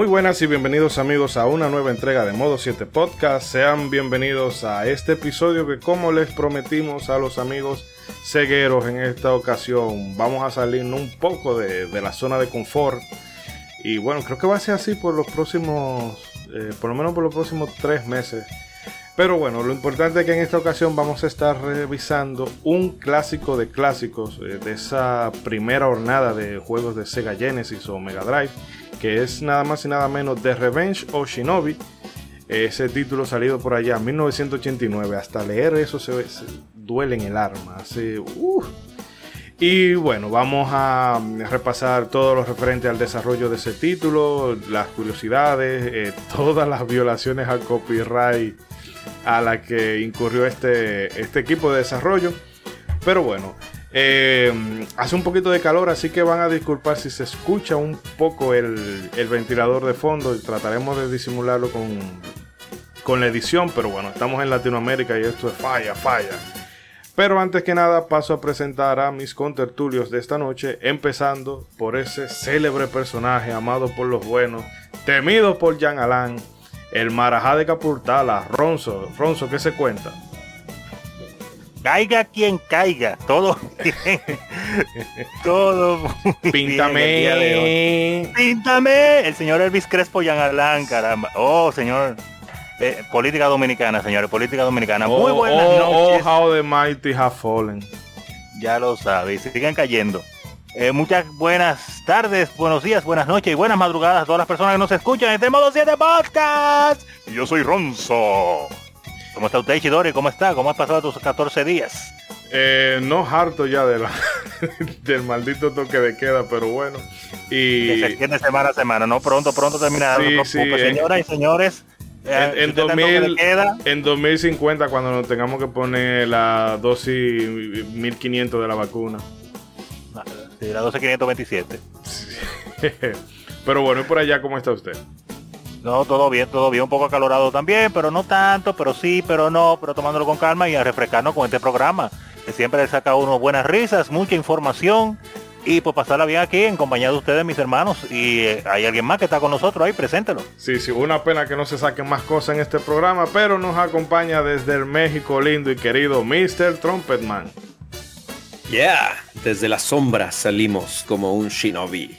Muy buenas y bienvenidos amigos a una nueva entrega de Modo 7 Podcast. Sean bienvenidos a este episodio que, como les prometimos a los amigos cegueros, en esta ocasión vamos a salir un poco de la zona de confort. Y bueno, creo que va a ser así por los próximos, por lo menos por los próximos 3 meses. Pero bueno, lo importante es que en esta ocasión vamos a estar revisando un clásico de clásicos de esa primera hornada de juegos de Sega Genesis o Mega Drive, que es nada más y nada menos The Revenge of Shinobi. Ese título salido por allá en 1989. Hasta leer eso se duele en el alma. Y bueno, vamos a repasar todo lo referente al desarrollo de ese título, las curiosidades, todas las violaciones al copyright a la que incurrió este equipo de desarrollo. Pero bueno, hace un poquito de calor, así que van a disculpar si se escucha un poco el ventilador de fondo. Trataremos de disimularlo con la edición, pero bueno, estamos en Latinoamérica y esto es falla. Pero antes que nada paso a presentar a mis contertulios de esta noche, empezando por ese célebre personaje amado por los buenos, temido por Jean Alain, el marajá de Capurtala, Ronzo, ¿qué se cuenta? Caiga quien caiga, todo bien. Todo muy Píntame. El señor Elvis Crespo Jean Alain, caramba. Oh, señor. Política dominicana, señores, política dominicana. Muy buenas noches. Oh, how the mighty have fallen. Ya lo sabes, sigan cayendo. Muchas buenas tardes, buenos días, buenas noches y buenas madrugadas a todas las personas que nos escuchan en este Modo 7 Podcast. Y yo soy Ronzo. ¿Cómo está usted, Chidori? ¿Cómo está? ¿Cómo has pasado tus 14 días? No harto ya del maldito toque de queda, pero bueno. Y que se extiende semana a semana, ¿no? Pronto terminará. No se preocupe, señoras y señores. En 2050, cuando nos tengamos que poner la dosis 1500 de la vacuna. Sí, la 12.527. Sí. Pero bueno, ¿y por allá cómo está usted? No, todo bien, un poco acalorado también, pero no tanto, pero sí, pero no, pero tomándolo con calma y a refrescarnos con este programa, que siempre le saca a uno buenas risas, mucha información, y pues pasarla bien aquí, en compañía de ustedes, mis hermanos, y hay alguien más que está con nosotros ahí, preséntelo. Sí, una pena que no se saquen más cosas en este programa, pero nos acompaña desde el México lindo y querido, Mr. Trumpetman. Yeah, desde las sombras salimos como un shinobi,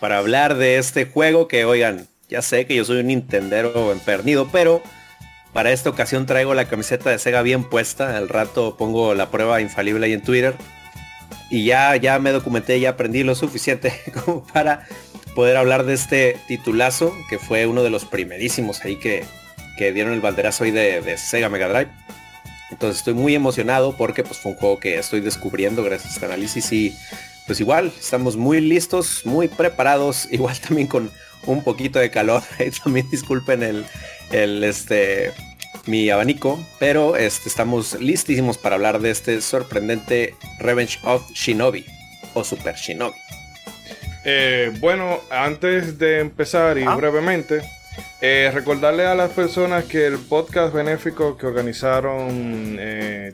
para hablar de este juego que, oigan, ya sé que yo soy un nintendero empernido, pero para esta ocasión traigo la camiseta de Sega bien puesta. Al rato pongo la prueba infalible ahí en Twitter. Y ya me documenté, ya aprendí lo suficiente como para poder hablar de este titulazo, que fue uno de los primerísimos ahí que dieron el banderazo ahí de Sega Mega Drive. Entonces estoy muy emocionado porque pues fue un juego que estoy descubriendo gracias a este análisis. Y pues igual estamos muy listos, muy preparados, igual también con un poquito de calor. También disculpen mi abanico, pero estamos listísimos para hablar de este sorprendente Revenge of Shinobi o Super Shinobi. Bueno, antes de empezar y brevemente, recordarle a las personas que el podcast benéfico que organizaron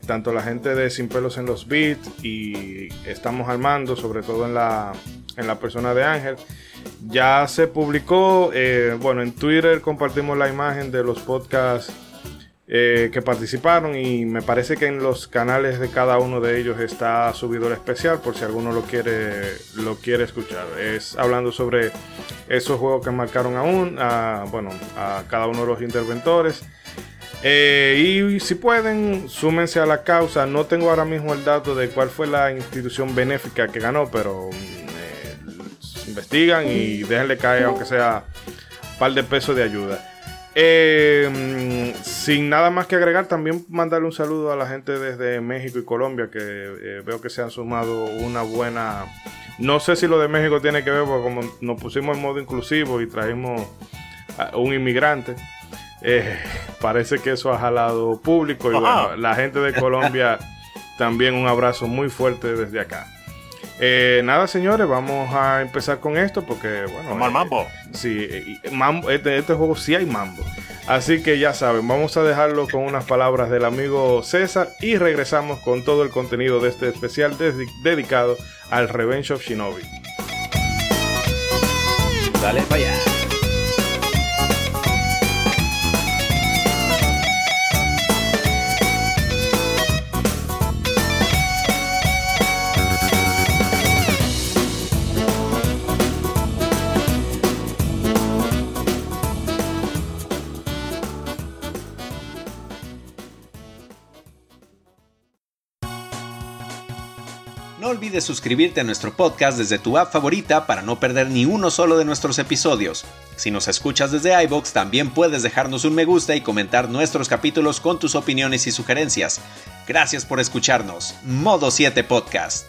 tanto la gente de Sin Pelos en los Beats y estamos armando, sobre todo en la persona de Ángel, ya se publicó. Bueno, en Twitter compartimos la imagen de los podcasts que participaron y me parece que en los canales de cada uno de ellos está subido el especial, por si alguno lo quiere escuchar. Es hablando sobre esos juegos que marcaron a cada uno de los interventores. Y si pueden, súmense a la causa. No tengo ahora mismo el dato de cuál fue la institución benéfica que ganó, pero investigan y déjenle caer aunque sea un par de pesos de ayuda. Sin nada más que agregar, también mandarle un saludo a la gente desde México y Colombia, que veo que se han sumado una buena. No sé si lo de México tiene que ver, porque como nos pusimos en modo inclusivo y trajimos a un inmigrante, parece que eso ha jalado público. Y bueno, la gente de Colombia también un abrazo muy fuerte desde acá. Nada, señores, vamos a empezar con esto porque, bueno... Vamos al mambo. Sí, este juego sí hay mambo. Así que ya saben, vamos a dejarlo con unas palabras del amigo César y regresamos con todo el contenido de este especial dedicado al Revenge of Shinobi. Dale, vaya. No olvides suscribirte a nuestro podcast desde tu app favorita para no perder ni uno solo de nuestros episodios. Si nos escuchas desde iVoox, también puedes dejarnos un me gusta y comentar nuestros capítulos con tus opiniones y sugerencias. Gracias por escucharnos. Modo 7 Podcast.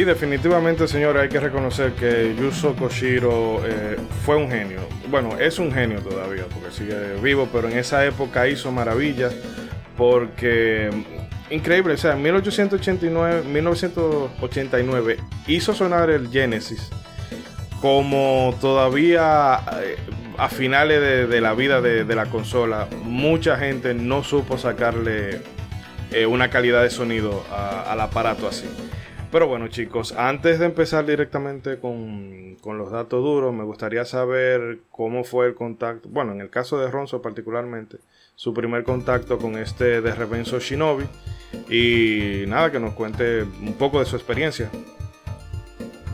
Y definitivamente, señores, hay que reconocer que Yuzo Koshiro fue un genio. Bueno, es un genio todavía, porque sigue vivo, pero en esa época hizo maravillas, porque increíble, o sea, en 1989 hizo sonar el Genesis como todavía a finales de la vida de la consola. Mucha gente no supo sacarle una calidad de sonido al aparato así. Pero bueno, chicos, antes de empezar directamente con los datos duros, me gustaría saber cómo fue el contacto, bueno, en el caso de Ronzo particularmente, su primer contacto con este de Revenzo Shinobi, y nada, que nos cuente un poco de su experiencia.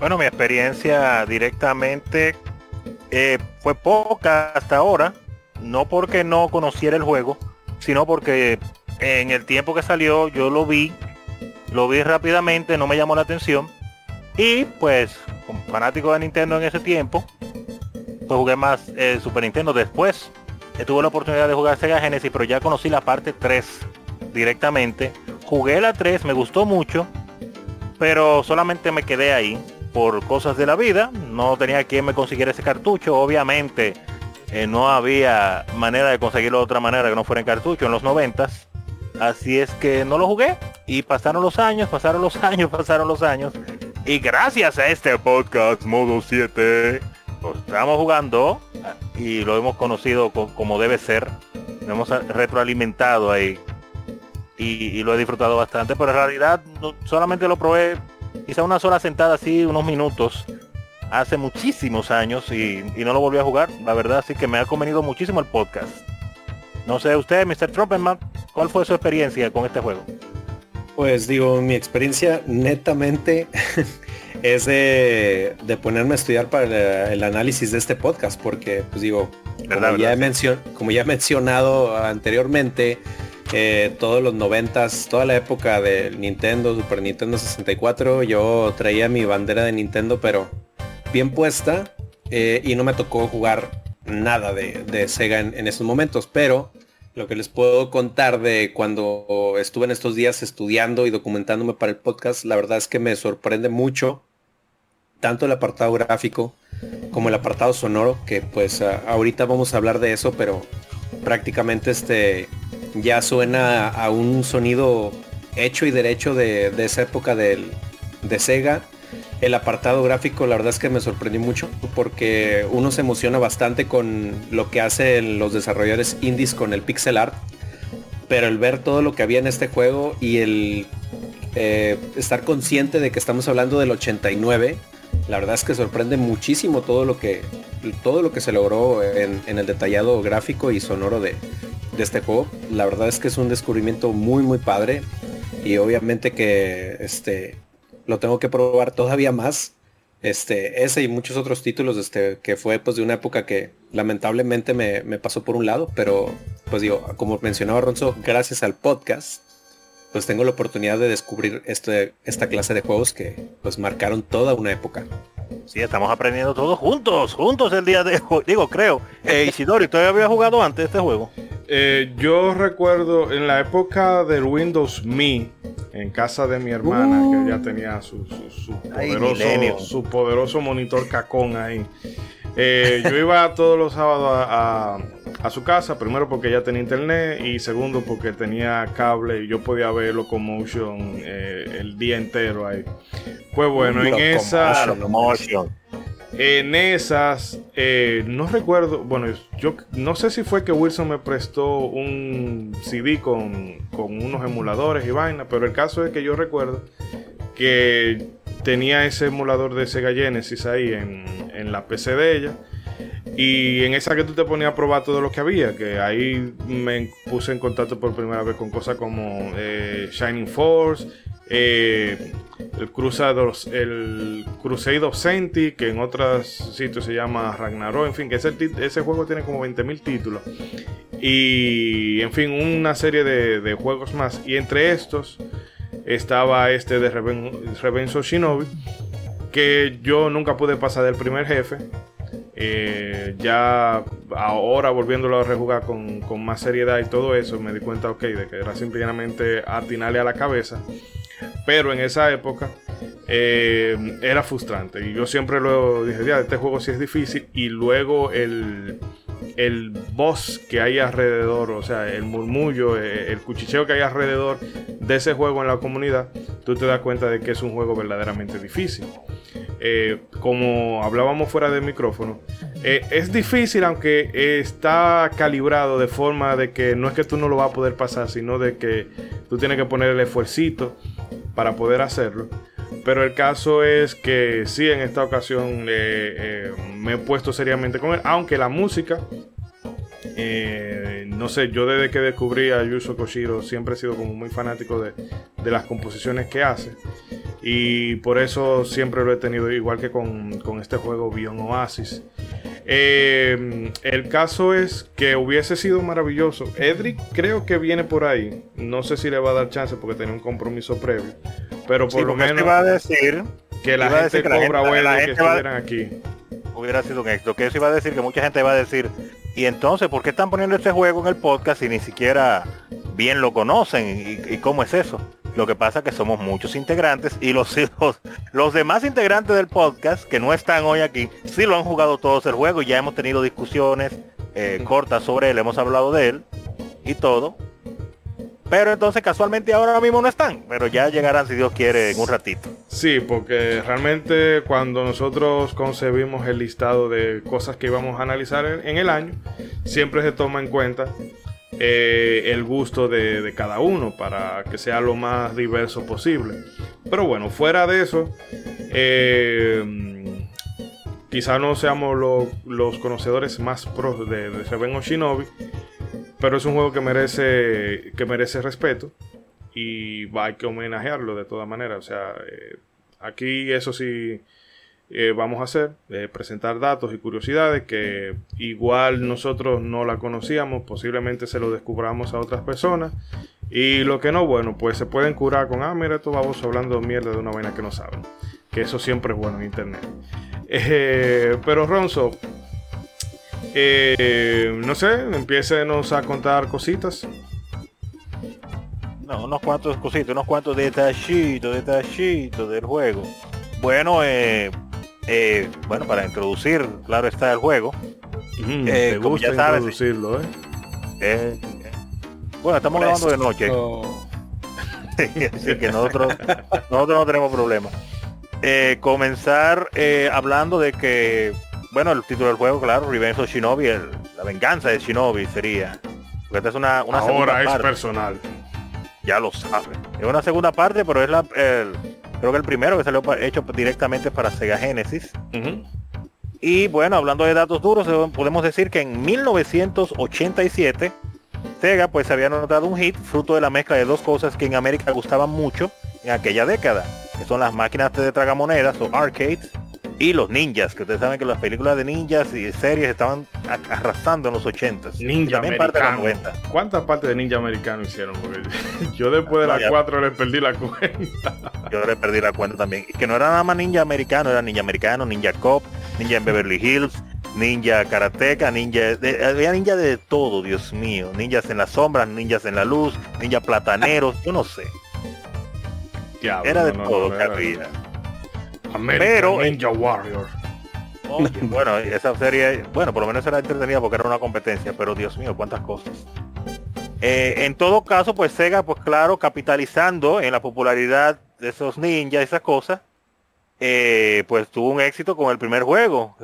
Bueno, mi experiencia directamente fue poca hasta ahora, no porque no conociera el juego, sino porque en el tiempo que salió yo lo vi rápidamente, no me llamó la atención. Y pues, como fanático de Nintendo en ese tiempo, pues jugué más Super Nintendo. Después tuve la oportunidad de jugar Sega Genesis, pero ya conocí la parte 3 directamente. Jugué la 3, me gustó mucho, pero solamente me quedé ahí por cosas de la vida. No tenía quien me consiguiera ese cartucho. Obviamente no había manera de conseguirlo de otra manera que no fuera en cartucho en los 90s. Así es que no lo jugué. Y pasaron los años. Y gracias a este podcast Modo 7 lo estamos jugando y lo hemos conocido como debe ser. Lo hemos retroalimentado ahí y lo he disfrutado bastante. Pero en realidad solamente lo probé quizá una sola sentada, así unos minutos, hace muchísimos años, y no lo volví a jugar, la verdad. Así que me ha convenido muchísimo el podcast. No sé usted, Mr. Trumpenman, ¿cuál fue su experiencia con este juego? Pues digo, mi experiencia netamente es de ponerme a estudiar para el análisis de este podcast, porque pues digo, como ya he mencionado anteriormente, todos los 90s, toda la época del Nintendo, Super Nintendo 64, yo traía mi bandera de Nintendo, pero bien puesta, y no me tocó jugar nada de Sega en esos momentos, pero lo que les puedo contar de cuando estuve en estos días estudiando y documentándome para el podcast, la verdad es que me sorprende mucho tanto el apartado gráfico como el apartado sonoro, que pues ahorita vamos a hablar de eso, pero prácticamente ya suena a un sonido hecho y derecho de esa época de Sega. El apartado gráfico, la verdad es que me sorprendió mucho, porque uno se emociona bastante con lo que hacen los desarrolladores indies con el pixel art, pero el ver todo lo que había en este juego y el estar consciente de que estamos hablando del 89, la verdad es que sorprende muchísimo todo lo que se logró en el detallado gráfico y sonoro de este juego. La verdad es que es un descubrimiento muy muy padre, y obviamente que lo tengo que probar todavía más, ese y muchos otros títulos, que fue pues de una época que lamentablemente me pasó por un lado, pero pues digo, como mencionaba Ronzo, gracias al podcast, pues tengo la oportunidad de descubrir esta clase de juegos que pues marcaron toda una época. Sí, estamos aprendiendo todos juntos el día de hoy, digo, creo. Isidori, ¿usted había jugado antes este juego? Yo recuerdo en la época del Windows Me, en casa de mi hermana, que ya tenía su poderoso monitor cacón ahí. Yo iba todos los sábados a su casa, primero porque ella tenía internet y segundo porque tenía cable y yo podía ver Locomotion el día entero ahí. Pues bueno, en esa... En esas, no recuerdo, bueno, yo no sé si fue que Wilson me prestó un CD con unos emuladores y vaina, pero el caso es que yo recuerdo que tenía ese emulador de Sega Genesis ahí en la PC de ella, y en esa que tú te ponías a probar todo lo que había, que ahí me puse en contacto por primera vez con cosas como Shining Force, el Crusade of Senti, que en otros sitios se llama Ragnarok, en fin, que ese juego tiene como 20.000 títulos y en fin, una serie de juegos más, y entre estos estaba este de Revenge of Shinobi, que yo nunca pude pasar del primer jefe. Ya ahora volviéndolo a rejugar con más seriedad y todo eso, me di cuenta de que era simplemente atinarle a la cabeza. Pero en esa época era frustrante, y yo siempre luego dije, ya, este juego sí es difícil. Y luego el boss que hay alrededor, o sea, el murmullo, el cuchicheo que hay alrededor de ese juego en la comunidad, tú te das cuenta de que es un juego verdaderamente difícil. Como hablábamos fuera del micrófono, es difícil, aunque está calibrado de forma de que no es que tú no lo vas a poder pasar, sino de que tú tienes que poner el esfuercito para poder hacerlo. Pero el caso es que sí, en esta ocasión me he puesto seriamente con él, aunque la música, no sé, yo desde que descubrí a Yuzo Koshiro siempre he sido como muy fanático de las composiciones que hace, y por eso siempre lo he tenido, igual que con este juego Beyond Oasis. El caso es que hubiese sido maravilloso. Edric creo que viene por ahí. No sé si le va a dar chance porque tenía un compromiso previo. Pero por lo menos iba a decir que la gente cobra bueno que estuvieran aquí. Hubiera sido un éxito. Que eso iba a decir, que mucha gente va a decir, y entonces, ¿por qué están poniendo este juego en el podcast si ni siquiera bien lo conocen? ¿Y cómo es eso? Lo que pasa es que somos muchos integrantes, y los demás integrantes del podcast que no están hoy aquí, sí lo han jugado todos el juego, y ya hemos tenido discusiones cortas sobre él, hemos hablado de él y todo. Pero entonces casualmente ahora mismo no están, pero ya llegarán si Dios quiere en un ratito. Sí, porque realmente cuando nosotros concebimos el listado de cosas que íbamos a analizar en el año, siempre se toma en cuenta el gusto de cada uno para que sea lo más diverso posible. Pero bueno, fuera de eso, quizá no seamos los conocedores más pros de Revenge of Shinobi, pero es un juego que merece respeto y hay que homenajearlo de todas maneras. O sea, aquí eso sí, vamos a hacer, presentar datos y curiosidades que igual nosotros no la conocíamos, posiblemente se lo descubramos a otras personas, y lo que no, bueno, pues se pueden curar con, mira, estos babos hablando mierda de una vaina que no saben, que eso siempre es bueno en internet. Pero Ronzo, no sé, empiécenos a contar cositas. No, unos cuantos cositas, unos cuantos detallitos del juego. Bueno, bueno, para introducir, claro está, el juego. Te como gusta, ya sabes, introducirlo, ¿eh? Bueno, estamos grabando de noche. Así que nosotros no tenemos problema. Comenzar hablando de que, bueno, el título del juego, claro, Revenge of Shinobi, la venganza de Shinobi sería. Porque esta es una ahora es parte personal. Ya lo saben. Es una segunda parte, pero es creo que el primero que salió hecho directamente para Sega Genesis. Uh-huh. Y bueno, hablando de datos duros, podemos decir que en 1987 Sega pues había notado un hit fruto de la mezcla de dos cosas que en América gustaban mucho en aquella década, que son las máquinas de tragamonedas o arcades y los ninjas, que ustedes saben que las películas de ninjas y series estaban arrasando en los 80s. Ninja también americano. Parte de los 90. ¿Cuántas partes de ninja americano hicieron? Porque yo después de las 4 les perdí la cuenta. Yo les perdí la cuenta también. Que no era nada más ninja americano, era ninja americano, ninja cop, ninja en Beverly Hills, ninja karateca, había ninja de todo, Dios mío. Ninjas en las sombras, ninjas en la luz, ninja plataneros, yo no sé. Diablo, era de todo, no, carrera. American, pero Ninja Warrior. Bueno, esa serie, bueno, por lo menos era entretenida porque era una competencia, pero Dios mío, cuántas cosas. En todo caso, pues Sega, pues claro, capitalizando en la popularidad de esos ninjas, esas cosas, pues tuvo un éxito con el primer juego,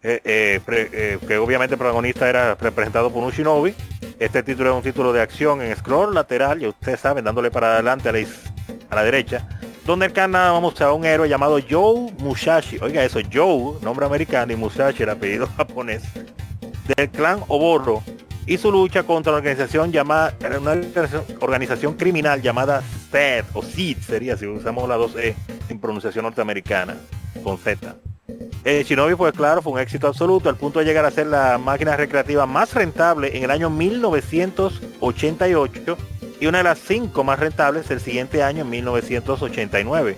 que obviamente el protagonista era representado por un shinobi. Este título es un título de acción en scroll lateral, y ustedes saben, dándole para adelante a la derecha, donde encarnábamos a un héroe llamado Joe Musashi. Oiga eso, Joe, nombre americano, y Musashi, el apellido japonés, del clan Oboro, y su lucha contra una organización llamada, una organización criminal llamada SEED, o SEED sería si usamos la 2E en pronunciación norteamericana, con Z. Shinobi, pues claro, fue un éxito absoluto, al punto de llegar a ser la máquina recreativa más rentable en el año 1988, y una de las 5 más rentables el siguiente año, en 1989.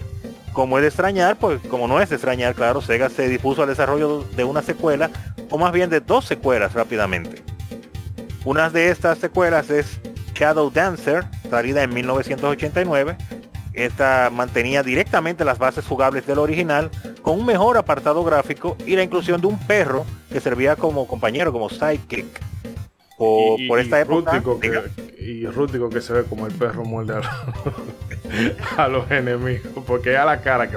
Como es de extrañar, pues como no es de extrañar, claro, Sega se dispuso al desarrollo de una secuela, o más bien de 2 secuelas rápidamente. Una de estas secuelas es Shadow Dancer, salida en 1989. Esta mantenía directamente las bases jugables del original, con un mejor apartado gráfico y la inclusión de un perro que servía como compañero, como sidekick. Por esta época, Rútico que se ve como el perro muerde a los enemigos, porque a la cara que...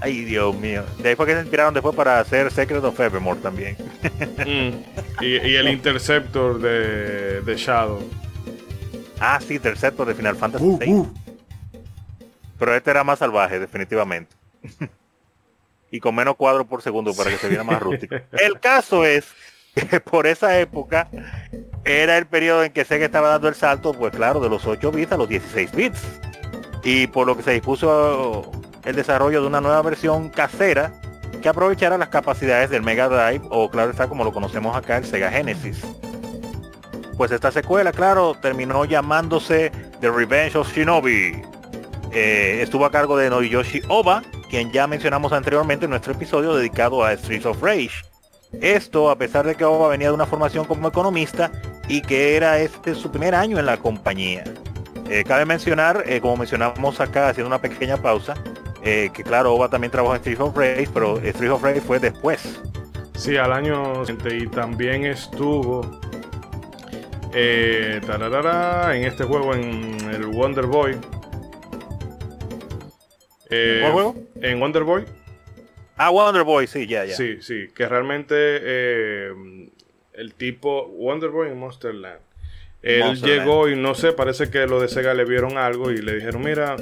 Ay, Dios mío. De ahí fue que se inspiraron después para hacer Secret of Evermore también. Y el Interceptor de Shadow. Ah, sí, Interceptor de Final Fantasy VI. Pero este era más salvaje, definitivamente. Y con menos cuadros por segundo para que se viera más rústico. El caso es que por esa época era el periodo en que Sega estaba dando el salto, pues claro, de los 8 bits a los 16 bits. Y por lo que se dispuso el desarrollo de una nueva versión casera que aprovechara las capacidades del Mega Drive, o claro está, como lo conocemos acá, el Sega Genesis. Pues esta secuela, claro, terminó llamándose The Revenge of Shinobi. Estuvo a cargo de Noriyoshi Oba, quien ya mencionamos anteriormente en nuestro episodio dedicado a Streets of Rage. Esto a pesar de que Oba venía de una formación como economista y que era su primer año en la compañía. Cabe mencionar, como mencionamos acá haciendo una pequeña pausa, que claro, Oba también trabajó en Streets of Rage, pero Streets of Rage fue después. Sí, al año 70, y también estuvo en este juego, en el Wonder Boy. ¿Cuál juego? En Wonder Boy. Ah, Wonder Boy, sí, ya. Sí, sí, que realmente el tipo Wonder Boy en Monster Land. Él llegó y no sé, parece que los de Sega le vieron algo y le dijeron, mira,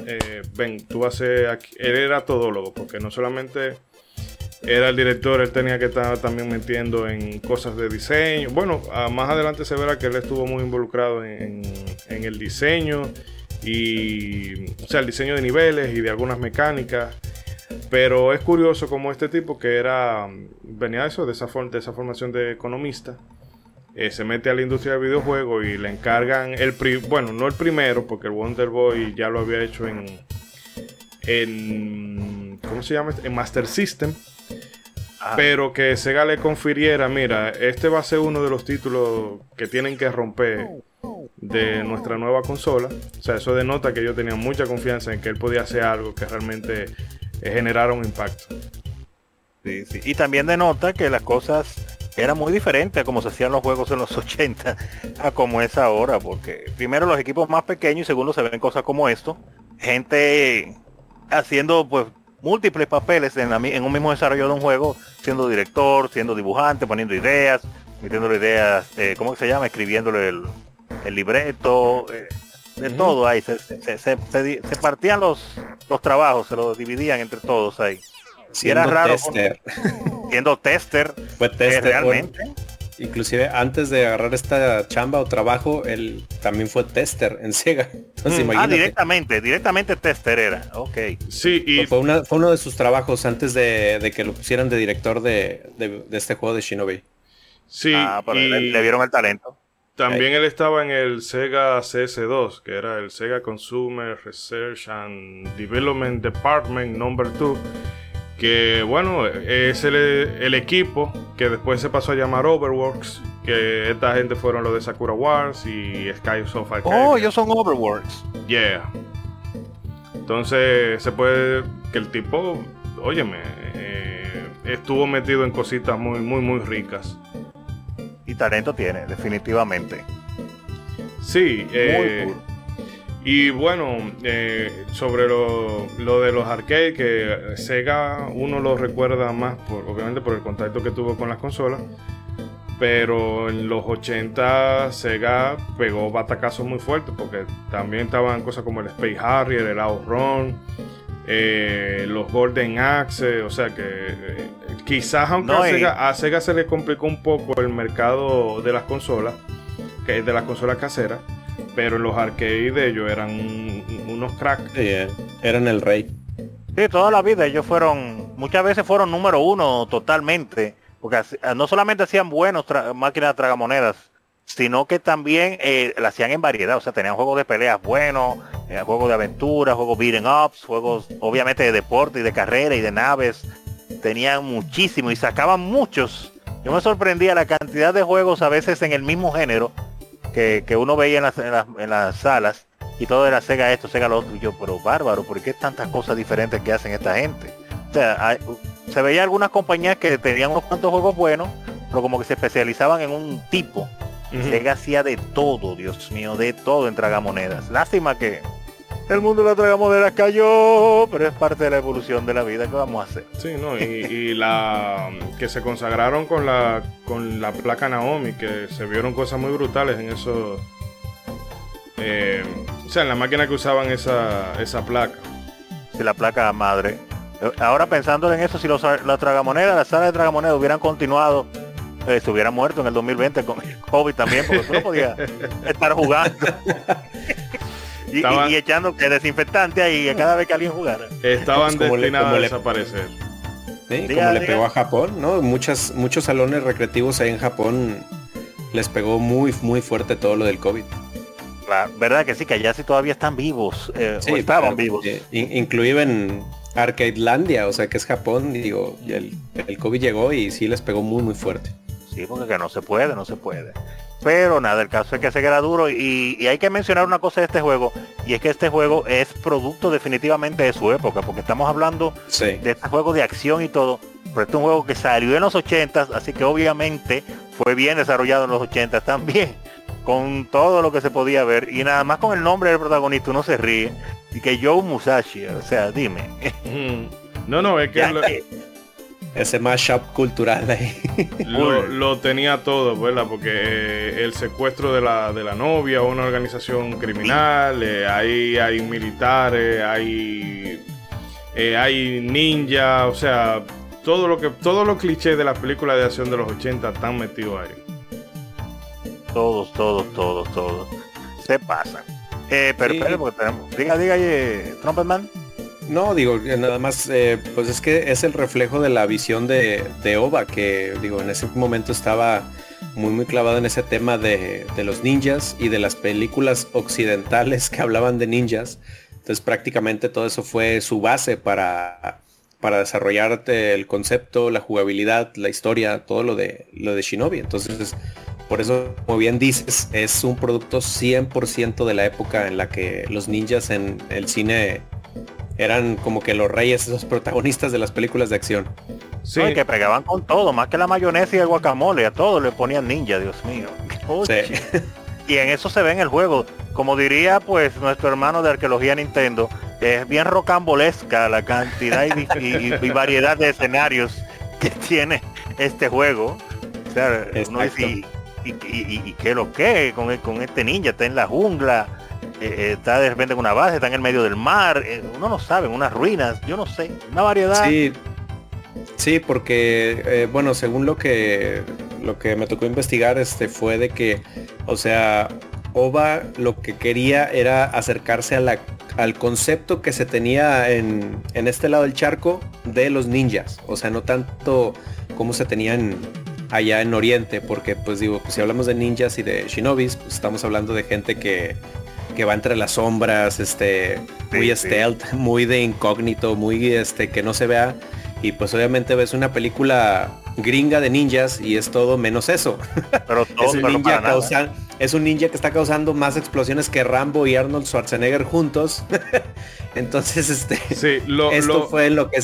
ven, tú vas a hacer aquí. Él era todólogo, porque no solamente era el director, él tenía que estar también metiendo en cosas de diseño. Bueno, más adelante se verá que él estuvo muy involucrado en el diseño, y o sea, el diseño de niveles y de algunas mecánicas. Pero es curioso como este tipo que era, venía eso, de esa formación de economista, se mete a la industria del videojuego y le encargan no el primero, porque el Wonder Boy ya lo había hecho en ¿cómo se llama? En Master System. Pero que Sega le confiriera, mira, este va a ser uno de los títulos que tienen que romper de nuestra nueva consola. O sea, eso denota que ellos tenían mucha confianza en que él podía hacer algo que realmente generara un impacto. Sí, sí. Y también denota que las cosas era muy diferente a como se hacían los juegos en los 80 a como es ahora, porque primero los equipos más pequeños, y segundo se ven cosas como esto, gente haciendo pues múltiples papeles en un mismo desarrollo de un juego, siendo director, siendo dibujante, poniendo ideas, metiéndole ideas, ¿cómo se llama? Escribiéndole el libreto, de todo ahí, se partían los trabajos, se los dividían entre todos ahí. Y era raro. Tester. Siendo tester. Fue tester realmente. Inclusive antes de agarrar esta chamba o trabajo, él también fue tester en Sega. Entonces, imagínate. Directamente tester era. Okay. Sí, y fue uno de sus trabajos antes de que lo pusieran de director de este juego de Shinobi. Sí. Pero y le vieron el talento. También él estaba en el Sega CS2, que era el Sega Consumer Research and Development Department Number 2. Que bueno, es el equipo que después se pasó a llamar Overworks, que esta gente fueron los de Sakura Wars y Skysoft Arcadia. Oh, ellos son Overworks. Yeah. Entonces se puede que el tipo, óyeme, estuvo metido en cositas muy, muy, muy ricas. Y talento tiene, definitivamente. Sí, muy cool. Y bueno, sobre lo de los arcades, que Sega uno lo recuerda más, obviamente por el contacto que tuvo con las consolas, pero en los 80 Sega pegó batacazos muy fuertes, porque también estaban cosas como el Space Harrier, el OutRun, los Golden Axe, o sea que quizás aunque a Sega se le complicó un poco el mercado de las consolas, que es de las consolas caseras, pero los arcades de ellos eran unos cracks. Yeah, eran el rey. Sí, toda la vida ellos fueron, muchas veces fueron número uno totalmente, porque no solamente hacían buenos máquinas tragamonedas, sino que también la hacían en variedad, o sea, tenían juegos de peleas buenos, juegos de aventura, juegos beating ups, juegos obviamente de deporte y de carrera y de naves, tenían muchísimo y sacaban muchos. Yo me sorprendía la cantidad de juegos a veces en el mismo género que uno veía en las salas, y todo era Sega esto, Sega lo otro, y yo, pero bárbaro, ¿por qué tantas cosas diferentes que hacen esta gente? O sea, se veía algunas compañías que tenían unos cuantos juegos buenos, pero como que se especializaban en un tipo. Uh-huh. Sega hacía de todo, Dios mío, de todo en tragamonedas. Lástima que el mundo de la tragamonedas cayó, pero es parte de la evolución de la vida, ¿qué vamos a hacer? Sí, no, y la que se consagraron con la placa Naomi, que se vieron cosas muy brutales en eso, o sea, en la máquina que usaban esa placa. Sí, la placa madre. Ahora pensando en eso, si las salas de tragamonedas hubieran continuado, se hubiera muerto en el 2020 con el COVID también, porque tú no podías estar jugando. Y echando el desinfectante ahí cada vez que alguien jugara. Estaban pues destinados a desaparecer. Sí, como le pegó a Japón, ¿no? Muchos salones recreativos ahí en Japón les pegó muy, muy fuerte todo lo del COVID. La verdad que sí, que allá sí todavía están vivos. Sí, o estaban vivos. Incluido en Arcadelandia, o sea que es Japón, digo, el COVID llegó y sí les pegó muy, muy fuerte. Sí, porque que no se puede. Pero nada, el caso es que se queda duro y hay que mencionar una cosa de este juego, y es que este juego es producto definitivamente de su época, porque estamos hablando de este juego de acción y todo, pero este es un juego que salió en los 80, así que obviamente fue bien desarrollado en los 80 también, con todo lo que se podía ver, y nada más con el nombre del protagonista uno se ríe, y que Joe Musashi, o sea, dime. No, es que... Ese mashup cultural ahí. Lo tenía todo, ¿verdad? Porque el secuestro de la novia, una organización criminal, ahí hay militares, hay ninjas, o sea, todos los clichés de las películas de acción de los 80 están metidos ahí. Todos. Se pasan. Pero espera, porque tenemos. Diga, Trumpetman. No, digo, nada más, pues es que es el reflejo de la visión de Oba, que digo, en ese momento estaba muy muy clavado en ese tema de los ninjas y de las películas occidentales que hablaban de ninjas. Entonces prácticamente todo eso fue su base para desarrollarte el concepto, la jugabilidad, la historia, todo lo de Shinobi. Entonces, por eso, como bien dices, es un producto 100% de la época en la que los ninjas en el cine eran como que los reyes, esos protagonistas de las películas de acción. Sí. No, que pegaban con todo, más que la mayonesa y el guacamole, a todos le ponían ninja, Dios mío. Sí. Y en eso se ve en el juego. Como diría pues nuestro hermano de arqueología Nintendo, es bien rocambolesca la cantidad y variedad de escenarios que tiene este juego. O sea, uno dice, ¿y qué lo que? Con este ninja, está en la jungla, está de repente en una base, está en el medio del mar, uno no sabe, unas ruinas, yo no sé, una variedad. Sí, porque bueno, según lo que me tocó investigar, fue de que, o sea, Oba lo que quería era acercarse al concepto que se tenía en este lado del charco de los ninjas, o sea, no tanto como se tenían allá en Oriente, porque pues digo, pues, si hablamos de ninjas y de shinobis, pues estamos hablando de gente que va entre las sombras, muy stealth, muy de incógnito, muy que no se vea, y pues obviamente ves una película gringa de ninjas y es todo menos eso. Pero todo, es un ninja que está causando más explosiones que Rambo y Arnold Schwarzenegger juntos. Entonces esto fue lo que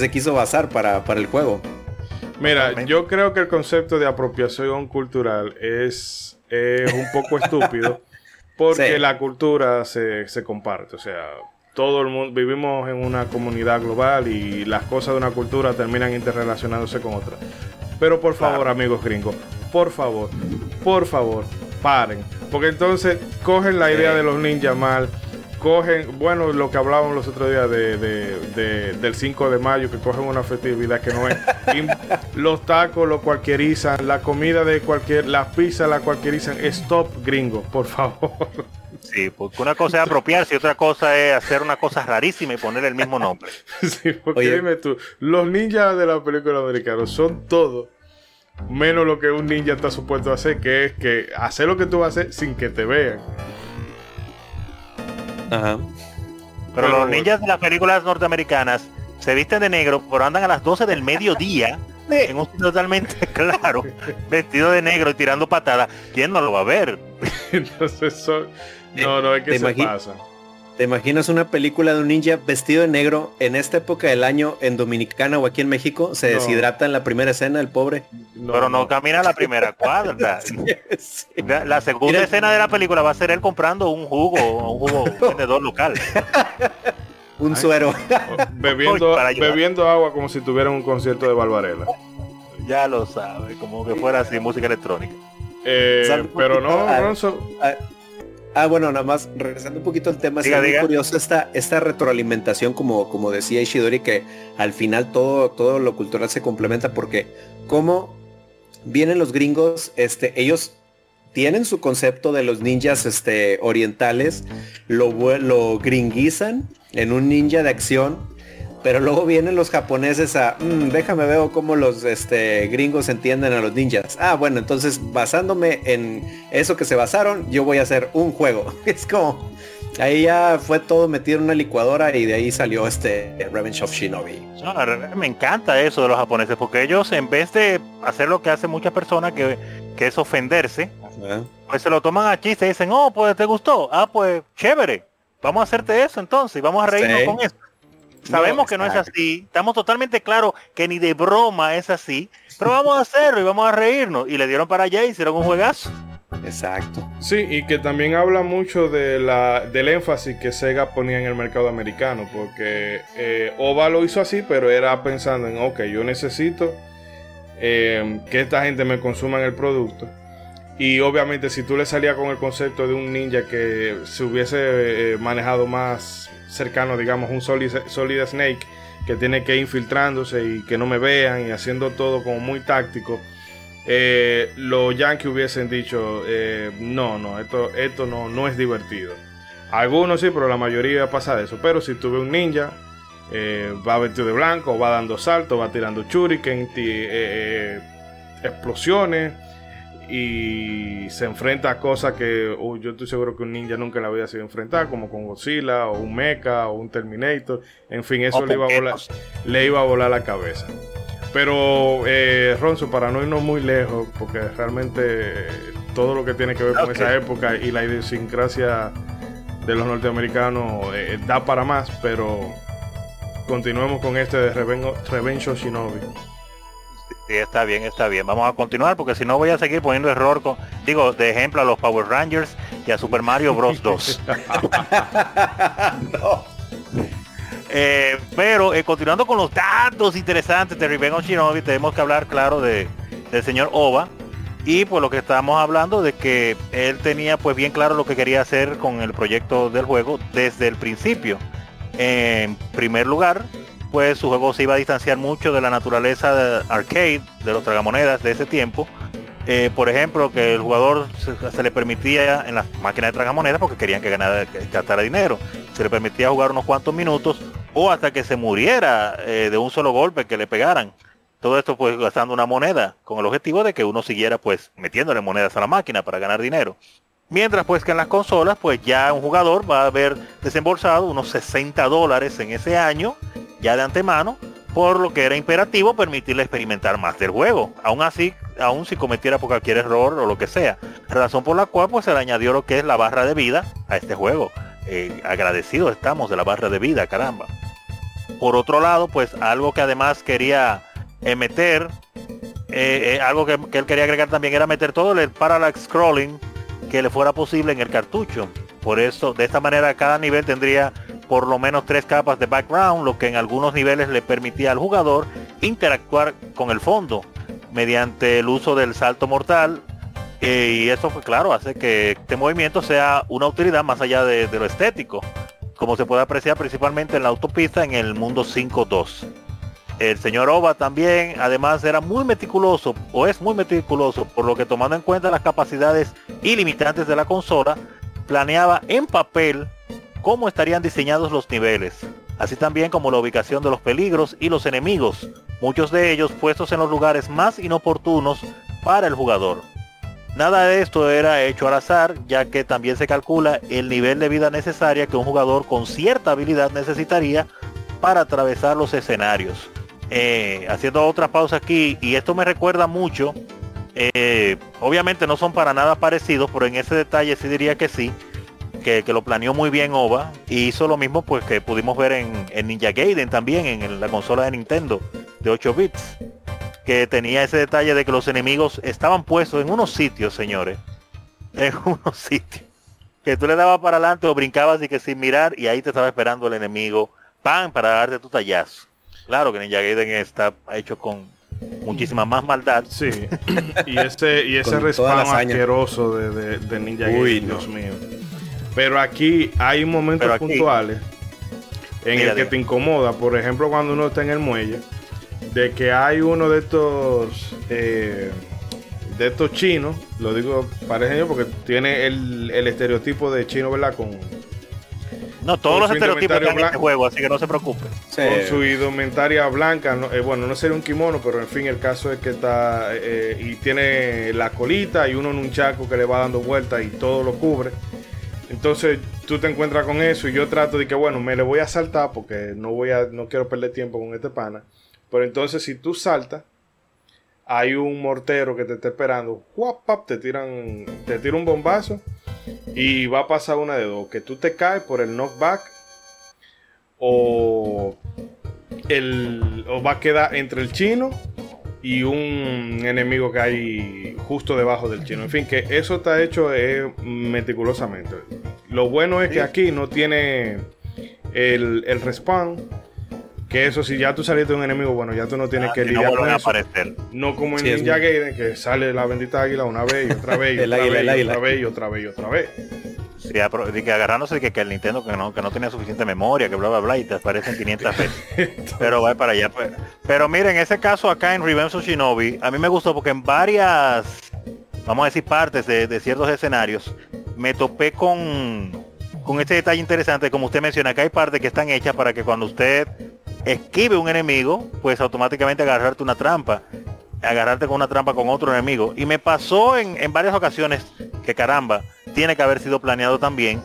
se quiso basar para el juego. Mira, yo creo que el concepto de apropiación cultural es un poco estúpido Porque la cultura se comparte, o sea, todo el mundo, vivimos en una comunidad global y las cosas de una cultura terminan interrelacionándose con otras. Pero por favor, amigos gringos, por favor, paren. Porque entonces cogen la idea de los ninjas mal, cogen, bueno, lo que hablábamos los otros días del 5 de mayo, que cogen una festividad que no es. Los tacos lo cualquierizan, la comida de cualquier, las pizzas la cualquierizan. Stop, gringo, por favor. Sí, porque una cosa es apropiarse y otra cosa es hacer una cosa rarísima y poner el mismo nombre. Sí, porque dime tú, los ninjas de la película americana son todo menos lo que un ninja está supuesto a hacer, que es que hacer lo que tú vas a hacer sin que te vean. Ajá. Pero los ninjas de las películas norteamericanas se visten de negro, pero andan a las 12 del mediodía en un sitio totalmente claro, vestido de negro y tirando patadas. ¿Quién no lo va a ver? Entonces no, es que se pasa. ¿Te imaginas una película de un ninja vestido de negro en esta época del año en Dominicana o aquí en México? Se deshidrata en la primera escena, el pobre. No, camina la primera cuadra. Sí. La segunda escena de la película va a ser él comprando un jugo, un vendedor local. Un suero. Bebiendo agua como si tuviera un concierto de Barbarella. Ya lo sabe, como que fuera así, música electrónica. Pero no, Bronzo... bueno, nada más, regresando un poquito al tema, es muy curioso esta retroalimentación, como decía Ishidori, que al final todo lo cultural se complementa, porque como vienen los gringos, ellos tienen su concepto de los ninjas orientales, lo gringuizan en un ninja de acción, pero luego vienen los japoneses déjame ver cómo los gringos entienden a los ninjas. Bueno, entonces basándome en eso que se basaron, yo voy a hacer un juego. Es como, ahí ya fue todo metido en una licuadora y de ahí salió Revenge of Shinobi. Me encanta eso de los japoneses, porque ellos, en vez de hacer lo que hacen muchas personas, que es ofenderse, pues se lo toman a chiste y dicen, pues te gustó, pues chévere, vamos a hacerte eso entonces, vamos a reírnos con eso. Sabemos que no es así, estamos totalmente claros que ni de broma es así, pero vamos a hacerlo y vamos a reírnos. Y le dieron para allá y hicieron un juegazo. Exacto. Sí, y que también habla mucho del énfasis que Sega ponía en el mercado americano, porque Oba lo hizo así, pero era pensando en, yo necesito que esta gente me consuma el producto. Y obviamente si tú le salías con el concepto de un ninja que se hubiese manejado más cercano, digamos, un Solid Snake, que tiene que ir infiltrándose y que no me vean y haciendo todo como muy táctico, los Yankees hubiesen dicho, no, esto no es divertido. Algunos sí, pero la mayoría pasa de eso. Pero si tú ves un ninja, va vestido de blanco, va dando saltos, va tirando shuriken, explosiones, y se enfrenta a cosas que yo estoy seguro que un ninja nunca la había sido enfrentar, como con Godzilla o un Mecha o un Terminator, en fin, eso le iba a volar la cabeza. Pero Ronzo, para no irnos muy lejos, porque realmente todo lo que tiene que ver con esa época y la idiosincrasia de los norteamericanos da para más, pero continuemos con de Revenge of Shinobi. Sí, está bien. Vamos a continuar porque si no voy a seguir poniendo de ejemplo a los Power Rangers y a Super Mario Bros. 2. Pero continuando con los datos interesantes de Revenge of Shinobi, tenemos que hablar, claro, del señor Oba. Y pues lo que estábamos hablando de que él tenía pues bien claro lo que quería hacer con el proyecto del juego desde el principio. En primer lugar, pues su juego se iba a distanciar mucho de la naturaleza de arcade, de los tragamonedas de ese tiempo. Por ejemplo, que el jugador se le permitía en las máquinas de tragamonedas, porque querían que gastara dinero, se le permitía jugar unos cuantos minutos o hasta que se muriera de un solo golpe que le pegaran. Todo esto pues gastando una moneda, con el objetivo de que uno siguiera pues metiéndole monedas a la máquina para ganar dinero. Mientras pues que en las consolas pues ya un jugador va a haber desembolsado unos $60 en ese año, ya de antemano, por lo que era imperativo permitirle experimentar más del juego, aún si cometiera por cualquier error o lo que sea, razón por la cual pues se le añadió lo que es la barra de vida a este juego. Agradecidos estamos de la barra de vida, caramba. Por otro lado, pues algo que además quería meter, algo que él quería agregar también era meter todo el parallax scrolling que le fuera posible en el cartucho. Por eso, de esta manera, cada nivel tendría por lo menos 3 capas de background, lo que en algunos niveles le permitía al jugador interactuar con el fondo mediante el uso del salto mortal, y eso fue claro, hace que este movimiento sea una utilidad más allá de lo estético, como se puede apreciar principalmente en la autopista en el mundo 5.2. El señor Oba también, además, era muy meticuloso, o es muy meticuloso, por lo que tomando en cuenta las capacidades ilimitantes de la consola, planeaba en papel cómo estarían diseñados los niveles, así también como la ubicación de los peligros y los enemigos, muchos de ellos puestos en los lugares más inoportunos para el jugador. Nada de esto era hecho al azar, ya que también se calcula el nivel de vida necesaria que un jugador con cierta habilidad necesitaría para atravesar los escenarios. Haciendo otra pausa aquí, y esto me recuerda mucho, obviamente no son para nada parecidos, pero en ese detalle sí diría que sí, que lo planeó muy bien Oba, y hizo lo mismo pues que pudimos ver en Ninja Gaiden también, en la consola de Nintendo de 8 bits, que tenía ese detalle de que los enemigos estaban puestos en unos sitios, señores, en unos sitios, que tú le dabas para adelante o brincabas y que sin mirar, y ahí te estaba esperando el enemigo, ¡pam!, para darte tu tallazo. Claro que Ninja Gaiden está hecho con muchísima más maldad. Sí, y ese respawn asqueroso de Ninja Gaiden, Dios mío. Pero aquí hay momentos puntuales en el que te incomoda, por ejemplo, cuando uno está en el muelle, de que hay uno de estos chinos, lo digo para ejemplo porque tiene el estereotipo de chino, ¿verdad? No, todos los estereotipos están en este juego, así que no se preocupe. Sí. Con su indumentaria blanca, no, bueno, no sería un kimono, pero en fin, el caso es que está, y tiene la colita y uno en un chaco que le va dando vueltas y todo lo cubre. Entonces tú te encuentras con eso y yo trato de que, bueno, me le voy a saltar porque no quiero perder tiempo con este pana. Pero entonces si tú saltas, hay un mortero que te está esperando, ¡guapap! Te tira un bombazo y va a pasar una de dos, que tú te caes por el knockback o va a quedar entre el chino y un enemigo que hay justo debajo del chino. En fin, que eso está hecho meticulosamente. Lo bueno es que aquí no tiene el respawn, que eso, si ya tú saliste de un enemigo, bueno, ya tú no tienes que lidiar con eso. No como en Ninja Gaiden, que sale la bendita águila una vez y otra vez y otra vez. Sí, que agarrándose que el Nintendo que no tenía suficiente memoria, que bla bla bla, y te aparecen 500 veces. Pero va para allá. Pero miren, en ese caso acá en Revenge of Shinobi, a mí me gustó porque en varias, vamos a decir, partes de ciertos escenarios, me topé con este detalle interesante, como usted menciona, que hay partes que están hechas para que cuando usted esquive un enemigo, pues automáticamente agarrarte con una trampa con otro enemigo. Y me pasó en varias ocasiones, que caramba, tiene que haber sido planeado también,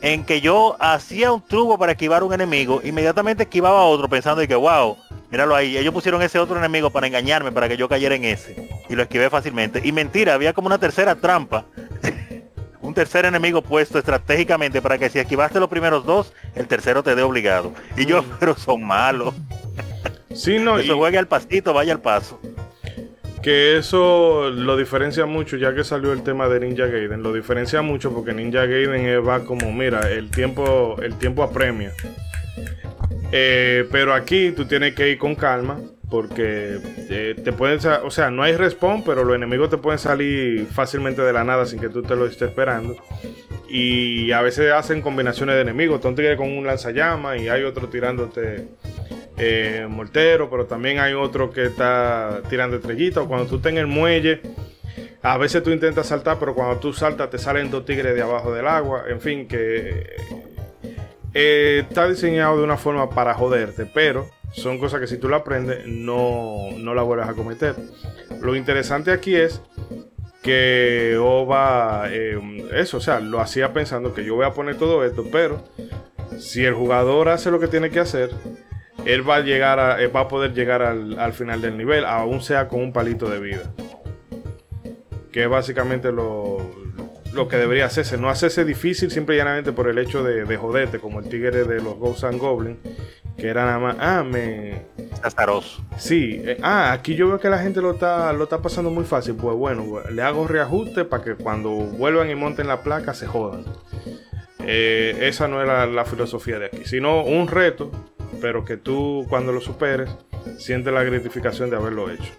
en que yo hacía un truco para esquivar un enemigo, inmediatamente esquivaba a otro pensando de que wow, míralo ahí, ellos pusieron ese otro enemigo para engañarme, para que yo cayera en ese, y lo esquivé fácilmente. Y mentira, había como una tercera trampa, un tercer enemigo puesto estratégicamente para que si esquivaste los primeros dos, el tercero te dé obligado. Y yo, pero son malos. Sí, no, eso juegue al pasito, vaya al paso. Que eso lo diferencia mucho, ya que salió el tema de Ninja Gaiden, lo diferencia mucho porque Ninja Gaiden va como, mira, el tiempo apremia. Pero aquí tú tienes que ir con calma, porque te pueden, o sea, no hay respawn, pero los enemigos te pueden salir fácilmente de la nada sin que tú te lo estés esperando. Y a veces hacen combinaciones de enemigos, tú te con un lanzallamas y hay otro tirándote mortero, pero también hay otro que está tirando estrellitas. Cuando tú estás en el muelle, a veces tú intentas saltar, pero cuando tú saltas te salen 2 tigres de abajo del agua. En fin, que está diseñado de una forma para joderte, pero son cosas que si tú la aprendes no la vuelves a cometer. Lo interesante aquí es que Oba eso, o sea, lo hacía pensando que yo voy a poner todo esto, pero si el jugador hace lo que tiene que hacer, él va a llegar va a poder llegar al final del nivel, aún sea con un palito de vida, que es básicamente lo que debería hacerse, no hacerse difícil simple y llanamente por el hecho de joderte, como el tigre de los Ghosts and Goblins, que era nada más, es azaroso. Sí, aquí yo veo que la gente lo está pasando muy fácil. Pues bueno, le hago reajuste para que cuando vuelvan y monten la placa se jodan. Esa no es la filosofía de aquí, sino un reto, pero que tú cuando lo superes sientes la gratificación de haberlo hecho.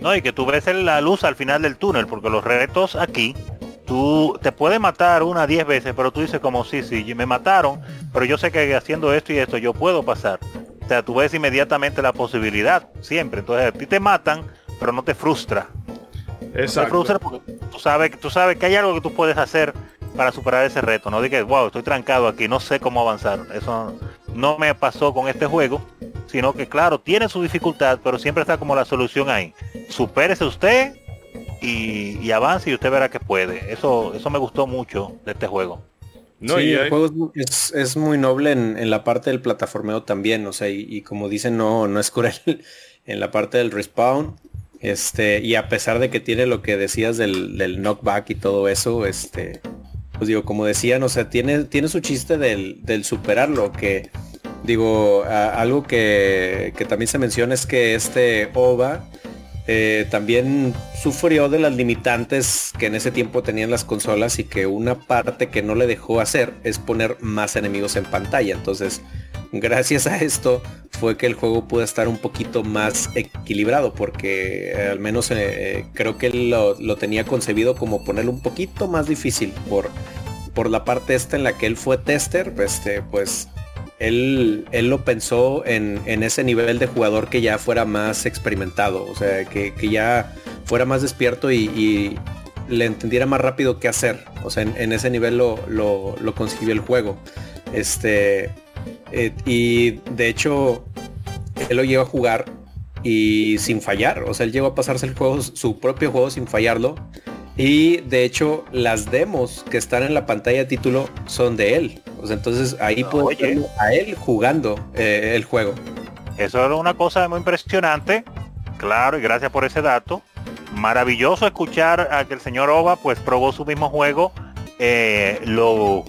No, y que tú ves la luz al final del túnel, porque los retos aquí, tú te puedes matar 10 veces, pero tú dices como sí, me mataron, pero yo sé que haciendo esto y esto yo puedo pasar. O sea, tú ves inmediatamente la posibilidad, siempre. Entonces a ti te matan, pero no te frustra. Exacto. No te frustra porque tú sabes que hay algo que tú puedes hacer para superar ese reto. No digas, wow, estoy trancado aquí, no sé cómo avanzar. Eso no me pasó con este juego, sino que claro, tiene su dificultad, pero siempre está como la solución ahí. Supérese usted y avance y usted verá que puede. Eso me gustó mucho de este juego. No, sí, el juego es muy noble en la parte del plataformeo también, o sea, y como dicen, no es cruel en la parte del respawn. Y a pesar de que tiene lo que decías del knockback y todo eso, pues digo, como decían, o sea, tiene su chiste del superarlo, que digo, algo que también se menciona es que este OVA también sufrió de las limitantes que en ese tiempo tenían las consolas, y que una parte que no le dejó hacer es poner más enemigos en pantalla. Entonces, gracias a esto fue que el juego pudo estar un poquito más equilibrado, porque al menos creo que lo tenía concebido como ponerlo un poquito más difícil por la parte en la que él fue tester. Pues él lo pensó en ese nivel de jugador que ya fuera más experimentado, o sea, que ya fuera más despierto y le entendiera más rápido qué hacer. O sea, en ese nivel lo consiguió el juego. Y de hecho él lo llegó a jugar y sin fallar, o sea, él llegó a pasarse el juego, su propio juego, sin fallarlo. Y de hecho las demos que están en la pantalla de título son de él, o sea, entonces ahí puedo verlo a él jugando el juego. Eso es una cosa muy impresionante, claro, y gracias por ese dato. Maravilloso escuchar a que el señor Ova pues probó su mismo juego, lo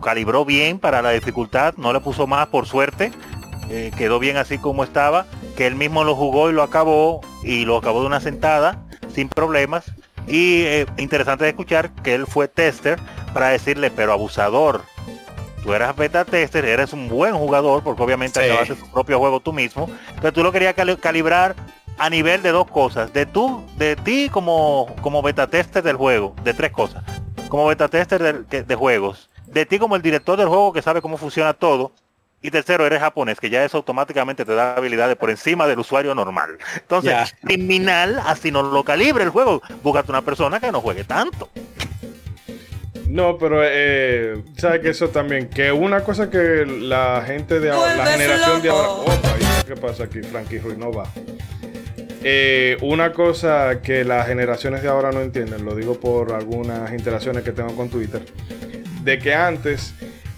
calibró bien para la dificultad, no le puso más, por suerte. Quedó bien así como estaba, que él mismo lo jugó y lo acabó de una sentada sin problemas. Y interesante de escuchar que él fue tester, para decirle, pero abusador, tú eras beta tester, eres un buen jugador, porque obviamente acabaste tu propio juego tú mismo, pero tú lo querías calibrar a nivel de dos cosas, de ti como beta tester del juego, de tres cosas, como beta tester de juegos, de ti como el director del juego que sabe cómo funciona todo, y tercero, eres japonés, que ya eso automáticamente te da habilidades por encima del usuario normal. Entonces, criminal, así no lo calibre el juego. Búscate una persona que no juegue tanto. No, pero sabes que eso también, que una cosa que la gente de ahora, la generación de ahora, ¿qué pasa aquí? Frankie Ruiz no va. Una cosa que las generaciones de ahora no entienden, lo digo por algunas interacciones que tengo con Twitter, de que antes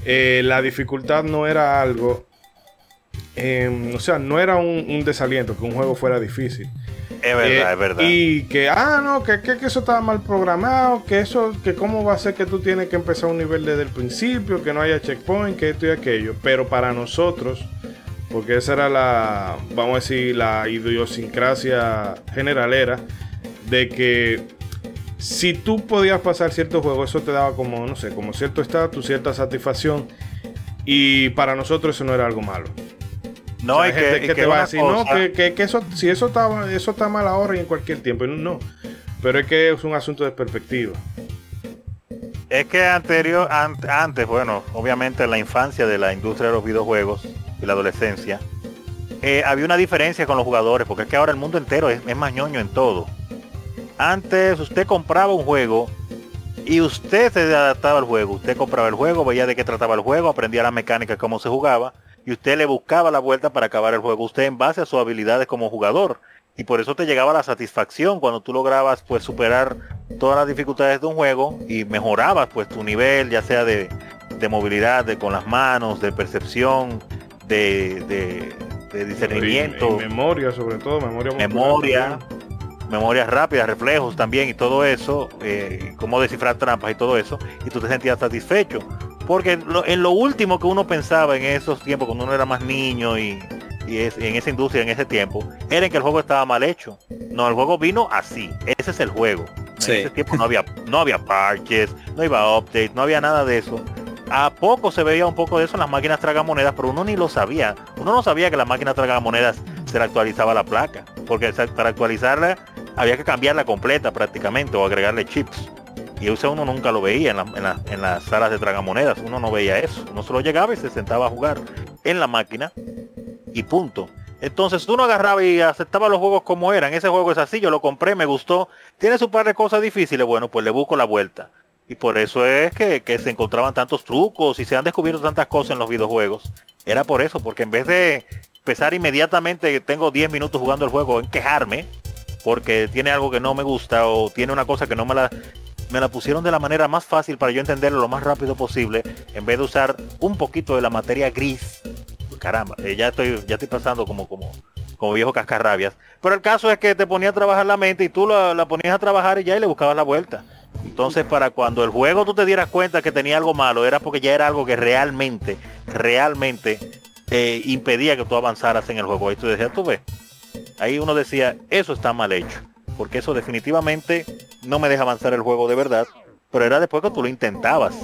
la dificultad no era algo, o sea, no era un desaliento que un juego fuera difícil. Es verdad. Y que, que eso estaba mal programado, que eso, que cómo va a ser que tú tienes que empezar un nivel desde el principio, que no haya checkpoint, que esto y aquello. Pero para nosotros, porque esa era la, vamos a decir, la idiosincrasia generalera, de que si tú podías pasar ciertos juegos, eso te daba como, no sé, como cierto estatus, cierta satisfacción. Y para nosotros eso no era algo malo. No, o sea, hay gente que te va a decir, cosa, no, que eso, si eso está mal ahora y en cualquier tiempo. No, pero es que es un asunto de perspectiva. Es que antes, bueno, obviamente en la infancia de la industria de los videojuegos y la adolescencia, había una diferencia con los jugadores, porque es que ahora el mundo entero es más ñoño en todo. Antes usted compraba un juego y usted se adaptaba al juego, usted compraba el juego, veía de qué trataba el juego, aprendía las mecánicas, cómo se jugaba, y usted le buscaba la vuelta para acabar el juego, usted en base a sus habilidades como jugador. Y por eso te llegaba la satisfacción cuando tú lograbas pues superar todas las dificultades de un juego y mejorabas pues tu nivel, ya sea de movilidad, de con las manos, de percepción, de discernimiento, y memoria, sobre todo memorias rápidas, reflejos también, y todo eso, cómo descifrar trampas y todo eso, y tú te sentías satisfecho, porque en lo último que uno pensaba en esos tiempos, cuando uno era más niño y en esa industria en ese tiempo era que el juego estaba mal hecho. No, el juego vino así. Ese es el juego. Sí. En ese tiempo no había parches, no iba update, no había nada de eso. A poco se veía un poco de eso en las máquinas tragamonedas, pero uno ni lo sabía. Uno no sabía que las máquinas tragamonedas se le actualizaba la placa, porque para actualizarla había que cambiarla completa prácticamente o agregarle chips. Y eso uno nunca lo veía en las salas de tragamonedas. Uno no veía eso. Uno solo llegaba y se sentaba a jugar en la máquina y punto. Entonces uno agarraba y aceptaba los juegos como eran. Ese juego es así, yo lo compré, me gustó. Tiene su par de cosas difíciles, bueno, pues le busco la vuelta. Y por eso es que se encontraban tantos trucos y se han descubierto tantas cosas en los videojuegos. Era por eso, porque en vez de empezar inmediatamente, tengo 10 minutos jugando el juego, en quejarme, porque tiene algo que no me gusta o tiene una cosa que no me la pusieron de la manera más fácil para yo entenderlo lo más rápido posible, en vez de usar un poquito de la materia gris. Caramba, ya estoy pasando como viejo cascarrabias. Pero el caso es que te ponía a trabajar la mente y tú la ponías a trabajar y ya, y le buscabas la vuelta. Entonces, para cuando el juego tú te dieras cuenta que tenía algo malo, era porque ya era algo que realmente impedía que tú avanzaras en el juego. Ahí tú decías, tú ves, ahí uno decía, eso está mal hecho, porque eso definitivamente no me deja avanzar el juego de verdad. Pero era después que tú lo intentabas.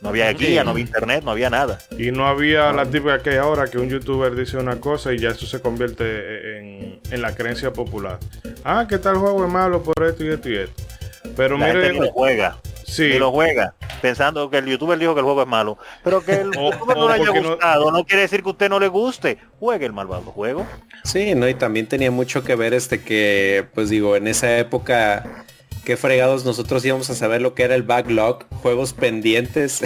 No había guía, no había internet, no había nada. Y no había la típica que hay ahora, que un youtuber dice una cosa y ya eso se convierte en la creencia popular. Ah, que tal juego es malo por esto y esto y esto. Pero mire, ni lo juega. Sí. Ni lo juega. Pensando que el youtuber dijo que el juego es malo. Pero que el youtuber no le haya gustado no quiere decir que usted no le guste. Juegue el malvado juego. Sí, no, y también tenía mucho que ver que, pues digo, en esa época... Qué fregados nosotros íbamos a saber lo que era el backlog, juegos pendientes.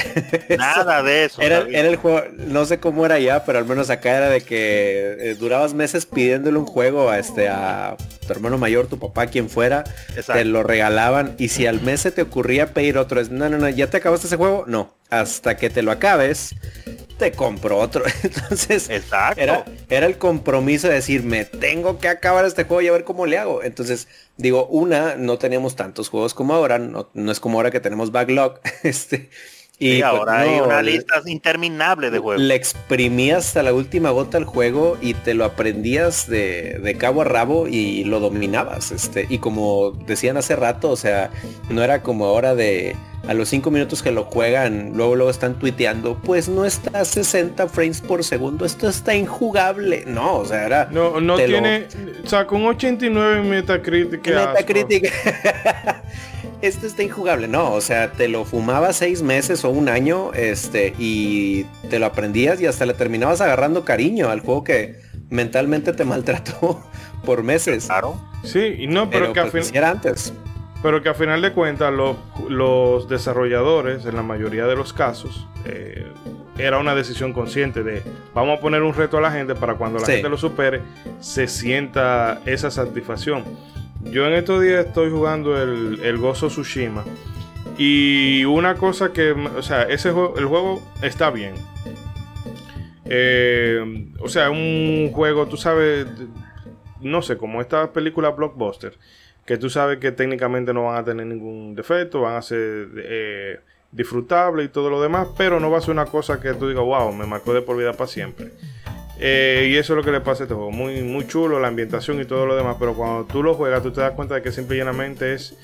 Nada de eso. Era el juego, no sé cómo era ya, pero al menos acá era de que durabas meses pidiéndole un juego a tu hermano mayor, tu papá, quien fuera. Exacto. Te lo regalaban y si al mes se te ocurría pedir otro, es no, ¿ya te acabaste ese juego? No, hasta que te lo acabes, te compro otro. Entonces, exacto. Era el compromiso de decir, me tengo que acabar este juego y a ver cómo le hago. Entonces, digo, no teníamos tantos juegos como ahora, no es como ahora que tenemos backlog. Y sí, ahora pues, hay una lista interminable de juegos. Le exprimías hasta la última gota al juego y te lo aprendías de cabo a rabo y lo dominabas. Y como decían hace rato, o sea, no era como ahora de... A los 5 minutos que lo juegan, luego están tuiteando, pues no está a 60 frames por segundo, esto está injugable. No, o sea, era... No tiene... Sacó un 89 en Metacritic. Metacritic. Esto está injugable. No, o sea, te lo fumabas 6 meses o un año, y te lo aprendías y hasta le terminabas agarrando cariño al juego que mentalmente te maltrató por meses. Claro. Sí, y no, pero que al final... Era antes. Pero que a final de cuentas los desarrolladores, en la mayoría de los casos, era una decisión consciente de vamos a poner un reto a la gente para cuando la gente lo supere, se sienta esa satisfacción. Yo en estos días estoy jugando el Ghost of Tsushima y una cosa que, o sea, el juego está bien. O sea, un juego, tú sabes, no sé, como esta película Blockbuster, que tú sabes que técnicamente no van a tener ningún defecto, van a ser disfrutables y todo lo demás, pero no va a ser una cosa que tú digas, wow, me marcó de por vida para siempre. Y eso es lo que le pasa a este juego, muy, muy chulo la ambientación y todo lo demás, pero cuando tú lo juegas, tú te das cuenta de que simple y llanamente es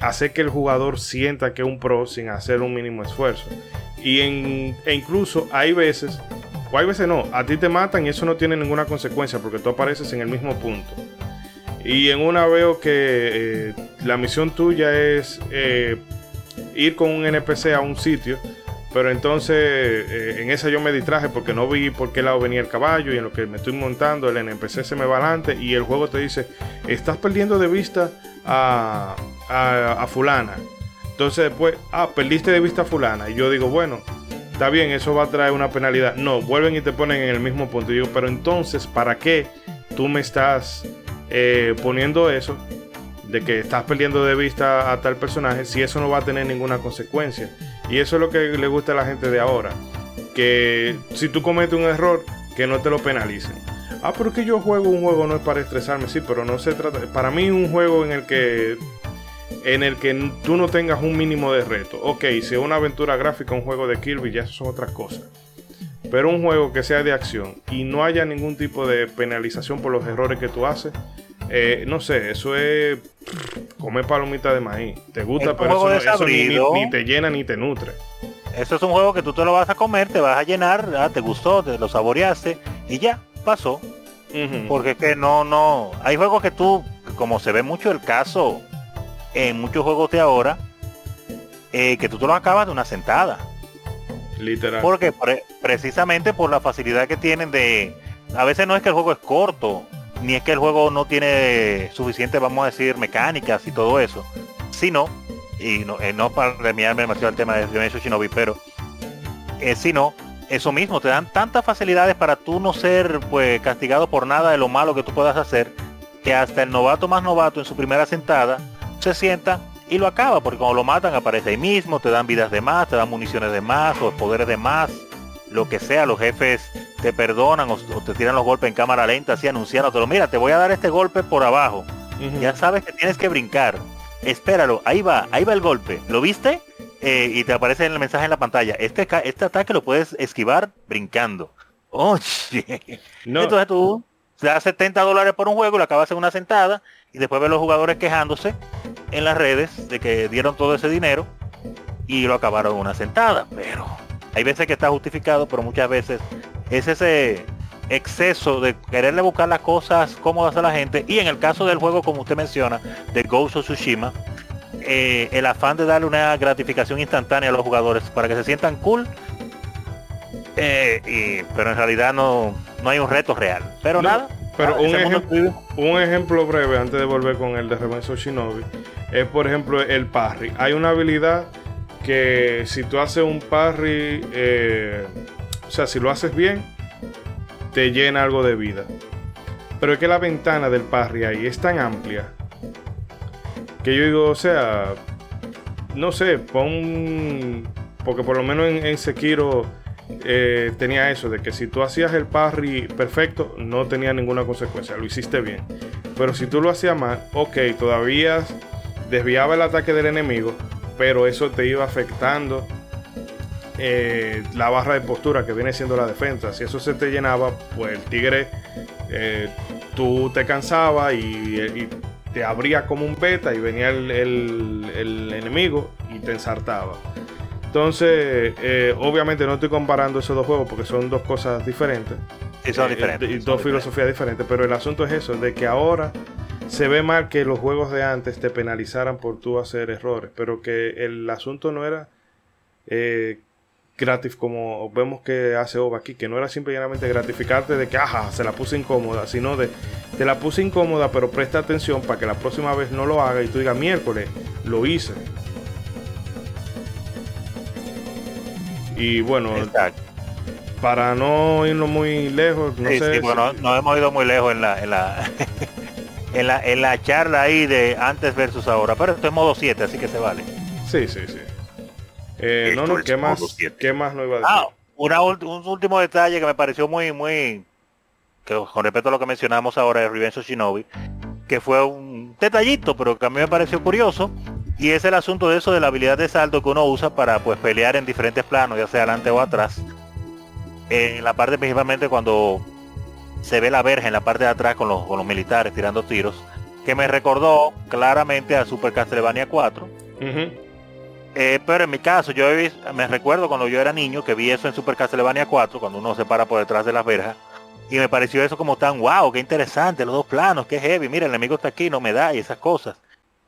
hacer que el jugador sienta que es un pro sin hacer un mínimo esfuerzo. E incluso hay veces, o hay veces no, a ti te matan y eso no tiene ninguna consecuencia porque tú apareces en el mismo punto. Y en una veo que la misión tuya es ir con un NPC a un sitio, pero entonces en esa yo me distraje porque no vi por qué lado venía el caballo y en lo que me estoy montando el NPC se me va adelante y el juego te dice, estás perdiendo de vista a fulana. Entonces después, perdiste de vista a fulana. Y yo digo, bueno, está bien, eso va a traer una penalidad. No, vuelven y te ponen en el mismo punto. Y digo, pero entonces, ¿para qué tú me estás... poniendo eso de que estás perdiendo de vista a tal personaje si eso no va a tener ninguna consecuencia? Y eso es lo que le gusta a la gente de ahora, que si tú cometes un error que no te lo penalicen. Pero que yo juego un juego no es para estresarme. Sí, pero no se trata, para mí un juego en el que tú no tengas un mínimo de reto. Ok, si es una aventura gráfica, un juego de Kirby, ya eso son otras cosas. Pero un juego que sea de acción y no haya ningún tipo de penalización por los errores que tú haces, no sé, eso es comer palomitas de maíz. Te gusta, pero eso ni te llena ni te nutre. Eso es un juego que tú te lo vas a comer, te vas a llenar, te gustó, te lo saboreaste y ya, pasó. Uh-huh. Porque es que no, hay juegos que tú, como se ve mucho el caso en muchos juegos de ahora, que tú te lo acabas de una sentada. Literal. Porque precisamente por la facilidad que tienen de... A veces no es que el juego es corto, ni es que el juego no tiene suficiente, vamos a decir, mecánicas y todo eso, sino... y no para remiarme demasiado al tema de Dimension Shinobi, pero sino eso mismo, te dan tantas facilidades para tú no ser pues castigado por nada de lo malo que tú puedas hacer, que hasta el novato más novato en su primera sentada se sienta y lo acaba, porque cuando lo matan aparece ahí mismo, te dan vidas de más, te dan municiones de más, o poderes de más, lo que sea, los jefes te perdonan o te tiran los golpes en cámara lenta, así anunciándotelo, mira, te voy a dar este golpe por abajo, uh-huh. Ya sabes que tienes que brincar. Espéralo, ahí va el golpe. ¿Lo viste? Y te aparece el mensaje en la pantalla. Este ataque lo puedes esquivar brincando. Oh, no. Entonces tú te das $70 por un juego, lo acabas en una sentada y después ves los jugadores quejándose en las redes de que dieron todo ese dinero y lo acabaron en una sentada. Pero hay veces que está justificado, pero muchas veces es ese exceso de quererle buscar las cosas cómodas a la gente. Y en el caso del juego, como usted menciona, de Ghost of Tsushima, el afán de darle una gratificación instantánea a los jugadores para que se sientan cool, pero en realidad no hay un reto real. Pero un ejemplo breve antes de volver con el de Revenge of Shinobi es, por ejemplo, el parry. Hay una habilidad que si tú haces un parry, o sea, si lo haces bien, te llena algo de vida. Pero es que la ventana del parry ahí es tan amplia que yo digo, o sea, no sé, porque por lo menos en Sekiro tenía eso de que si tú hacías el parry perfecto, no tenía ninguna consecuencia, lo hiciste bien. Pero si tú lo hacías mal, ok, todavía desviaba el ataque del enemigo, pero eso te iba afectando la barra de postura que viene siendo la defensa. Si eso se te llenaba, pues el tigre, tú te cansabas y te abría como un beta y venía el enemigo y te ensartaba. Entonces obviamente no estoy comparando esos dos juegos porque son dos cosas diferentes y dos filosofías diferentes, pero el asunto es eso, de que ahora se ve mal que los juegos de antes te penalizaran por tú hacer errores, pero que el asunto no era gratis, como vemos que hace Oba aquí, que no era simplemente gratificarte de que ajá, se la puse incómoda, sino de te la puse incómoda, pero presta atención para que la próxima vez no lo haga y tú digas miércoles, lo hice. Y bueno, exacto. Para no irnos muy lejos, bueno, no hemos ido muy lejos en la charla ahí de antes versus ahora, pero esto es modo 7, así que se vale. Sí. ¿Qué más no iba a decir? Un último detalle que me pareció muy que, con respecto a lo que mencionamos ahora de Revenge of Shinobi, que fue un detallito, pero que a mí me pareció curioso, y es el asunto de eso de la habilidad de salto que uno usa para pues pelear en diferentes planos, ya sea adelante o atrás. En la parte principalmente cuando se ve la verja en la parte de atrás con los militares tirando tiros, que me recordó claramente a Super Castlevania 4. Uh-huh. Pero en mi caso, me recuerdo cuando yo era niño que vi eso en Super Castlevania 4, cuando uno se para por detrás de las verjas, y me pareció eso como tan wow, qué interesante, los dos planos, qué heavy, mira, el enemigo está aquí, no me da, y esas cosas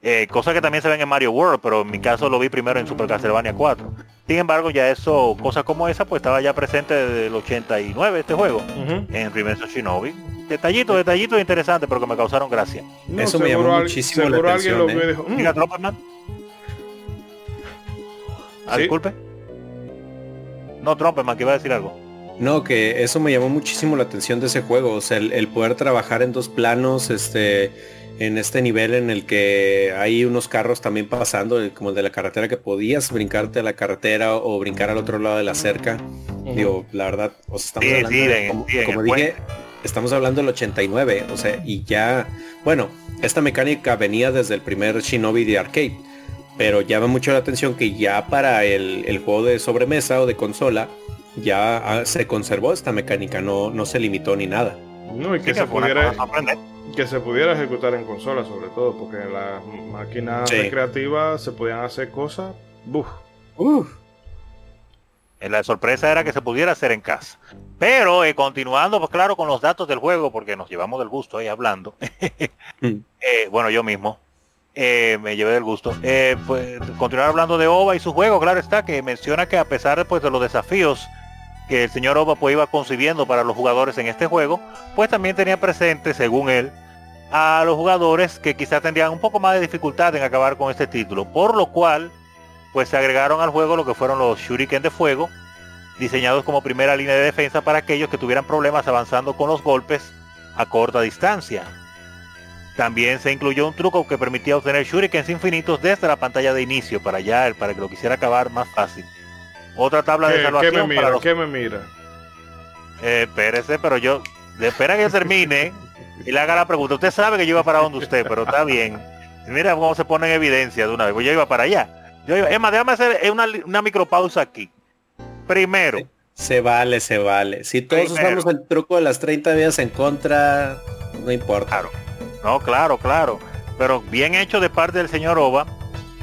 que también se ven en Mario World, pero en mi caso lo vi primero en Super Castlevania 4. Sin embargo, ya eso, cosas como esa, pues estaba ya presente desde el 89 este juego, uh-huh. En Revenge of Shinobi. Detallitos interesantes, pero que me causaron gracia. No, eso me llamó muchísimo la atención. Alguien lo dijo. Mira, Troperman. Sí. Disculpe. No, Tromperman, que iba a decir algo. No, que eso me llamó muchísimo la atención de ese juego. O sea, el poder trabajar en dos planos, en este nivel en el que hay unos carros también pasando, como el de la carretera, que podías brincarte a la carretera o brincar al otro lado de la cerca. Uh-huh. Digo, la verdad, o sea, estamos hablando de, como dije, estamos hablando del 89. O sea, y ya, bueno, esta mecánica venía desde el primer Shinobi de arcade. Pero llama mucho la atención que ya para el juego de sobremesa o de consola ya se conservó esta mecánica, no se limitó ni nada. No, y que sí, se pudiera ejecutar en consola, sobre todo, porque en las máquinas recreativas se podían hacer cosas. La sorpresa era que se pudiera hacer en casa. Pero continuando, pues claro, con los datos del juego, porque nos llevamos del gusto ahí hablando. Bueno, yo mismo me llevé del gusto. Pues, continuar hablando de Oba y su juego, claro está, que menciona que a pesar pues, de los desafíos que el señor Oba pues, iba concibiendo para los jugadores en este juego, pues también tenía presente, según él, a los jugadores que quizás tendrían un poco más de dificultad en acabar con este título, por lo cual pues se agregaron al juego lo que fueron los shuriken de fuego, diseñados como primera línea de defensa para aquellos que tuvieran problemas avanzando con los golpes a corta distancia. También se incluyó un truco que permitía obtener shurikens infinitos desde la pantalla de inicio para allá, para que lo quisiera acabar más fácil. Otra tabla de salvación para los... ¿Qué me mira? Espérese, pero yo... Espera que yo termine y le haga la pregunta. Usted sabe que yo iba para donde usted, pero está bien. Mira cómo se pone en evidencia de una vez. Pues yo iba para allá. Emma, déjame hacer una micropausa aquí. Primero. Se vale. Si todos usamos el truco de las 30 vidas en contra, no importa. Claro. No, claro. Pero bien hecho de parte del señor Oba,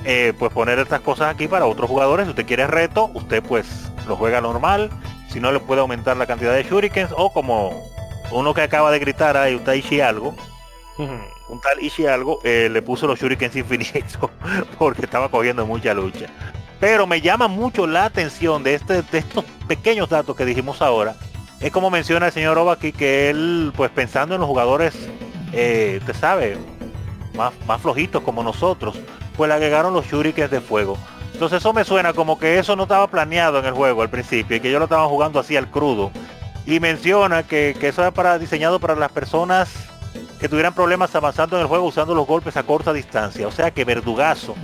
pues poner estas cosas aquí para otros jugadores. Si usted quiere reto, usted pues lo juega normal. Si no, le puede aumentar la cantidad de shurikens. O como uno que acaba de gritar ahí, un Taishi algo. Un tal Ishii algo le puso los shurikens infinitos porque estaba cogiendo mucha lucha. Pero me llama mucho la atención de estos pequeños datos que dijimos ahora. Es como menciona el señor Oba aquí, que él pues pensando en los jugadores usted sabe, más flojitos como nosotros, pues le agregaron los shurikens de fuego. Entonces eso me suena como que eso no estaba planeado en el juego al principio y que yo lo estaba jugando así al crudo. Y menciona que eso era diseñado para las personas que tuvieran problemas avanzando en el juego usando los golpes a corta distancia. O sea que verdugazo.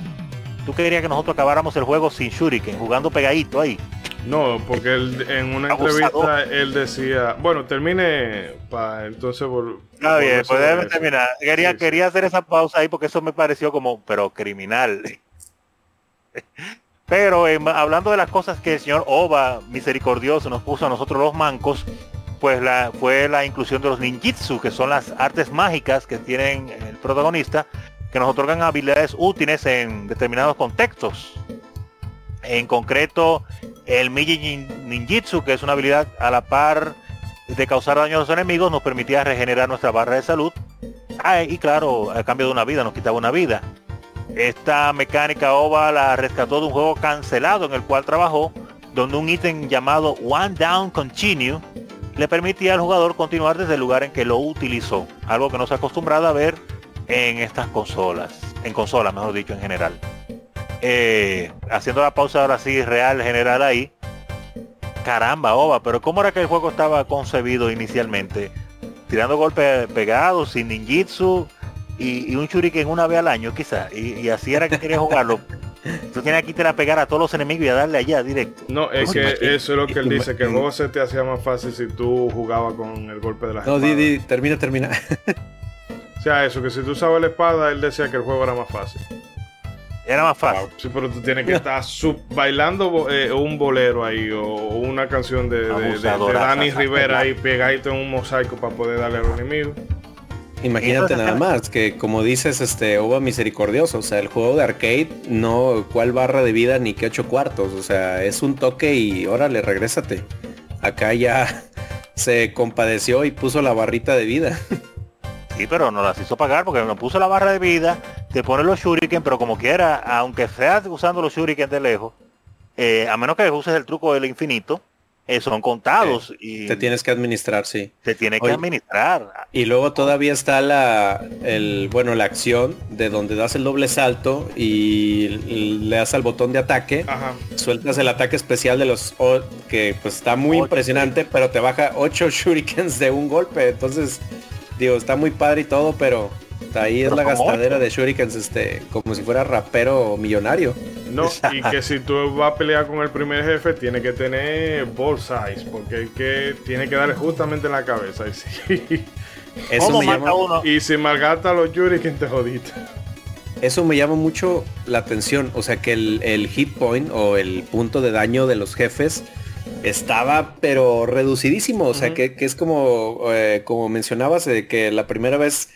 ¿Tú querías que nosotros acabáramos el juego sin shuriken, jugando pegadito ahí? No, porque él, en una entrevista él decía... Bueno, termine para entonces... Está bien, pues déjame terminar. Quería hacer esa pausa ahí porque eso me pareció como... Pero criminal. Pero hablando de las cosas que el señor Oba, misericordioso, nos puso a nosotros los mancos... Pues fue la inclusión de los ninjitsu, que son las artes mágicas que tienen el protagonista, que nos otorgan habilidades útiles en determinados contextos. En concreto, el Miji Ninjitsu, que es una habilidad a la par de causar daño a los enemigos, nos permitía regenerar nuestra barra de salud. Y claro, a cambio de una vida, nos quitaba una vida. Esta mecánica Oba la rescató de un juego cancelado en el cual trabajó, donde un ítem llamado One Down Continue le permitía al jugador continuar desde el lugar en que lo utilizó, algo que no se ha acostumbrado a ver en estas consolas, en consolas mejor dicho en general. Haciendo la pausa ahora sí, real, general ahí. Caramba, Oba, pero ¿cómo era que el juego estaba concebido inicialmente? Tirando golpes pegados, sin ninjitsu y un shuriken una vez al año quizás, y así era que quería jugarlo. Tú tienes que irte a pegar a todos los enemigos y a darle allá directo. No, es que eso es lo que él dice, que el juego se te hacía más fácil si tú jugabas con el golpe de la espada. No, Didi, termina. O sea, eso, que si tú usabas la espada, él decía que el juego era más fácil. Era más fácil. Sí, pero tú tienes que estar bailando un bolero ahí o una canción de Dani Rivera ahí pegadito en un mosaico para poder darle a los enemigos. Imagínate nada más, que como dices, Oba misericordioso, o sea, el juego de arcade, no cuál barra de vida ni qué 8 cuartos, o sea, es un toque y órale, regrésate. Acá ya se compadeció y puso la barrita de vida. Sí, pero no las hizo pagar porque no puso la barra de vida, te pone los shuriken, pero como quiera, aunque seas usando los shuriken de lejos, a menos que uses el truco del infinito, son contados y te tienes que administrar, sí. Te tiene que administrar. Y luego todavía está la acción de donde das el doble salto y le das al botón de ataque. Ajá. Sueltas el ataque especial de los que pues está muy impresionante, sí. Pero te baja 8 shurikens de un golpe. Entonces, digo, está muy padre y todo, pero ahí es la gastadera de shurikens, como si fuera rapero millonario. No, y que si tú vas a pelear con el primer jefe, tiene que tener bullseye, porque tiene que darle justamente en la cabeza. Y si malgasta los shurikens, te jodiste. Eso me llama mucho la atención, o sea que el hit point o el punto de daño de los jefes estaba pero reducidísimo, o sea, que es como, como mencionabas, que la primera vez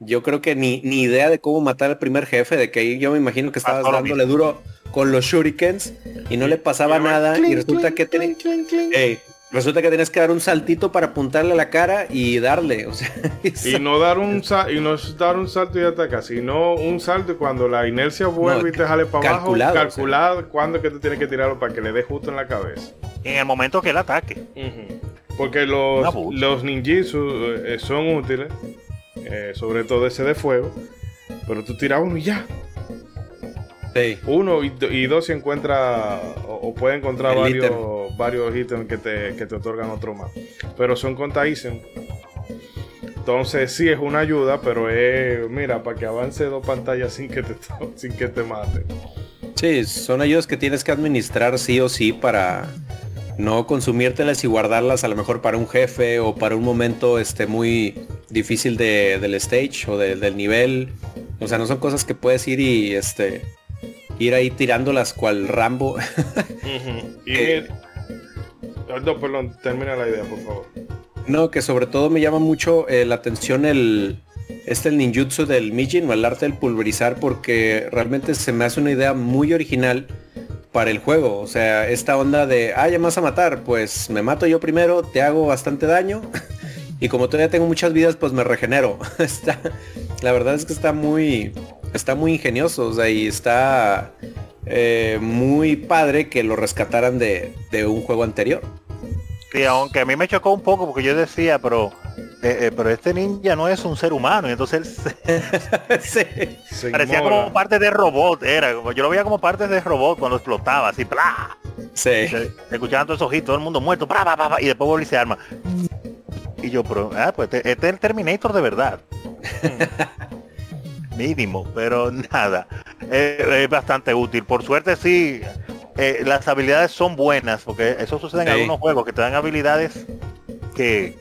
yo creo que ni idea de cómo matar al primer jefe, de que ahí yo me imagino que estabas dándole duro con los shurikens y no le pasaba nada, y resulta que tenías que dar un saltito para apuntarle a la cara y darle, o sea, y no dar un salto y atacar, sino un salto y cuando la inercia vuelve y te jale para abajo, calcular cuándo es que tú tienes que tirarlo para que le dé justo en la cabeza. En el momento que él ataque. Porque los ninjitsu son útiles, sobre todo ese de fuego, pero tú tiras uno y ya. Sí. Uno y dos se encuentra o puede encontrar varios ítems que te otorgan otro más, pero son contadísimos. Entonces sí es una ayuda, pero es mira, para que avance dos pantallas sin que te mate. Sí, son ayudas que tienes que administrar sí o sí para no consumírtelas y guardarlas a lo mejor para un jefe o para un momento muy difícil del stage o del nivel. O sea, no son cosas que puedes ir y ir ahí tirándolas cual Rambo. No, perdón, termina la idea, por favor. No, que sobre todo me llama mucho la atención el ninjutsu del Mijin, o el arte del pulverizar, porque realmente se me hace una idea muy original para el juego. O sea, esta onda de, ya me vas a matar, pues me mato yo primero, te hago bastante daño. Y como todavía tengo muchas vidas, pues me regenero. La verdad es que está muy ingenioso, o sea, y está muy padre que lo rescataran de un juego anterior. Sí, aunque a mí me chocó un poco porque yo decía, pero este ninja no es un ser humano, y entonces él se parecía mola. Como parte de robot, yo lo veía como parte de robot cuando explotaba, así, ¡plá! Sí. Y se escuchaban todos esos hits, todo el mundo muerto, ¡plá, plá, plá! Y después volví y se arma. Y yo, pues este es el Terminator de verdad. Mínimo, pero nada, es bastante útil. Por suerte sí, las habilidades son buenas, porque eso sucede en algunos juegos que te dan habilidades que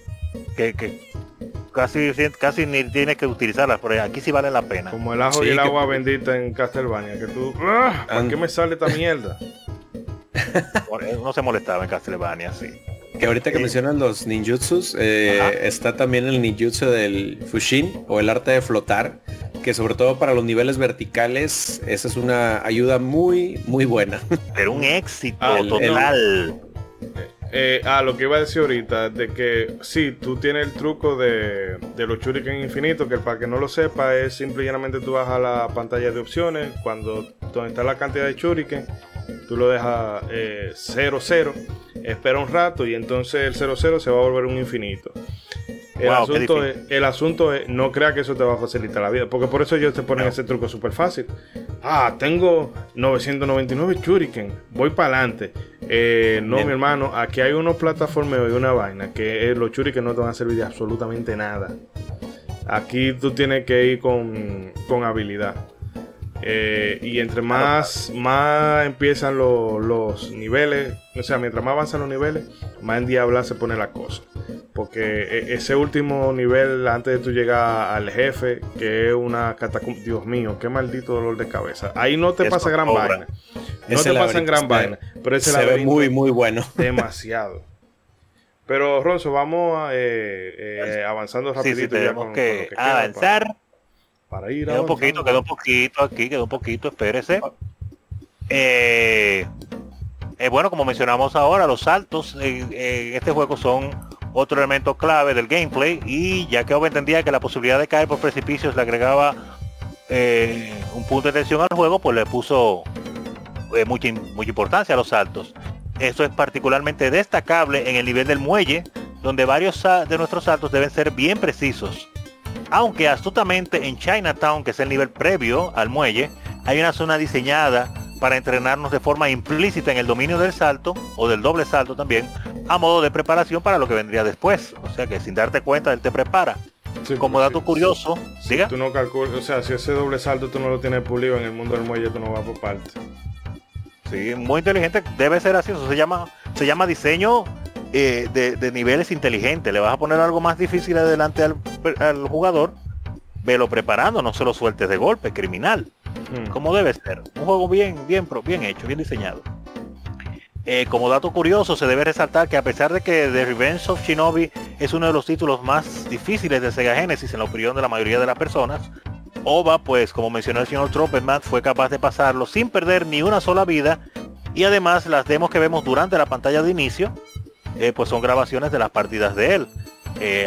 casi ni tienes que utilizarlas, pero aquí sí vale la pena. Como el ajo y el agua bendita en Castlevania, que tú, ¿por qué me sale esta mierda? No se molestaba en Castlevania, sí. Que ahorita que mencionan los ninjutsus, está también el ninjutsu del Fushin, o el arte de flotar, que sobre todo para los niveles verticales, esa es una ayuda muy, muy buena. Pero un éxito total. Lo que iba a decir ahorita, de que sí, tú tienes el truco de los shuriken infinitos, que para que no lo sepa es simple y llanamente tú vas a la pantalla de opciones, donde está la cantidad de shuriken, tú lo dejas 0-0, espera un rato y entonces el 0-0 se va a volver un infinito. El asunto es, no creas que eso te va a facilitar la vida, porque por eso ellos te ponen ese truco súper fácil. Tengo 999 shuriken, voy para adelante. Mi hermano, aquí hay unos plataformeos y una vaina que los shuriken no te van a servir de absolutamente nada. Aquí tú tienes que ir con habilidad. Y entre más empiezan los niveles, o sea, mientras más avanzan los niveles, más en diabla se pone la cosa. Porque ese último nivel, antes de tú llegar al jefe, que es una catacumba, Dios mío, qué maldito dolor de cabeza. Ahí no te pasa gran vaina. No te pasan gran vaina. Pero ese se ve muy, muy bueno. Demasiado. Pero, Ronzo, vamos avanzando rapidito. Sí, tenemos que avanzar. Para ir avanzando. Quedó un poquito aquí, espérese. Bueno, como mencionamos ahora, los saltos en este juego son otro elemento clave del gameplay, y ya que Oba entendía que la posibilidad de caer por precipicios le agregaba un punto de tensión al juego, pues le puso mucha importancia a los saltos. Esto es particularmente destacable en el nivel del muelle, donde varios de nuestros saltos deben ser bien precisos. Aunque astutamente en Chinatown, que es el nivel previo al muelle, hay una zona diseñada para entrenarnos de forma implícita en el dominio del salto, o del doble salto también, a modo de preparación para lo que vendría después. O sea que sin darte cuenta, él te prepara. Sí, como dato curioso, diga. Tú no calculas, o sea, si ese doble salto tú no lo tienes pulido en el mundo del muelle, tú no vas por parte. Sí, muy inteligente, debe ser así, eso se llama diseño de niveles inteligentes. Le vas a poner algo más difícil adelante al jugador, velo preparando, no se lo sueltes de golpe, criminal. Como debe ser, un juego bien hecho, bien diseñado. Como dato curioso, se debe resaltar que a pesar de que The Revenge of Shinobi es uno de los títulos más difíciles de Sega Genesis en la opinión de la mayoría de las personas, OVA, pues como mencionó el señor Tropperman, fue capaz de pasarlo sin perder ni una sola vida, y además las demos que vemos durante la pantalla de inicio, pues son grabaciones de las partidas de él,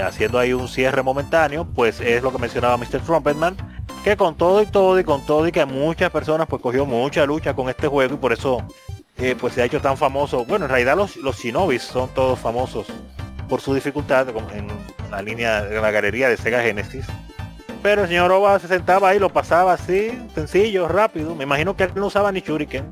haciendo ahí un cierre momentáneo, pues es lo que mencionaba Mr. Tropperman, que con todo y todo y con todo y que muchas personas pues cogió mucha lucha con este juego y por eso... pues se ha hecho tan famoso. Bueno, en realidad los shinobis son todos famosos por su dificultad en la galería de Sega Genesis, pero el señor Oba se sentaba ahí, lo pasaba así, sencillo, rápido. Me imagino que él no usaba ni shuriken.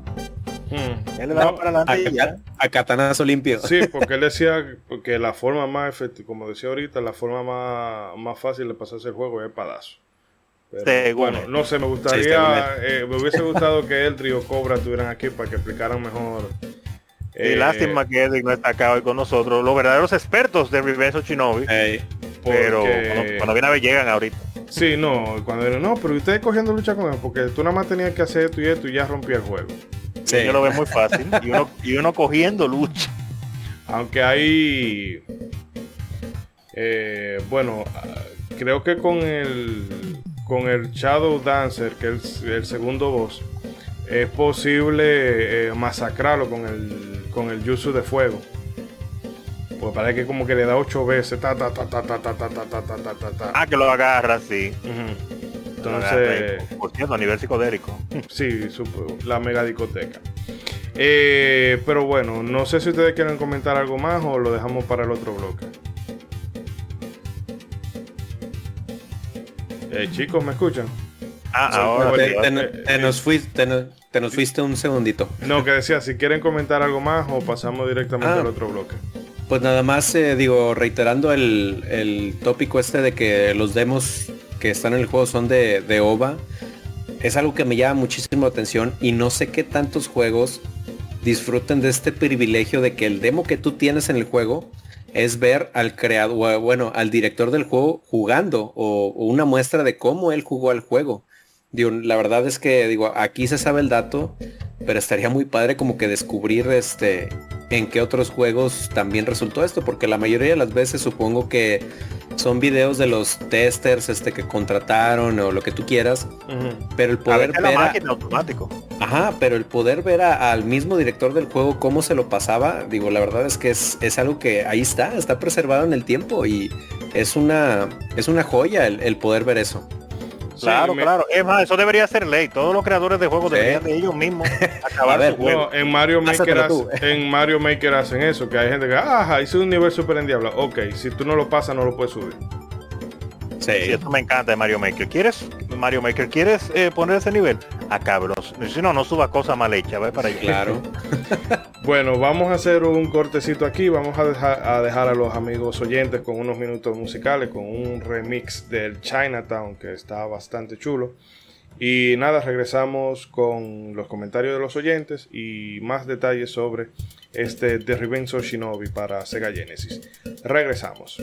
Él le daba para adelante y ya. A catanazo limpio. Sí, porque él decía que la forma más efectiva, como decía ahorita, la forma más fácil de pasarse el juego es el palazo. Pero, bueno, no sé, me gustaría, me hubiese gustado que el trío Cobra estuvieran aquí para que explicaran mejor. Y lástima que Edric no está acá hoy con nosotros, los verdaderos expertos de Revenge of Shinobi. Pero cuando viene a ver llegan ahorita. Sí, no, cuando vienen, no, pero ustedes cogiendo lucha con él, porque tú nada más tenías que hacer esto y esto y ya rompía el juego. Sí. Yo lo veo muy fácil, y uno cogiendo lucha. Aunque hay, bueno, creo que con el Shadow Dancer, que es el segundo boss, es posible masacrarlo con el jutsu de fuego. Pues parece que como que le da 8 veces. Que lo agarra así. Uh-huh. Entonces, por cierto, a nivel psicodélico. Sí, la mega discoteca. Pero bueno, no sé si ustedes quieren comentar algo más o lo dejamos para el otro bloque. Chicos, ¿me escuchan? Ahora te nos fuiste un segundito. No, que decía, si quieren comentar algo más o pasamos directamente al otro bloque. Pues nada más, reiterando el tópico este de que los demos que están en el juego son de OVA, es algo que me llama muchísimo la atención y no sé qué tantos juegos disfruten de este privilegio de que el demo que tú tienes en el juego es ver al creador, bueno, al director del juego jugando o una muestra de cómo él jugó al juego. Digo, la verdad es que digo, aquí se sabe el dato, pero estaría muy padre como que descubrir en qué otros juegos también resultó esto, porque la mayoría de las veces supongo que son videos de los testers que contrataron o lo que tú quieras. Uh-huh. Pero el poder ver la máquina automático. Ajá, pero el poder ver al mismo director del juego cómo se lo pasaba, digo, la verdad es que es algo que ahí está preservado en el tiempo y es una joya el poder ver eso. Claro, sí, claro. Es más, eso debería ser ley. Todos los creadores de juegos deberían de ellos mismos acabar su juego. No, en Mario Maker hacen eso, que hay gente que, hice un nivel super en diablo. Ok, si tú no lo pasas, no lo puedes subir. Sí, eso me encanta de Mario Maker. ¿Quieres poner ese nivel? Acábalo. Si no subas cosas mal hechas, ¿ves? Para allá. Claro. Bueno, vamos a hacer un cortecito aquí. Vamos a dejar a los amigos oyentes con unos minutos musicales, con un remix del Chinatown, que está bastante chulo. Y nada, regresamos con los comentarios de los oyentes y más detalles sobre este The Revenge of Shinobi para Sega Genesis. Regresamos.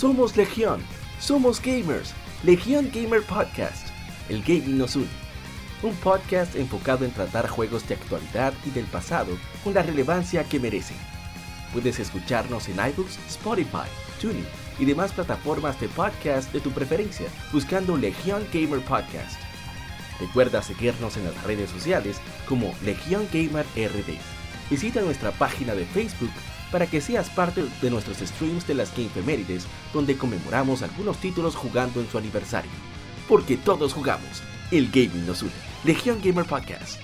Somos Legión, somos gamers. Legión Gamer Podcast, el gaming nos une. Un podcast enfocado en tratar juegos de actualidad y del pasado con la relevancia que merecen. Puedes escucharnos en iBooks, Spotify, TuneIn y demás plataformas de podcast de tu preferencia buscando Legión Gamer Podcast. Recuerda seguirnos en las redes sociales como Legión Gamer RD. Visita nuestra página de Facebook para que seas parte de nuestros streams de las Gamefemérides, donde conmemoramos algunos títulos jugando en su aniversario. Porque todos jugamos. El gaming nos une. Legión Gamer Podcast.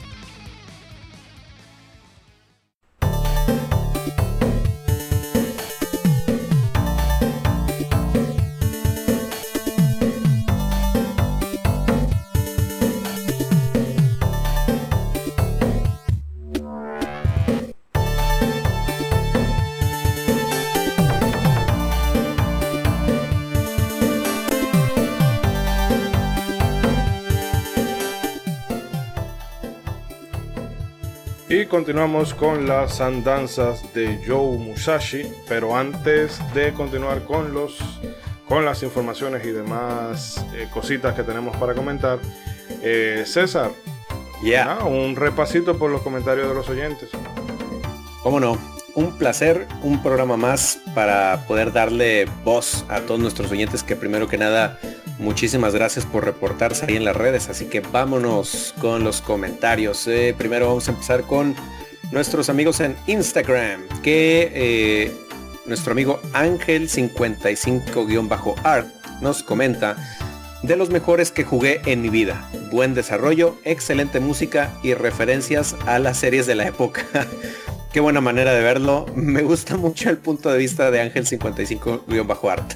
Y continuamos con las andanzas de Joe Musashi, pero antes de continuar con las informaciones y demás cositas que tenemos para comentar, César, un repasito por los comentarios de los oyentes. ¿Cómo no? Un placer, un programa más para poder darle voz a todos nuestros oyentes, que primero que nada, muchísimas gracias por reportarse ahí en las redes, así que vámonos con los comentarios. Primero vamos a empezar con nuestros amigos en Instagram, que nuestro amigo Ángel55-Art nos comenta: de los mejores que jugué en mi vida, buen desarrollo, excelente música y referencias a las series de la época. Qué buena manera de verlo. Me gusta mucho el punto de vista de Ángel55-Art.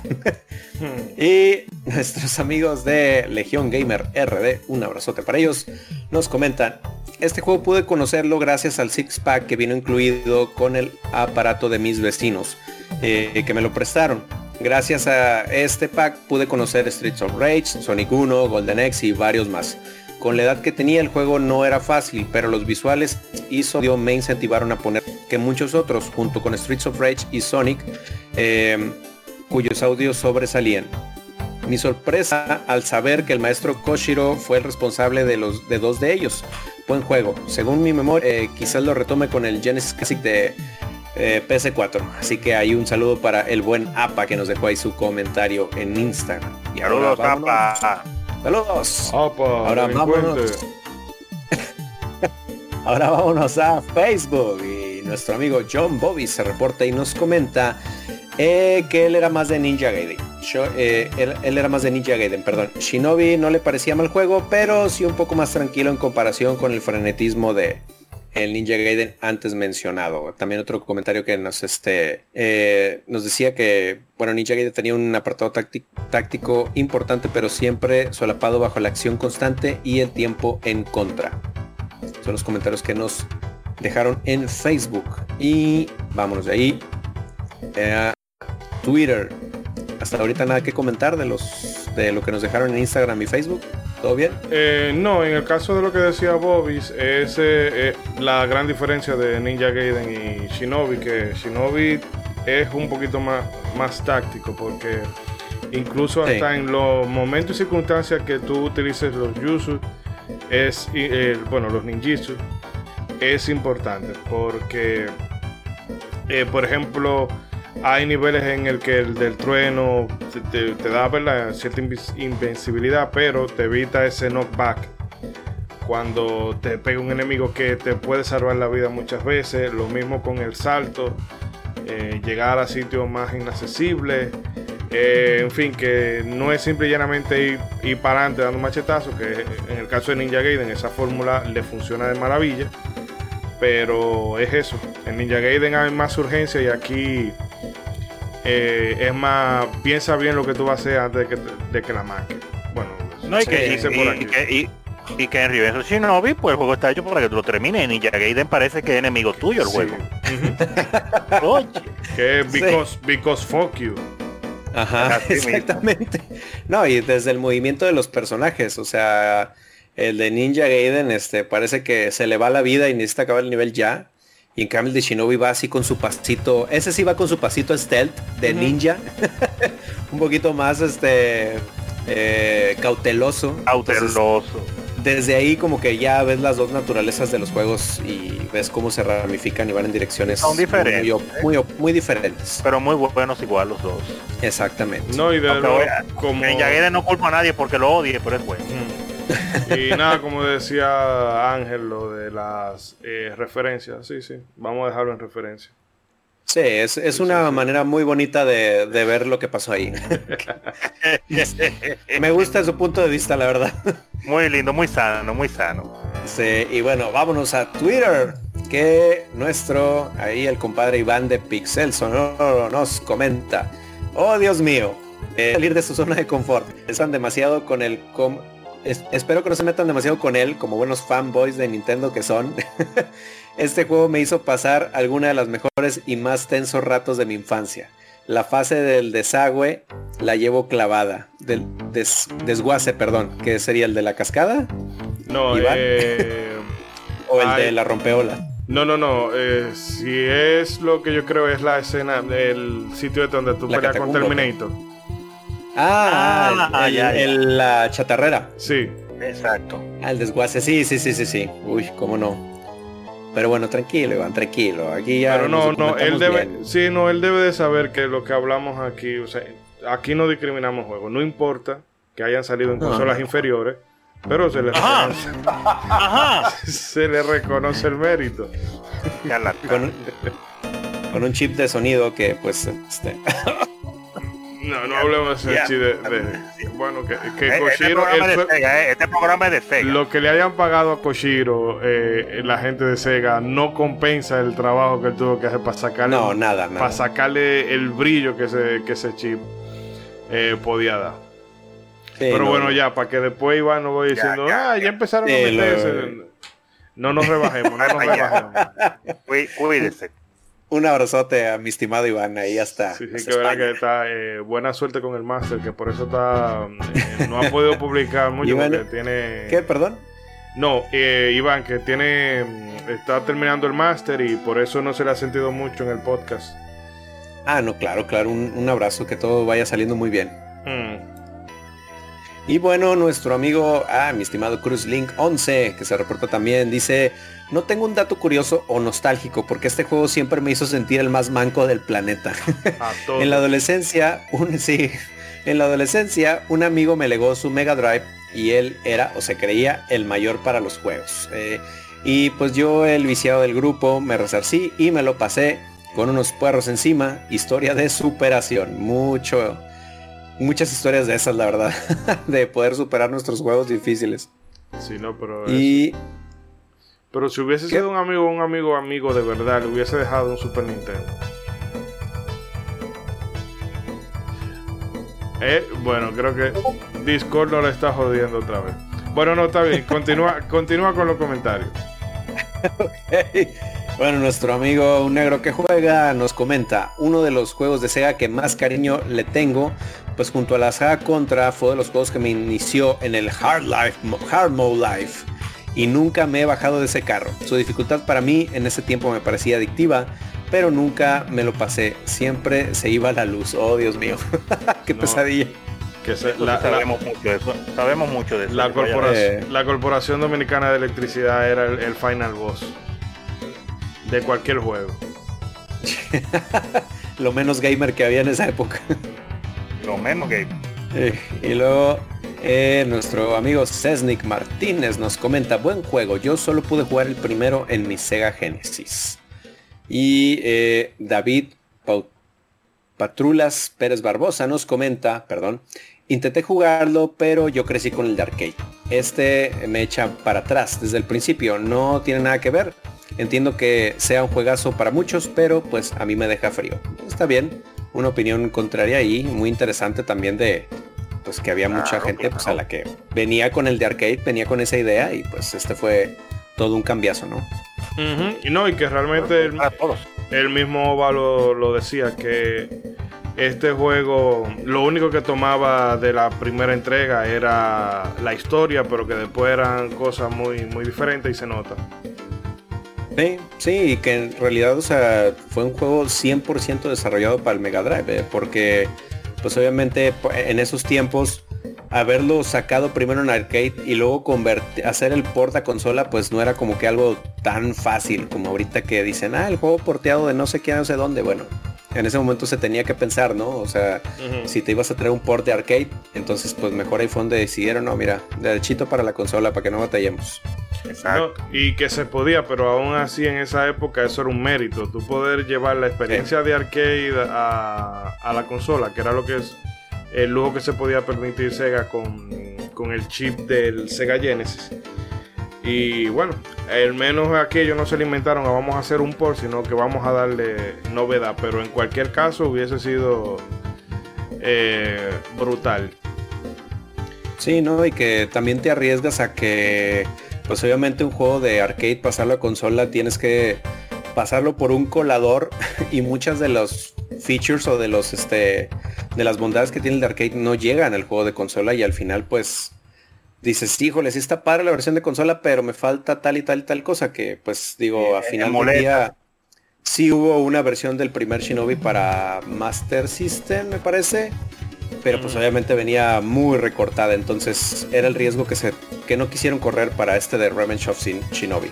Y nuestros amigos de Legión Gamer RD, un abrazote para ellos, nos comentan: este juego pude conocerlo gracias al six pack que vino incluido con el aparato de mis vecinos, que me lo prestaron. Gracias a este pack pude conocer Streets of Rage, Sonic 1, Golden Axe y varios más. Con la edad que tenía el juego no era fácil, pero los visuales y sonido me incentivaron a poner que muchos otros, junto con Streets of Rage y Sonic, cuyos audios sobresalían. Mi sorpresa al saber que el maestro Koshiro fue el responsable de dos de ellos. Buen juego. Según mi memoria, quizás lo retome con el Genesis Classic de PS4. Así que hay un saludo para el buen APA, que nos dejó ahí su comentario en Instagram. Y ahora APA. ¡Saludos! Opa, ahora vámonos. Ahora vámonos a Facebook. Y nuestro amigo John Bobby se reporta y nos comenta que él era más de Ninja Gaiden. Él era más de Ninja Gaiden. Shinobi no le parecía mal juego, pero sí un poco más tranquilo en comparación con el frenetismo de el Ninja Gaiden antes mencionado. También otro comentario que nos decía que, bueno, Ninja Gaiden tenía un apartado táctico importante, pero siempre solapado bajo la acción constante y el tiempo en contra. Son los comentarios que nos dejaron en Facebook. Y vámonos de ahí a Twitter. Hasta ahorita nada que comentar de lo que nos dejaron en Instagram y Facebook. ¿Todo bien? No, en el caso de lo que decía Bobis, es la gran diferencia de Ninja Gaiden y Shinobi, que Shinobi es un poquito más táctico, porque incluso hasta en los momentos y circunstancias que tú utilices los jutsu, los ninjitsu, es importante, porque, por ejemplo, hay niveles en el que el del trueno te da, ¿verdad?, cierta invencibilidad, pero te evita ese knockback cuando te pega un enemigo que te puede salvar la vida muchas veces. Lo mismo con el salto, llegar a sitios más inaccesibles, en fin, que no es simple y llanamente ir para adelante dando machetazos, que en el caso de Ninja Gaiden esa fórmula le funciona de maravilla. Pero es eso, en Ninja Gaiden hay más urgencia y aquí es más, piensa bien lo que tú vas a hacer antes de que la marque. Bueno, no hay que irse por aquí. Y que en Revenge of Shinobi, pues el juego está hecho para que tú lo termines. En Ninja Gaiden parece que es enemigo tuyo el juego. Oye. Que es because fuck you. Ajá, exactamente. No, y desde el movimiento de los personajes, o sea, el de Ninja Gaiden parece que se le va la vida y necesita acabar el nivel ya. Y en cambio el de Shinobi va así con su pasito. Ese sí va con su pasito stealth de ninja. un poquito más cauteloso. Cauteloso. Entonces, desde ahí como que ya ves las dos naturalezas de los juegos y ves cómo se ramifican y van en direcciones muy diferentes. Pero muy buenos igual los dos. Exactamente. No, y de nuevo, como... En Yaguera no culpa a nadie porque lo odie, pero es bueno. Y nada, como decía Ángel, lo de las referencias, sí, vamos a dejarlo en referencia. Sí, es una manera muy bonita de ver lo que pasó ahí. Me gusta su punto de vista, la verdad. Muy lindo, muy sano, muy sano. Sí, y bueno, vámonos a Twitter, que nuestro, ahí el compadre Iván de Pixel Sonoro nos comenta. Oh, Dios mío, salir de su zona de confort. Están demasiado con el... espero que no se metan demasiado con él, como buenos fanboys de Nintendo que son. Este juego me hizo pasar alguna de las mejores y más tensos ratos de mi infancia. La fase del desagüe la llevo clavada. Del desguace, perdón. ¿Qué sería el de la cascada? No, Iván. O el de la rompeola. No. Si es lo que yo creo es la escena, el sitio donde tú peleas con Terminator. La chatarrera. Sí. Exacto. El desguace, sí. Uy, cómo no. Pero bueno, tranquilo, Iván, tranquilo. Aquí ya. Pero no, él debe. Bien. Sí, no, él debe de saber que lo que hablamos aquí, o sea, aquí no discriminamos juegos. No importa que hayan salido en consolas inferiores, pero se les reconoce. Se le reconoce el mérito. Con un chip de sonido que pues No hablemos de bueno, que Koshiro... Este programa es de Sega. Lo que le hayan pagado a Koshiro, la gente de Sega, no compensa el trabajo que él tuvo que hacer para sacarle... No, nada. Para sacarle el brillo que ese chip podía dar. Sí, pero no, bueno, ya, para que después Iván no vaya diciendo... Ya empezaron a meterse... No nos rebajemos, Cuídense. Un abrazote a mi estimado Iván, ahí hasta. Sí, que verdad que está. Buena suerte con el máster, que por eso está. No ha podido publicar mucho. Iván, porque tiene. ¿Qué? ¿Perdón? No, Iván, que tiene. Está terminando el máster y por eso no se le ha sentido mucho en el podcast. Ah, no, claro. Un abrazo, que todo vaya saliendo muy bien. Y bueno, nuestro amigo, mi estimado CruzLink11, que se reporta también, dice: no tengo un dato curioso o nostálgico, porque este juego siempre me hizo sentir el más manco del planeta. En la adolescencia, un amigo me legó su Mega Drive y él era, o se creía, el mayor para los juegos. Y pues yo, el viciado del grupo, me resarcí y me lo pasé con unos puerros encima. Historia de superación. Muchas historias de esas, la verdad. De poder superar nuestros juegos difíciles. Sí, no, pero... Pero si hubiese sido un amigo de verdad, le hubiese dejado un Super Nintendo. Bueno, creo que Discord no la está jodiendo otra vez. Bueno, no, está bien. Continúa con los comentarios. Okay. Bueno, nuestro amigo Un Negro que Juega nos comenta: uno de los juegos de Sega que más cariño le tengo, pues junto a la saga Contra, fue de los juegos que me inició en el Hard Mode Life. Y nunca me he bajado de ese carro. Su dificultad para mí en ese tiempo me parecía adictiva, pero nunca me lo pasé. Siempre se iba la luz. Oh, Dios mío. Qué pesadilla. Sabemos mucho de eso. La Corporación Dominicana de Electricidad era el final boss de cualquier juego. Lo menos gamer que había en esa época. Lo menos gamer. Y luego... nuestro amigo Cesnick Martínez nos comenta: buen juego, yo solo pude jugar el primero en mi Sega Genesis. Y David Patrulas Pérez Barbosa nos comenta: perdón, intenté jugarlo, pero yo crecí con el de arcade. Este me echa para atrás desde el principio, no tiene nada que ver. Entiendo que sea un juegazo para muchos, pero pues a mí me deja frío. Está bien, una opinión contraria ahí, muy interesante también de... pues que había mucha gente pues a la que venía con el de arcade, venía con esa idea y pues este fue todo un cambiazo, ¿no? Uh-huh. Y no, y que realmente el mismo Oba lo decía, que este juego lo único que tomaba de la primera entrega era la historia, pero que después eran cosas muy, muy diferentes y se nota. Sí, y que en realidad, o sea, fue un juego 100% desarrollado para el Mega Drive, porque... pues obviamente en esos tiempos haberlo sacado primero en arcade y luego hacer el port a consola, pues no era como que algo tan fácil como ahorita que dicen, el juego porteado de no sé qué, no sé dónde. Bueno, en ese momento se tenía que pensar, ¿no? O sea, si te ibas a traer un port de arcade, entonces pues mejor iPhone decidieron, no, mira, derechito para la consola para que no batallemos. Exacto. No, y que se podía, pero aún así en esa época eso era un mérito, tú poder llevar la experiencia de arcade a la consola, que era lo que es el lujo que se podía permitir Sega con el chip del Sega Genesis. Y bueno, al menos aquellos no se le inventaron a vamos a hacer un port, sino que vamos a darle novedad, pero en cualquier caso hubiese sido brutal. Sí, ¿no? Y que también te arriesgas a que, pues obviamente un juego de arcade, pasarlo a consola, tienes que pasarlo por un colador y muchas de los features o de los de las bondades que tiene el de arcade no llegan al juego de consola y al final pues dices, híjole, sí está padre la versión de consola, pero me falta tal y tal y tal cosa que, pues, digo, al final del día sí hubo una versión del primer Shinobi para Master System, me parece, pero pues obviamente venía muy recortada, entonces era el riesgo que no quisieron correr para este de Revenge of Shinobi.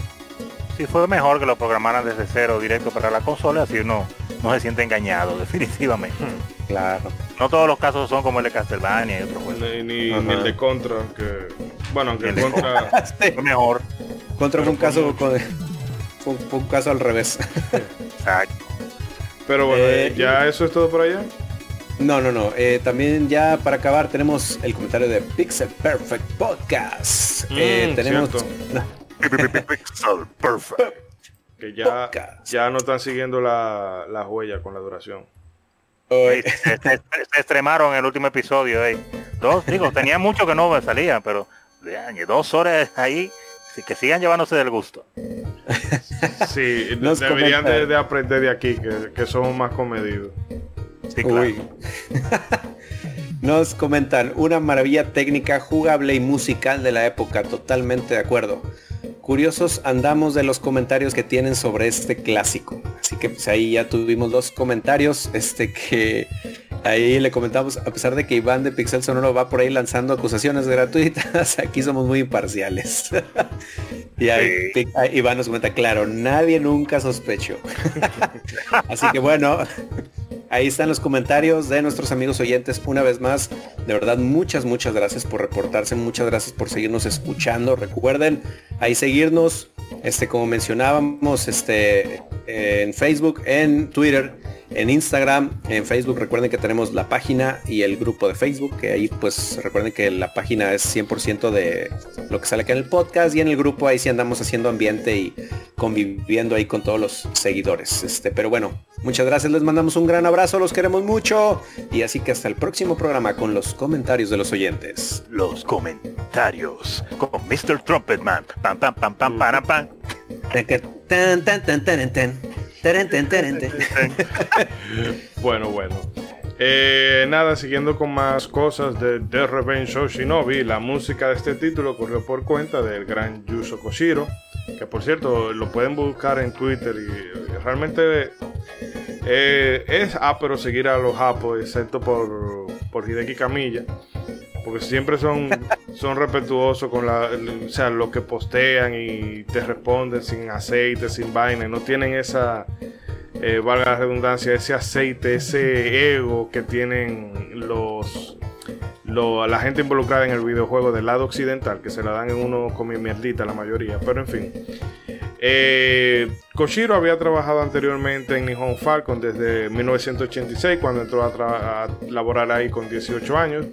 Sí, fue mejor que lo programaran desde cero directo para la consola, así uno no se siente engañado, definitivamente. Claro. No todos los casos son como el de Castlevania y otros juegos. Ni el de Contra, que... Bueno, aunque el Contra... fue mejor. Contra fue un caso al revés. Exacto. Pero bueno, ¿ya eso es todo por allá? No. También ya para acabar tenemos el comentario de Pixel Perfect Podcast. Tenemos... Pixel Perfect. Que ya no están siguiendo la huella con la duración. Se extremaron en el último episodio. Tenía mucho que no me salía, pero 2 horas ahí, que sigan llevándose del gusto. Sí, deberían de aprender de aquí, que somos más comedidos. Sí, claro. Nos comentan, una maravilla técnica, jugable y musical de la época, totalmente de acuerdo. Curiosos andamos de los comentarios que tienen sobre este clásico. Así que pues ahí ya tuvimos 2 comentarios que ahí le comentamos, a pesar de que Iván de Pixel Sonoro va por ahí lanzando acusaciones gratuitas, aquí somos muy imparciales. Y ahí Iván nos comenta, claro, nadie nunca sospechó. Así que bueno, ahí están los comentarios de nuestros amigos oyentes. Una vez más, de verdad, muchas gracias por reportarse, muchas gracias por seguirnos escuchando. Recuerden ahí seguirnos, como mencionábamos, en Facebook, en Twitter, en Instagram, en Facebook. Recuerden que tenemos la página y el grupo de Facebook, que ahí pues recuerden que la página es 100% de lo que sale acá en el podcast, y en el grupo ahí sí andamos haciendo ambiente y conviviendo ahí con todos los seguidores. Pero bueno, muchas gracias, les mandamos un gran abrazo, los queremos mucho, y así que hasta el próximo programa con los comentarios de los oyentes. Los comentarios con Mr. Trumpetman. Pam pam pam pam pam pam. Tan tan tan tan tan. Bueno. Nada, siguiendo con más cosas de The Revenge of Shinobi, la música de este título corrió por cuenta del gran Yuzo Koshiro, que por cierto lo pueden buscar en Twitter y realmente es pero seguir a los japos, excepto por Hideki Kamiya, porque siempre son respetuosos con lo que postean y te responden sin aceite, sin vaina, no tienen esa, valga la redundancia, ese aceite, ese ego que tienen la gente involucrada en el videojuego del lado occidental, que se la dan en uno con mi mierdita la mayoría, pero en fin. Koshiro había trabajado anteriormente en Nihon Falcon desde 1986, cuando entró a laborar ahí con 18 años.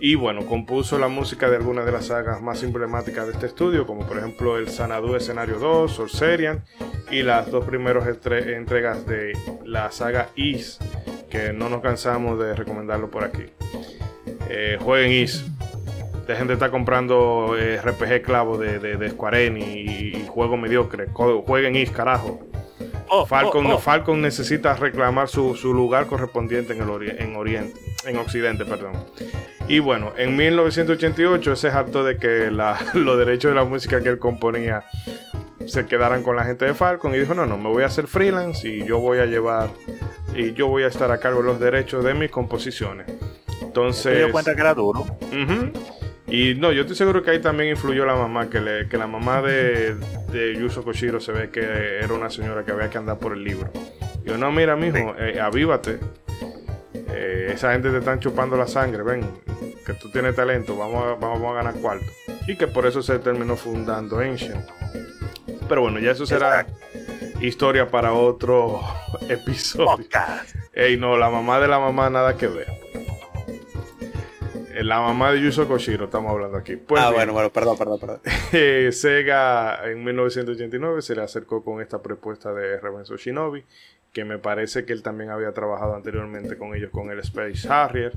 Y bueno, compuso la música de algunas de las sagas más emblemáticas de este estudio, como por ejemplo el Xanadu Escenario 2, Sorcerian, y las 2 primeras entregas de la saga Is, que no nos cansamos de recomendarlo por aquí. Jueguen Is. Dejen de estar comprando RPG clavo de Square Enix y juegos mediocres. Jueguen Is, carajo. Falcon necesita reclamar su lugar correspondiente en Occidente, perdón. Y bueno, en 1988 se hartó de que los derechos de la música que él componía se quedaran con la gente de Falcon y dijo, no, me voy a hacer freelance y yo voy a llevar y yo voy a estar a cargo de los derechos de mis composiciones. Entonces... me dio cuenta que era duro. Uh-huh. Y no, yo estoy seguro que ahí también influyó la mamá, que la mamá de Yuzo Koshiro se ve que era una señora que había que andar por el libro. Yo, no, mira, mijo, avívate. Esa gente te están chupando la sangre, ven, que tú tienes talento, vamos a ganar cuarto. Y que por eso se terminó fundando Ancient. Pero bueno, ya eso será historia para otro episodio. Ey, no, la mamá de la mamá nada que ver. La mamá de Yuzo Koshiro, estamos hablando aquí. Pues, bueno, perdón. Sega en 1989 se le acercó con esta propuesta de Revenge of Shinobi, que me parece que él también había trabajado anteriormente con ellos, con el Space Harrier.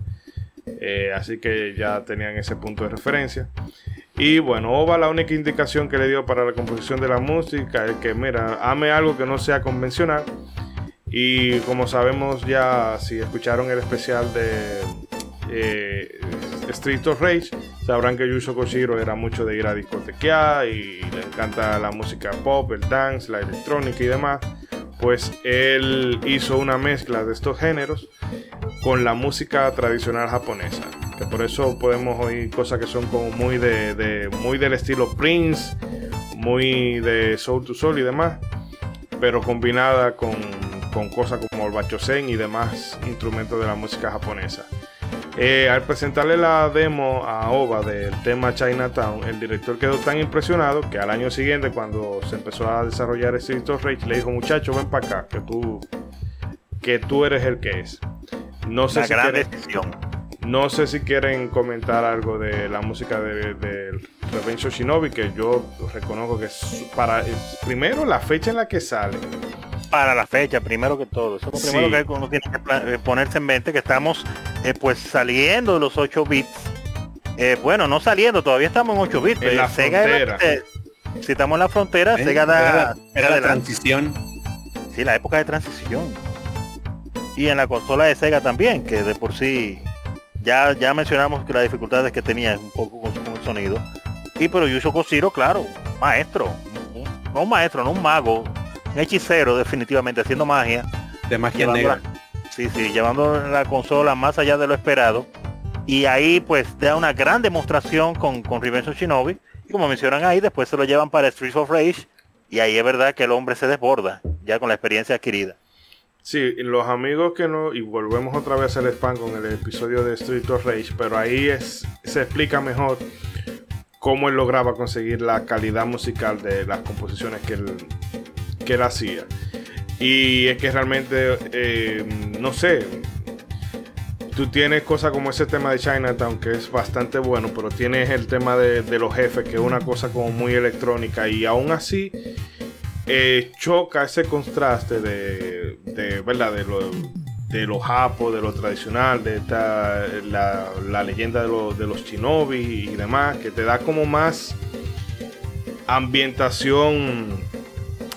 Así que ya tenían ese punto de referencia. Y bueno, Oba, la única indicación que le dio para la composición de la música es que, mira, ame algo que no sea convencional. Y como sabemos ya, si escucharon el especial de... Street of Rage, sabrán que Yuzo Koshiro era mucho de ir a discotequear y le encanta la música pop, el dance, la electrónica y demás. Pues él hizo una mezcla de estos géneros con la música tradicional japonesa, que por eso podemos oír cosas que son como muy muy del estilo Prince, muy de soul to soul y demás, pero combinada con cosas como el bachosen y demás instrumentos de la música japonesa. Al presentarle la demo a Oba del tema Chinatown, el director quedó tan impresionado que al año siguiente, cuando se empezó a desarrollar Streets of Rage, le dijo: muchacho, ven para acá, que tú eres el que es. No sé si quieren comentar algo de la música de Revenge of Shinobi, que yo reconozco que es primero la fecha en la que sale. Para la fecha, primero que todo. Eso es lo primero que uno tiene que ponerse en mente, que estamos pues saliendo de los 8 bits. Bueno, no saliendo, todavía estamos en 8 bits. En la frontera. Si estamos en la frontera, Sega da... Era la transición. Sí, la época de transición. Y en la consola de Sega también, que de por sí... Ya mencionamos que las dificultades que tenía un poco con el sonido. Y pero Yuzo Koshiro, claro, maestro, no un mago. Un hechicero, definitivamente, haciendo magia. De magia negra. Llevando la consola más allá de lo esperado. Y ahí pues da una gran demostración con Revenge of Shinobi. Y como mencionan ahí, después se lo llevan para Streets of Rage. Y ahí es verdad que el hombre se desborda, ya con la experiencia adquirida. Sí, los amigos que no... Y volvemos otra vez al spam con el episodio de Streets of Rage. Pero ahí se explica mejor cómo él lograba conseguir la calidad musical de las composiciones que él hacía. Y es que realmente no sé, tú tienes cosas como ese tema de Chinatown, que es bastante bueno, pero tienes el tema de los jefes, que es una cosa como muy electrónica, y aún así choca ese contraste ¿verdad? De lo japo, de lo tradicional, de la leyenda de los shinobi y demás, que te da como más ambientación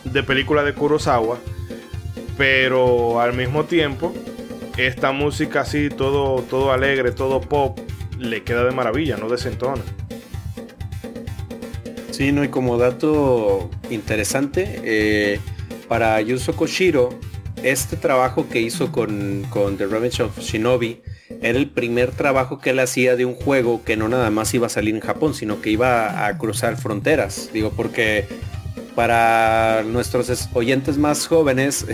de película de Kurosawa, pero al mismo tiempo esta música así todo alegre, todo pop, le queda de maravilla, no desentona. Sí, no, y como dato interesante, para Yuzo Koshiro, este trabajo que hizo con The Revenge of Shinobi era el primer trabajo que él hacía de un juego que no nada más iba a salir en Japón, sino que iba a cruzar fronteras, digo, porque... Para nuestros oyentes más jóvenes,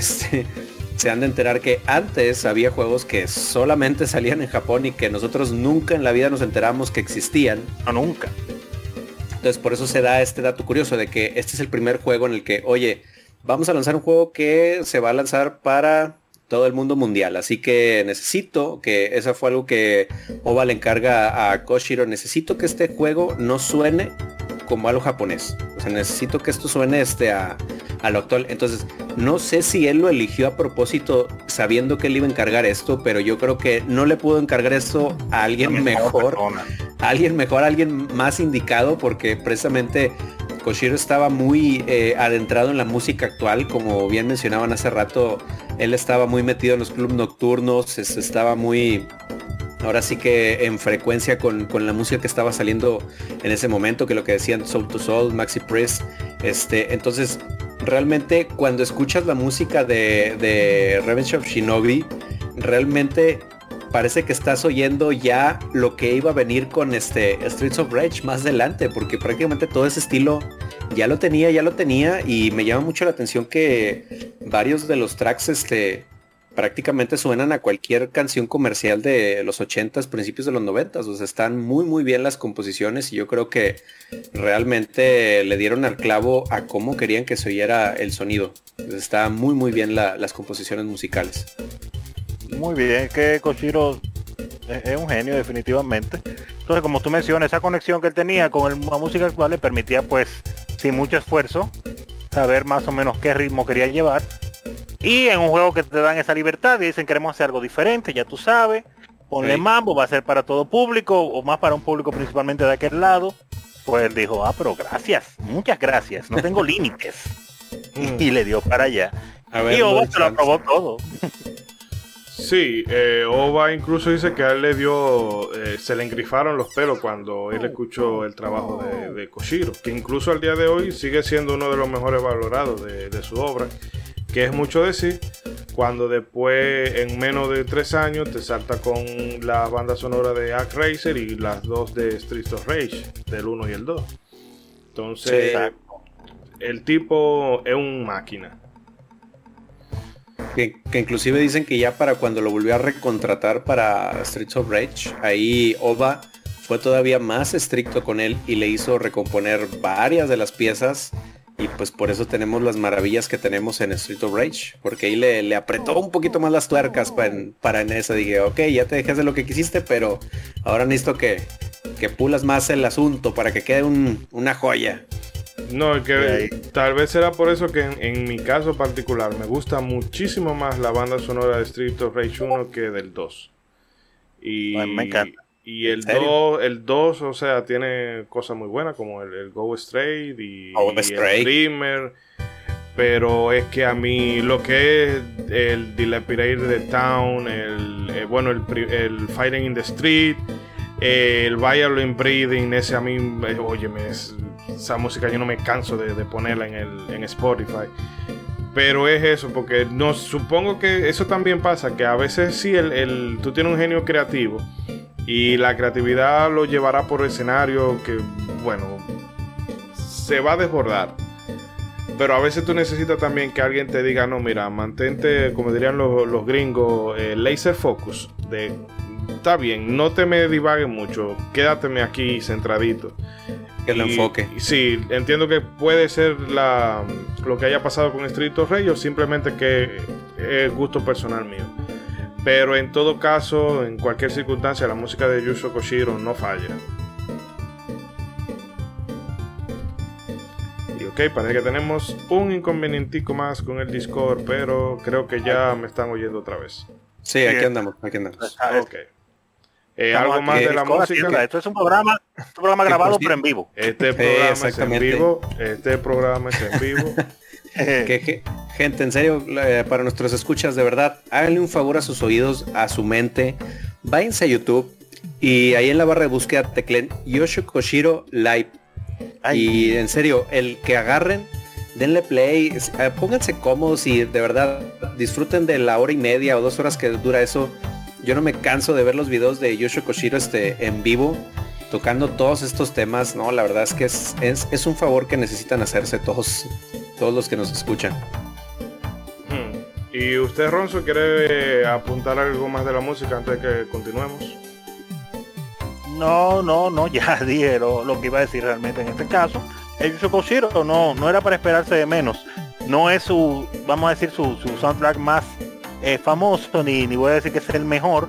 se han de enterar que antes había juegos que solamente salían en Japón y que nosotros nunca en la vida nos enteramos que existían. No, nunca. Entonces por eso se da este dato curioso de que este es el primer juego en el que, oye, vamos a lanzar un juego que se va a lanzar para todo el mundo mundial. Así que necesito, que eso fue algo que Oba le encarga a Koshiro, necesito que este juego no suene como algo japonés, o sea, necesito que esto suene a lo actual. Entonces, no sé si él lo eligió a propósito sabiendo que él iba a encargar esto, pero yo creo que no le pudo encargar esto a alguien más indicado, porque precisamente Koshiro estaba muy adentrado en la música actual, como bien mencionaban hace rato, él estaba muy metido en los clubes nocturnos, estaba muy... Ahora sí que en frecuencia con la música que estaba saliendo en ese momento, que lo que decían Soul to Soul, Maxi Priest, entonces realmente cuando escuchas la música de Revenge of Shinobi, realmente parece que estás oyendo ya lo que iba a venir con Streets of Rage más adelante, porque prácticamente todo ese estilo ya lo tenía, y me llama mucho la atención que varios de los tracks prácticamente suenan a cualquier canción comercial de los 80s, principios de los 90s. O sea, están muy muy bien las composiciones, y yo creo que realmente le dieron al clavo a cómo querían que se oyera el sonido. Entonces, está muy muy bien las composiciones musicales. Muy bien, que Koshiro es un genio definitivamente. Entonces, como tú mencionas, esa conexión que él tenía con la música actual le permitía, pues, sin mucho esfuerzo, saber más o menos qué ritmo quería llevar. Y en un juego que te dan esa libertad y dicen, queremos hacer algo diferente, ya tú sabes, ponle mambo, va a ser para todo público, o más para un público principalmente de aquel lado. Pues dijo, pero gracias, muchas gracias, no tengo límites. Y le dio para allá. A ver, y Oba se lo aprobó todo. Sí, Oba incluso dice que a él le dio, se le engrifaron los pelos cuando él escuchó el trabajo de Koshiro, que incluso al día de hoy sigue siendo uno de los mejores valorados de su obra, que es mucho decir, cuando después en menos de 3 años te salta con la banda sonora de ActRaiser y las dos de Streets of Rage, del 1 y el 2. Entonces, sí, el tipo es un máquina. Que inclusive dicen que ya para cuando lo volvió a recontratar para Streets of Rage, ahí Oba fue todavía más estricto con él y le hizo recomponer varias de las piezas, y pues por eso tenemos las maravillas que tenemos en Streets of Rage, porque ahí le apretó un poquito más las tuercas para en esa. Dije, ok, ya te dejaste lo que quisiste, pero ahora necesito que pulas más el asunto para que quede una joya. No, que tal vez será por eso que en mi caso particular me gusta muchísimo más la banda sonora de Streets of Rage 1 que del 2. Y me encanta. Y el 2, o sea, tiene cosas muy buenas como el Go Straight y el Dreamer. Pero es que a mí lo que es el Dilapidated the Town, el Fighting in the Street, el Violent Breathing, ese a mí, óyeme, esa música yo no me canso de ponerla en Spotify. Pero es eso, porque no, supongo que eso también pasa, que a veces sí tú tienes un genio creativo y la creatividad lo llevará por escenario que, bueno, se va a desbordar. Pero a veces tú necesitas también que alguien te diga, no, mira, mantente, como dirían los gringos, laser focus. Está bien, no te me divagues mucho, quédateme aquí centradito. Que lo enfoque. Sí, entiendo que puede ser lo que haya pasado con Streets of Rage, simplemente que es gusto personal mío. Pero en todo caso, en cualquier circunstancia, la música de Yuzo Koshiro no falla. Y ok, parece que tenemos un inconvenientico más con el Discord, pero creo que ya me están oyendo otra vez. Sí, aquí andamos. Okay. ¿Algo más de la música? Esto es un programa grabado pero en vivo. Este programa es en vivo. Gente, en serio, para nuestros escuchas, de verdad, háganle un favor a sus oídos, a su mente. Váyanse a YouTube y ahí en la barra de búsqueda tecleen Yuzo Koshiro Live. Y en serio, el que agarren, denle play, pónganse cómodos y de verdad disfruten de la hora y media o 2 horas que dura eso. Yo no me canso de ver los videos de Yuzo Koshiro en vivo, tocando todos estos temas. No, la verdad es que es un favor que necesitan hacerse todos los que nos escuchan. ¿Y usted, Ronzo, quiere apuntar algo más de la música antes de que continuemos? No, ya dije lo que iba a decir realmente en este caso. El Yuzo Koshiro no era para esperarse de menos. No es su, vamos a decir, su soundtrack más famoso, ni voy a decir que es el mejor,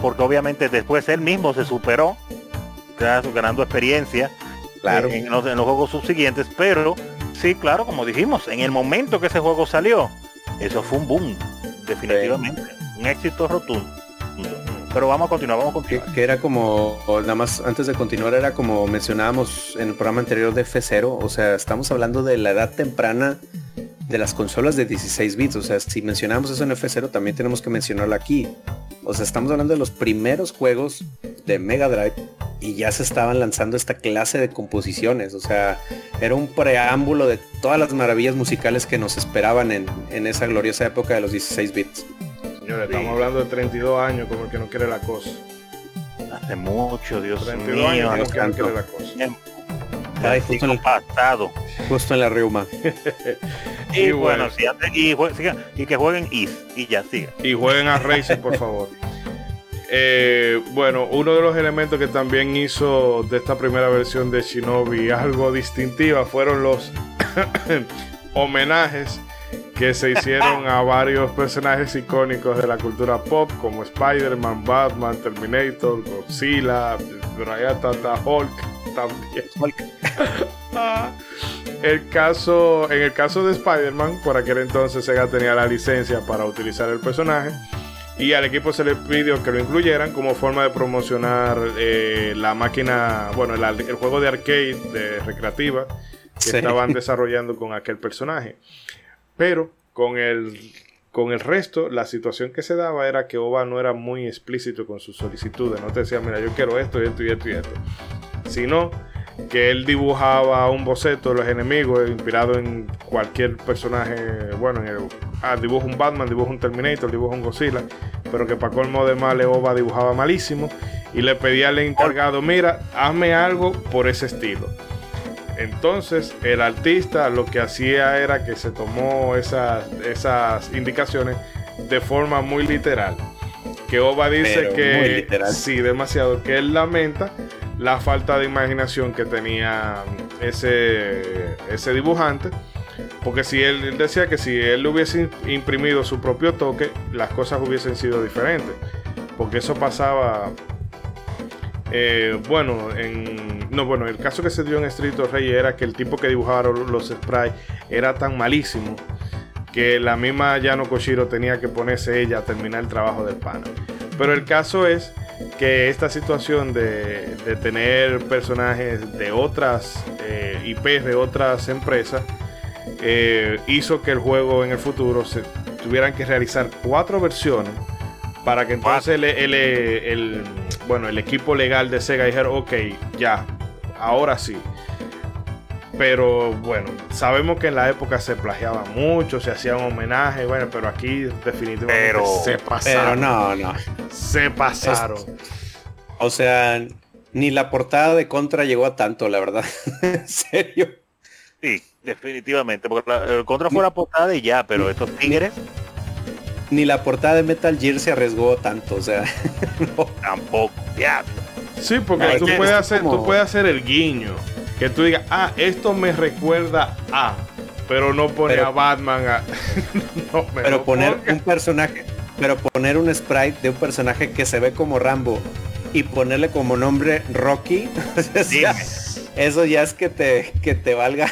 porque obviamente después él mismo se superó, ganando experiencia, claro, en los juegos subsiguientes. Pero sí, claro, como dijimos, en el momento que ese juego salió, eso fue un boom, definitivamente, un éxito rotundo. Pero vamos a continuar. Que era como, nada más antes de continuar, era como mencionábamos en el programa anterior de F0, o sea, estamos hablando de la edad temprana de las consolas de 16 bits, o sea, si mencionamos eso en F0 también tenemos que mencionarlo aquí. O sea, estamos hablando de los primeros juegos de Mega Drive y ya se estaban lanzando esta clase de composiciones, o sea, era un preámbulo de todas las maravillas musicales que nos esperaban en esa gloriosa época de los 16 bits. Señores, sí. Estamos hablando de 32 años, como el que no quiere la cosa. Hace mucho, Dios 32 mío. Años, como el que no quiere la cosa. Ay, justo en el pasado. Justo en la reuma. Y bueno, y que jueguen y ya siga. Y jueguen a Racing, por favor. Bueno, uno de los elementos que también hizo de esta primera versión de Shinobi algo distintiva fueron los homenajes que se hicieron a varios personajes icónicos de la cultura pop, como Spider-Man, Batman, Terminator, Godzilla, Hulk también. En el caso de Spider-Man, por aquel entonces Sega tenía la licencia para utilizar el personaje, y al equipo se le pidió que lo incluyeran como forma de promocionar la máquina, bueno, el juego de arcade de recreativa que sí estaban desarrollando con aquel personaje. Pero con el resto, la situación que se daba era que Oba no era muy explícito con sus solicitudes. No te decía, mira, yo quiero esto y esto y esto y esto, sino que él dibujaba un boceto de los enemigos inspirado en cualquier personaje. Bueno, dibuja un Batman, dibuja un Terminator, dibuja un Godzilla, pero que para colmo de males Oba dibujaba malísimo y le pedía al encargado, mira, hazme algo por ese estilo. Entonces el artista lo que hacía era que se tomó esas indicaciones de forma muy literal. Que Oba dice que sí, demasiado, que él lamenta la falta de imaginación que tenía ese dibujante, porque si él decía que si él hubiese imprimido su propio toque, las cosas hubiesen sido diferentes, porque eso pasaba. El caso que se dio en Street of Rage era que el tipo que dibujaba los sprites era tan malísimo que la misma Yano Koshiro tenía que ponerse ella a terminar el trabajo del pana. Pero el caso es que esta situación de tener personajes de otras IPs de otras empresas hizo que el juego en el futuro se tuvieran que realizar 4 versiones para que entonces el equipo legal de Sega dijera, ok, ya, ahora sí. Pero bueno, sabemos que en la época se plagiaba mucho, se hacían homenajes, bueno, pero aquí definitivamente se pasaron. Pero no. Se pasaron. O sea, ni la portada de Contra llegó a tanto, la verdad. En serio. Sí, definitivamente, porque Contra fue la portada de ya, pero estos tigres... Ni la portada de Metal Gear se arriesgó tanto, o sea, no. Tampoco. Yeah. Sí, porque no, tú puedes hacer el guiño, que tú digas, esto me recuerda a, pero no pone a Batman. No, pero poner un personaje, pero poner un sprite de un personaje que se ve como Rambo y ponerle como nombre Rocky, o sea, eso ya es que te valga.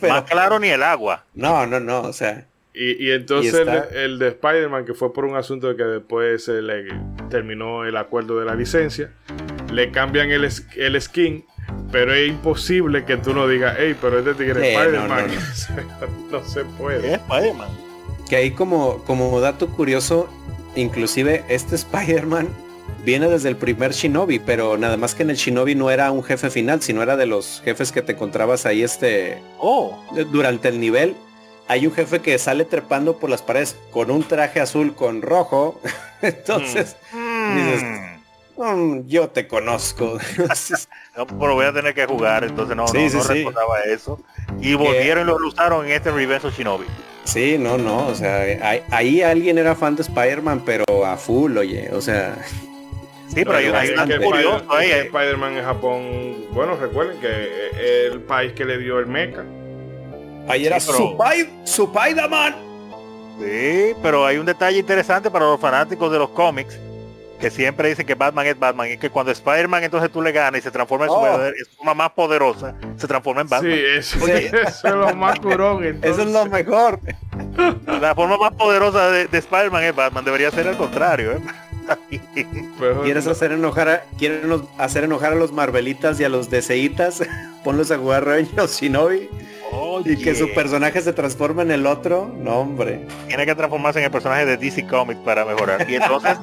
Pero, más claro ni el agua. No, o sea. Y entonces el de Spider-Man, que fue por un asunto de que después se le terminó el acuerdo de la licencia, le cambian el skin, pero es imposible que tú no digas, hey, pero este tigre es Spider-Man. No. No se puede. Es Spider-Man. Que ahí como dato curioso, inclusive este Spider-Man viene desde el primer Shinobi, pero nada más que en el Shinobi no era un jefe final, sino era de los jefes que te encontrabas ahí durante el nivel. Hay un jefe que sale trepando por las paredes con un traje azul con rojo. Entonces dices, yo te conozco. No, pero voy a tener que jugar. Entonces no recordaba eso. Y volvieron y lo usaron en este Revenge of Shinobi. Sí, no. O sea, ahí alguien era fan de Spider-Man, pero a full, oye. O sea... Sí, pero hay un dato curioso ahí. Spider-Man en Japón... Bueno, recuerden que es el país que le dio el mecha. Ahí era Spider-Man. Sí, pero hay un detalle interesante para los fanáticos de los cómics que siempre dicen que Batman es Batman y que cuando Spider-Man entonces tú le ganas y se transforma en su forma más poderosa, se transforma en Batman. Sí, eso es lo más curón. Eso es lo mejor. La forma más poderosa de Spider-Man es Batman. Debería ser al contrario, ¿eh? ¿Quieres hacer enojar a los Marvelitas y a los DCitas? Ponlos a jugar Revenge of Shinobi. Oye. Y que su personaje se transforme en el otro. No, hombre. Tiene que transformarse en el personaje de DC Comics para mejorar. Y entonces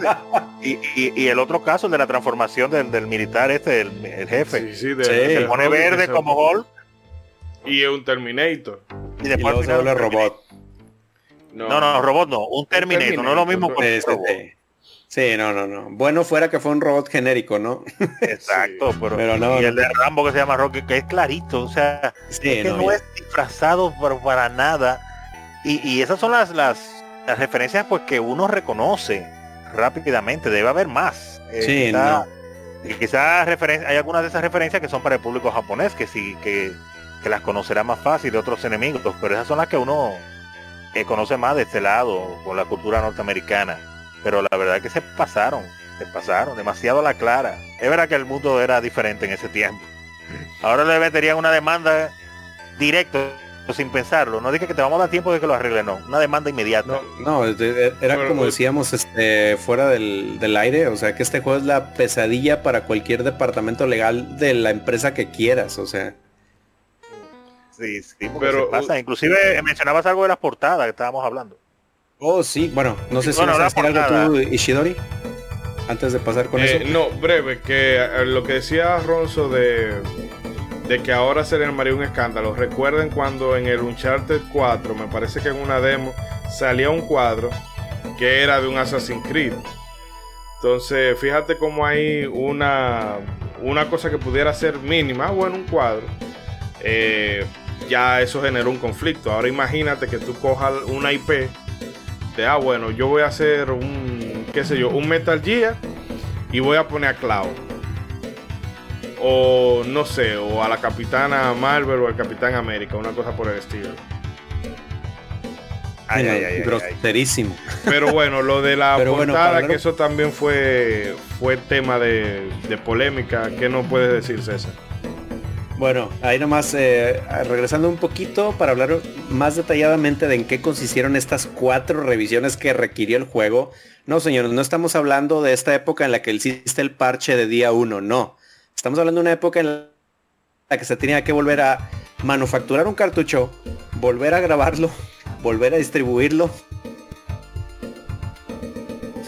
y el otro caso de la transformación del militar el jefe. Sí, se pone verde como Hulk. Y es un Terminator. Y después y al final se vuelve robot. No, robot no. Un Terminator, no es lo mismo con el robot. Sí, no. Bueno, fuera que fue un robot genérico, ¿no? Exacto, sí, pero no. Y el de Rambo que se llama Rocky, que es clarito, o sea, sí, es que no es disfrazado para nada. Y esas son las referencias pues que uno reconoce rápidamente. Debe haber más. Sí, quizás hay algunas de esas referencias que son para el público japonés, que sí, que las conocerá más fácil de otros enemigos, pero esas son las que uno conoce más de este lado, con la cultura norteamericana. Pero la verdad es que se pasaron demasiado a la clara. Es verdad que el mundo era diferente en ese tiempo. Ahora le meterían una demanda directa, sin pensarlo. No dije que te vamos a dar tiempo de que lo arreglen, no. Una demanda inmediata. No, era como decíamos fuera del aire. O sea, que este juego es la pesadilla para cualquier departamento legal de la empresa que quieras, o sea. Sí, porque pero, se pasa. Inclusive mencionabas algo de las portadas que estábamos hablando. Oh, sí, bueno, no sé si vas a decir algo tú, Ishidori, antes de pasar con eso. No, breve, que lo que decía Ronzo de que ahora se le armaría un escándalo. Recuerden cuando en el Uncharted 4, me parece que en una demo, salía un cuadro que era de un Assassin's Creed. Entonces, fíjate cómo hay una cosa que pudiera ser mínima, bueno, un cuadro. Ya eso generó un conflicto. Ahora imagínate que tú cojas una IP... bueno, yo voy a hacer un Metal Gear y voy a poner a Cloud, o no sé, o a la Capitana Marvel o al Capitán América, una cosa por el estilo. Ay, groserísimo. Pero bueno, lo de la portada, bueno, que eso también fue tema de polémica. ¿Qué nos puedes decir, César? Bueno, ahí nomás regresando un poquito para hablar más detalladamente de en qué consistieron estas 4 revisiones que requirió el juego. No, señores, no estamos hablando de esta época en la que hiciste el parche de día 1, no. Estamos hablando de una época en la que se tenía que volver a manufacturar un cartucho, volver a grabarlo, volver a distribuirlo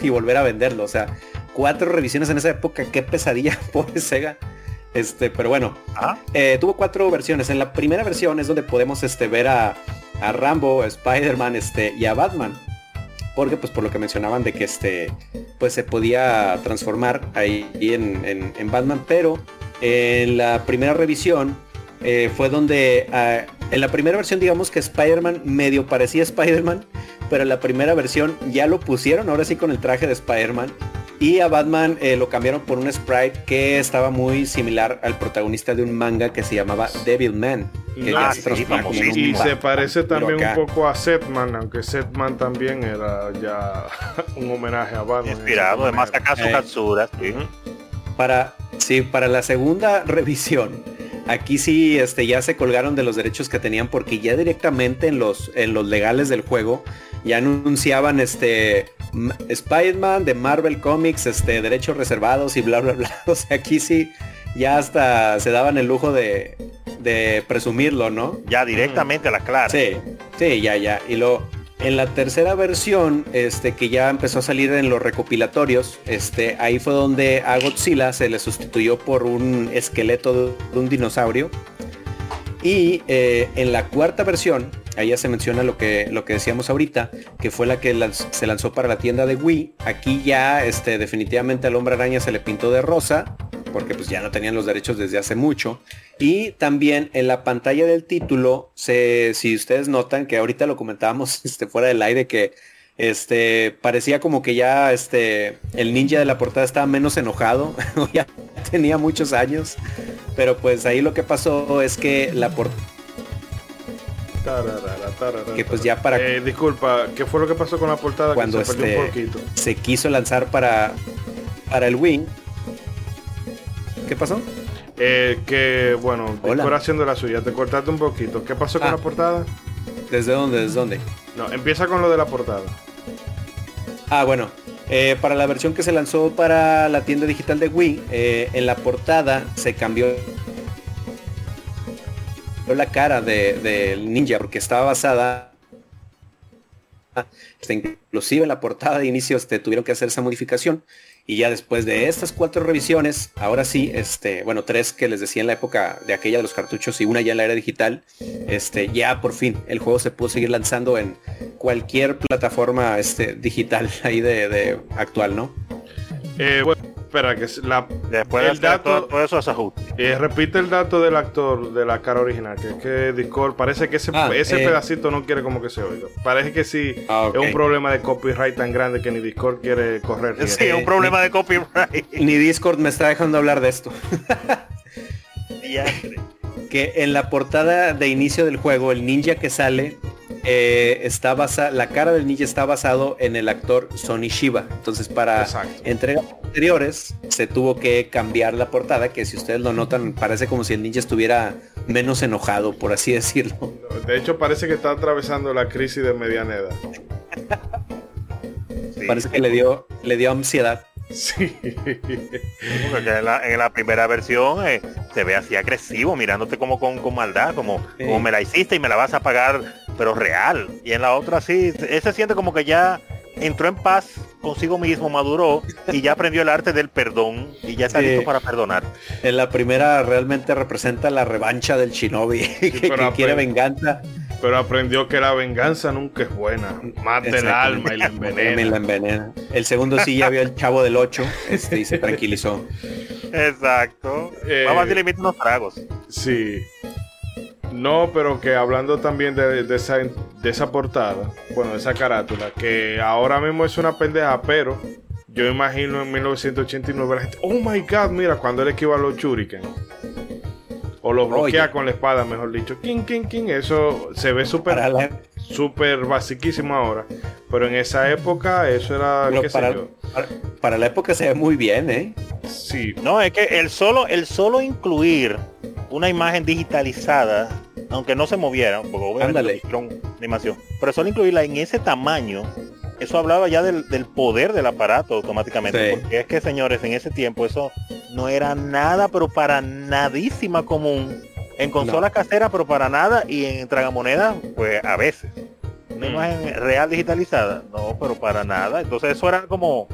y volver a venderlo. O sea, 4 revisiones en esa época, qué pesadilla, pobre Sega. Pero bueno, tuvo 4 versiones. En la primera versión es donde podemos ver a Rambo, a Spider-Man y a Batman. Porque pues por lo que mencionaban de que pues se podía transformar ahí en Batman. Pero en la primera revisión fue donde en la primera versión digamos que Spider-Man medio parecía Spider-Man, pero en la primera versión ya lo pusieron ahora sí con el traje de Spider-Man. Y a Batman lo cambiaron por un sprite que estaba muy similar al protagonista de un manga que se llamaba Devilman. Y se parece también un poco a Setman, aunque Setman también era ya un homenaje a Batman. Inspirado, además acaso Katsura. Para la segunda revisión, aquí sí ya se colgaron de los derechos que tenían, porque ya directamente en los legales del juego ya anunciaban Spider-Man de Marvel Comics, derechos reservados y bla bla bla. O sea, aquí sí ya hasta se daban el lujo de presumirlo, ¿no? Ya directamente a la clara. Sí, ya. Y luego en la tercera versión, que ya empezó a salir en los recopilatorios, ahí fue donde a Godzilla se le sustituyó por un esqueleto de un dinosaurio. Y en la cuarta versión, ahí ya se menciona lo que decíamos ahorita, que fue la que se lanzó para la tienda de Wii. Aquí ya definitivamente al Hombre Araña se le pintó de rosa, porque pues ya no tenían los derechos desde hace mucho. Y también en la pantalla del título, si ustedes notan que ahorita lo comentábamos fuera del aire, que parecía como que ya el ninja de la portada estaba menos enojado, ya tenía muchos años. Pero pues ahí lo que pasó es que la portada... Que pues ya para... disculpa, ¿qué fue lo que pasó con la portada? Cuando se quiso lanzar para el Wii. ¿Qué pasó? Que bueno, Discord haciendo la suya, te cortaste un poquito. ¿Qué pasó con la portada? ¿Desde dónde? No, empieza con lo de la portada. Bueno, para la versión que se lanzó para la tienda digital de Wii, en la portada se cambió la cara del ninja, porque estaba basada inclusive en la portada de inicio. Tuvieron que hacer esa modificación Y ya después de estas 4 revisiones, ahora sí, bueno, 3 que les decía en la época de aquella de los cartuchos y una ya en la era digital, ya por fin el juego se pudo seguir lanzando en cualquier plataforma digital ahí de actual, ¿no? Bueno, espera, que es la después el dato, todo eso es ajuste. Repite el dato del actor de la cara original, que es que Discord parece que ese pedacito no quiere como que se oiga. Parece que sí, okay. Es un problema de copyright tan grande que ni Discord quiere correr. Sí, es un problema de copyright. Ni Discord me está dejando hablar de esto. Que en la portada de inicio del juego, el ninja que sale, la cara del ninja está basado en el actor Sonny Chiba. Entonces para entregas anteriores se tuvo que cambiar la portada, que si ustedes lo notan parece como si el ninja estuviera menos enojado, por así decirlo. De hecho parece que está atravesando la crisis de mediana edad. Sí. Parece que le dio ansiedad. Sí. Porque en la primera versión se ve así agresivo, mirándote como con maldad, como me la hiciste y me la vas a pagar, pero real. Y en la otra sí, él se siente como que ya entró en paz consigo mismo, maduró y ya aprendió el arte del perdón y ya está listo para perdonar. En la primera realmente representa la revancha del shinobi, sí, que quiere venganza. Pero aprendió que la venganza nunca es buena. Mata el alma y la envenena. El segundo sí ya vio el Chavo del 8 y se tranquilizó. Exacto. Vamos a darle unos tragos. Sí. No, pero que hablando también de esa portada, bueno, de esa carátula, que ahora mismo es una pendeja, pero yo imagino en 1989 la gente, oh my God, mira, cuando él esquiva los shuriken. O los bloquea con la espada, mejor dicho. King. Eso se ve súper basiquísimo ahora. Pero en esa época eso era... Para la época se ve muy bien, ¿eh? Sí. No, es que el solo incluir una imagen digitalizada, aunque no se moviera, porque obviamente animación, pero solo incluirla en ese tamaño, eso hablaba ya del poder del aparato automáticamente. Sí. Porque es que, señores, en ese tiempo eso no era nada, pero para nadísima común. En consolas caseras, pero para nada. Y en tragamonedas, pues a veces. Una imagen real digitalizada. No, pero para nada. Entonces eso era como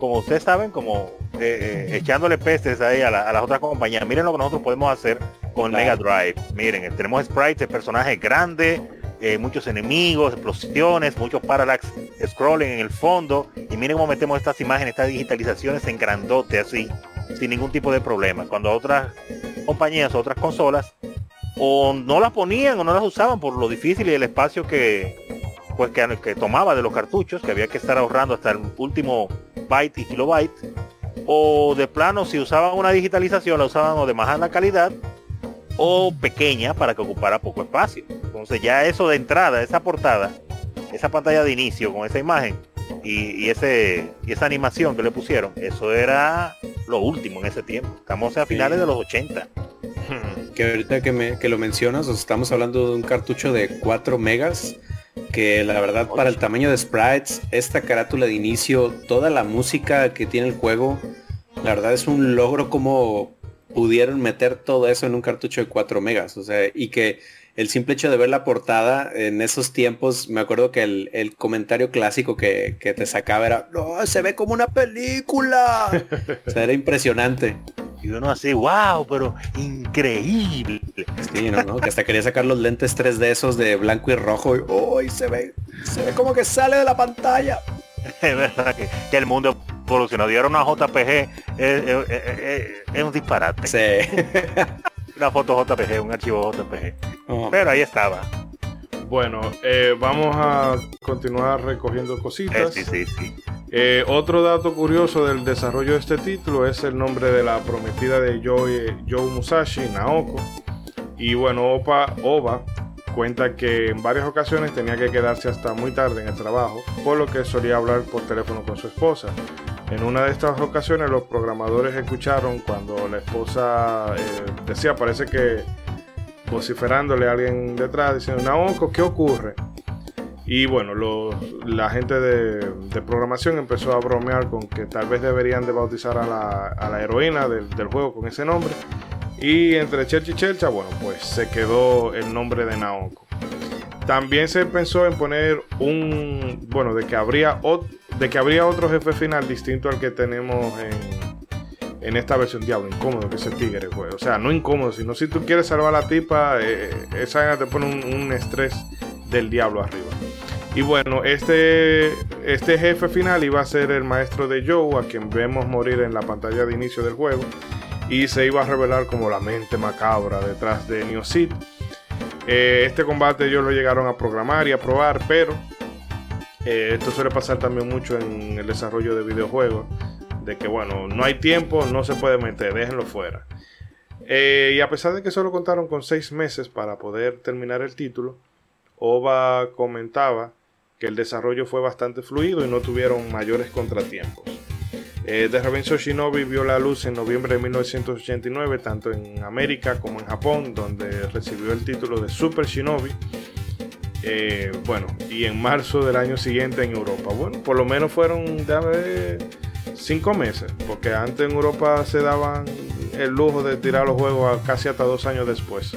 ustedes saben, como echándole pestes ahí a las otras compañías. Miren lo que nosotros podemos hacer con Mega Drive. Miren, tenemos sprites de personajes grandes. Muchos enemigos, explosiones, muchos parallax scrolling en el fondo, y miren cómo metemos estas imágenes, estas digitalizaciones en grandote así, sin ningún tipo de problema, cuando otras compañías, otras consolas, o no las ponían o no las usaban por lo difícil y el espacio que tomaba de los cartuchos, que había que estar ahorrando hasta el último byte y kilobyte, o de plano si usaban una digitalización la usaban o de más alta calidad o pequeña para que ocupara poco espacio. Entonces ya eso de entrada, esa portada, esa pantalla de inicio con esa imagen y esa animación que le pusieron, eso era lo último en ese tiempo. Estamos a finales de los 80. Que ahorita que lo mencionas, estamos hablando de un cartucho de 4 megas, que la verdad para el tamaño de sprites, esta carátula de inicio, toda la música que tiene el juego, la verdad es un logro como... pudieron meter todo eso en un cartucho de 4 megas, o sea, y que el simple hecho de ver la portada en esos tiempos, me acuerdo que el comentario clásico que te sacaba era, no, se ve como una película. O sea, era impresionante. Y uno así, wow, pero increíble. Sí, ¿no? Que hasta quería sacar los lentes 3D esos de blanco y rojo, y hoy se ve como que sale de la pantalla. Es verdad que el mundo evolucionó. Y ahora una JPG es un disparate. Sí. Una foto JPG, un archivo JPG. Oh. Pero ahí estaba. Bueno, vamos a continuar recogiendo cositas. Sí. Otro dato curioso del desarrollo de este título es el nombre de la prometida de Joe Musashi, Naoko. Y bueno, Oba cuenta que en varias ocasiones tenía que quedarse hasta muy tarde en el trabajo, por lo que solía hablar por teléfono con su esposa. En una de estas ocasiones los programadores escucharon cuando la esposa decía, parece que vociferándole a alguien detrás, diciendo, Naoko, ¿qué ocurre? Y bueno, la gente de programación empezó a bromear con que tal vez deberían de bautizar a la heroína del juego con ese nombre. Y entre chercha y chercha, bueno, pues se quedó el nombre de Naoko. También se pensó en poner de que habría otro jefe final distinto al que tenemos en esta versión. Diablo, incómodo que es el tigre, güey. O sea, no incómodo, sino si tú quieres salvar a la tipa, esa vaina te pone un estrés del diablo arriba. Y bueno, este jefe final iba a ser el maestro de Joe, a quien vemos morir en la pantalla de inicio del juego, y se iba a revelar como la mente macabra detrás de Neo Cid. Este combate ellos lo llegaron a programar y a probar, pero esto suele pasar también mucho en el desarrollo de videojuegos, de que bueno, no hay tiempo, no se puede meter, déjenlo fuera. Y a pesar de que solo contaron con 6 meses para poder terminar el título, Oba comentaba que el desarrollo fue bastante fluido y no tuvieron mayores contratiempos. The Revenge of Shinobi vio la luz en noviembre de 1989, tanto en América como en Japón, donde recibió el título de Super Shinobi. Y en marzo del año siguiente en Europa. Bueno, por lo menos fueron 5 meses, porque antes en Europa se daban el lujo de tirar los juegos casi hasta 2 años después.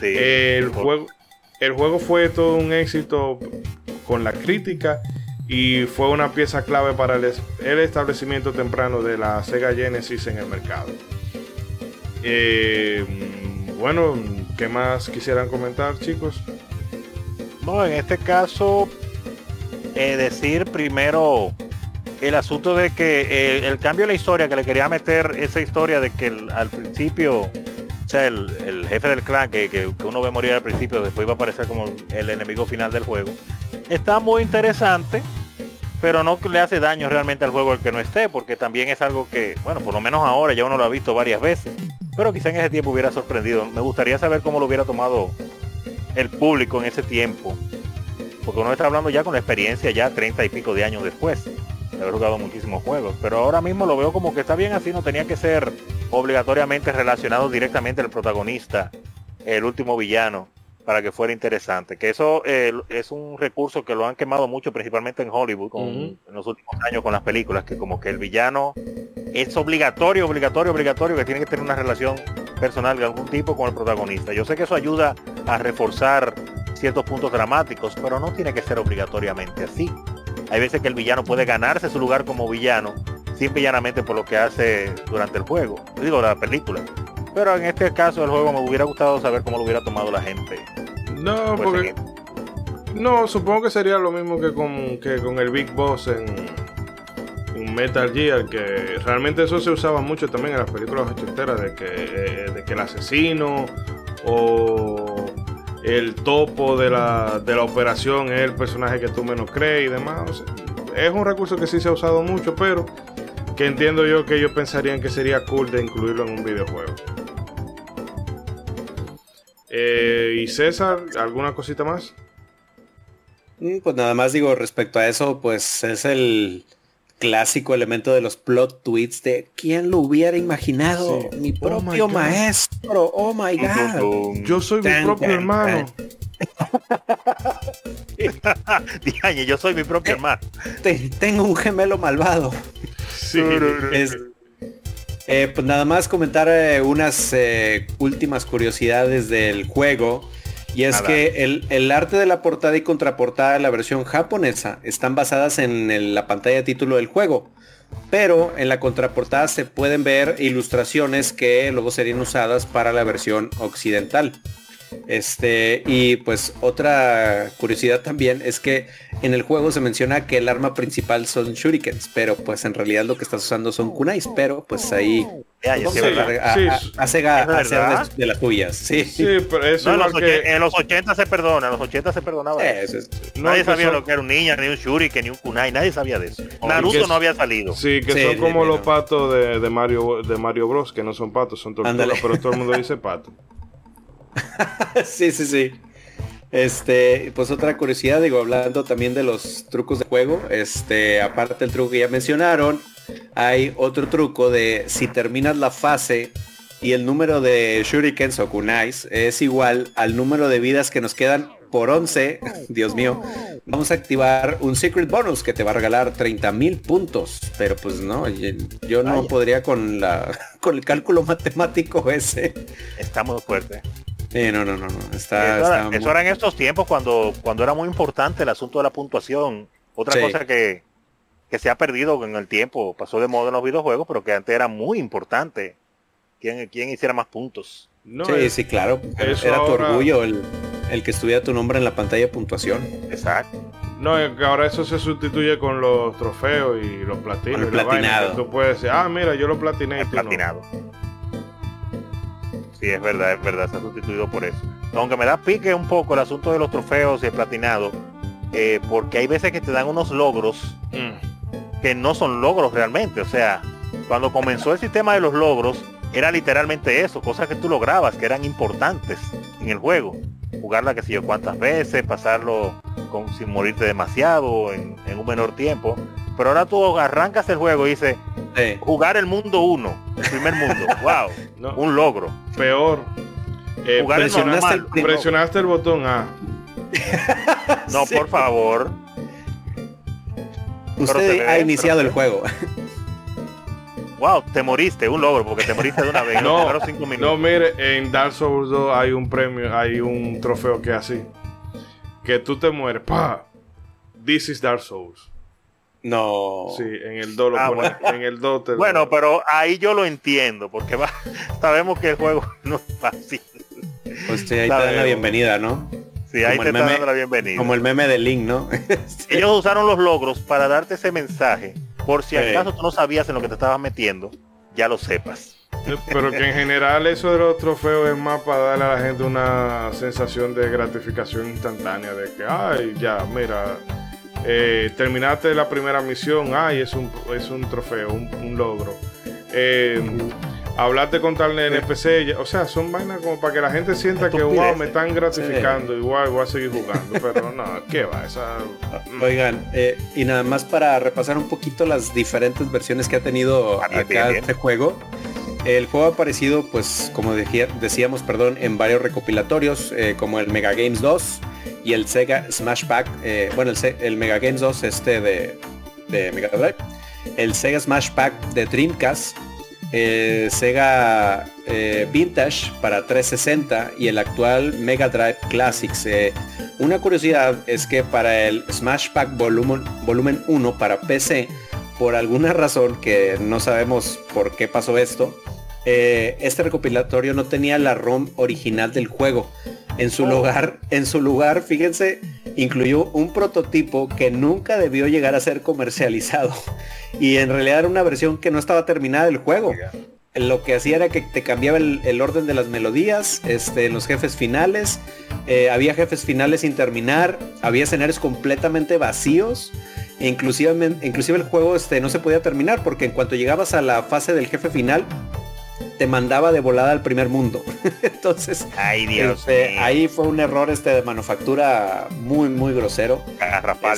Sí, El juego fue todo un éxito con la crítica y fue una pieza clave para el establecimiento temprano de la Sega Genesis en el mercado. ¿Qué más quisieran comentar, chicos? No, en este caso, decir primero el asunto de que el cambio de la historia, que le quería meter esa historia de que al principio... O sea, el jefe del clan que uno ve morir al principio, después va a aparecer como el enemigo final del juego. Está muy interesante, pero no le hace daño realmente al juego el que no esté, porque también es algo que, bueno, por lo menos ahora ya uno lo ha visto varias veces, pero quizá en ese tiempo hubiera sorprendido. Me gustaría saber cómo lo hubiera tomado el público en ese tiempo, porque uno está hablando ya con la experiencia ya 30 y pico de años después de haber jugado muchísimos juegos, pero ahora mismo lo veo como que está bien así, no tenía que ser obligatoriamente relacionado directamente al protagonista, el último villano, para que fuera interesante. Que eso es un recurso que lo han quemado mucho, principalmente en Hollywood, en los últimos años con las películas, que como que el villano es obligatorio, que tiene que tener una relación personal de algún tipo con el protagonista. Yo sé que eso ayuda a reforzar ciertos puntos dramáticos, pero no tiene que ser obligatoriamente así. Hay veces que el villano puede ganarse su lugar como villano, simple y llanamente por lo que hace durante el juego, digo, la película. Pero en este caso del juego me hubiera gustado saber cómo lo hubiera tomado la gente. No, porque... No, supongo que sería lo mismo que con el Big Boss en Metal Gear, que realmente eso se usaba mucho también en las películas ochenteras, de que el asesino o el topo de la operación es el personaje que tú menos crees y demás. O sea, es un recurso que sí se ha usado mucho, pero que entiendo yo que ellos pensarían que sería cool de incluirlo en un videojuego. ¿Y César, alguna cosita más? Pues nada más digo, respecto a eso, pues es el clásico elemento de los plot twists de ¿quién lo hubiera imaginado? Sí. Mi propio maestro, oh my god. Yo soy mi propio hermano. Yo soy mi propio hermano. Tengo un gemelo malvado. Sí. Pues nada más comentar unas últimas curiosidades del juego. Y es que el arte de la portada y contraportada de la versión japonesa están basadas en la pantalla de título del juego. Pero en la contraportada se pueden ver ilustraciones que luego serían usadas para la versión occidental. Y pues otra curiosidad también es que en el juego se menciona que el arma principal son shurikens, pero pues en realidad lo que estás usando son kunais, pero pues ahí hacer de las tuyas. Sí, sí, pero eso no, en los 80 se perdona, en los 80 se perdonaba. Nadie sabía lo que era un ninja, ni un shuriken, ni un kunai, nadie sabía de eso. Naruto no había salido. Sí, que son como los patos de Mario Bros, que no son patos, son tortugas, pero todo el mundo dice pato. Sí. Pues otra curiosidad, digo, hablando también de los trucos de juego, aparte del truco que ya mencionaron, hay otro truco de si terminas la fase y el número de shurikens o kunais es igual al número de vidas que nos quedan por 11, Dios mío, vamos a activar un secret bonus que te va a regalar 30,000 puntos, pero pues no, yo no podría con el cálculo matemático ese. Está muy fuerte. Sí, no. Eso era en estos tiempos cuando era muy importante el asunto de la puntuación. Otra cosa que se ha perdido en el tiempo, pasó de moda en los videojuegos, pero que antes era muy importante quién hiciera más puntos. No, sí, claro. Era ahora... tu orgullo el que estuviera tu nombre en la pantalla de puntuación. Exacto. No, ahora eso se sustituye con los trofeos y los platinos. Con el platinado. Tú puedes decir, mira, yo lo platiné. El platinado. No. Sí, es verdad, se ha sustituido por eso. Aunque me da pique un poco el asunto de los trofeos y el platinado, porque hay veces que te dan unos logros que no son logros realmente. O sea, cuando comenzó el sistema de los logros, era literalmente eso, cosas que tú lograbas, que eran importantes en el juego. Jugarla, qué sé yo, cuántas veces, pasarlo sin morirte demasiado, en un menor tiempo. Pero ahora tú arrancas el juego y dices, jugar el mundo 1, el primer mundo, wow, no, un logro. Peor, presionaste el botón A. No, por favor. Usted ha iniciado el juego. Wow, te moriste, un logro, porque te moriste de una vez. No, 5 minutos. No, mire, en Dark Souls 2 hay un premio, hay un trofeo que es así. Que tú te mueres, ¡pah! This is Dark Souls. No. Sí, en el 2 lo pones. Bueno. En el 2 te... Bueno, pero ahí yo lo entiendo, porque sabemos que el juego no es fácil. Pues sí, ahí te dan la bienvenida, ¿no? Sí, ahí te están dando la bienvenida. Como el meme de Link, ¿no? Sí. Ellos usaron los logros para darte ese mensaje. Por si acaso tú no sabías en lo que te estabas metiendo, ya lo sepas. Pero que en general eso de los trofeos es más para darle a la gente una sensación de gratificación instantánea. De que, ya, mira, terminaste la primera misión, es un trofeo, un logro. Hablaste con tal NPC, o sea, son vainas como para que la gente sienta que, wow, me están gratificando, igual voy a seguir jugando, pero no, ¿qué va? Esa... Oigan, y nada más para repasar un poquito las diferentes versiones que ha tenido acá este juego. El juego ha aparecido, pues, como decíamos, en varios recopilatorios, como el Mega Games 2 y el Sega Smash Pack, el Mega Games 2 de Mega Drive, el Sega Smash Pack de Dreamcast, Sega Vintage para 360 y el actual Mega Drive Classics. Una curiosidad es que para el Smash Pack volumen 1 para PC, por alguna razón que no sabemos por qué pasó esto, este recopilatorio no tenía la ROM original del juego. En su lugar, fíjense, incluyó un prototipo que nunca debió llegar a ser comercializado. Y en realidad era una versión que no estaba terminada del juego. Lo que hacía era que te cambiaba el orden de las melodías, los jefes finales. Había jefes finales sin terminar. Había escenarios completamente vacíos. Inclusive el juego no se podía terminar, porque en cuanto llegabas a la fase del jefe final, te mandaba de volada al primer mundo. Entonces, ay, Dios, ahí fue un error de manufactura muy muy grosero. Garrafal.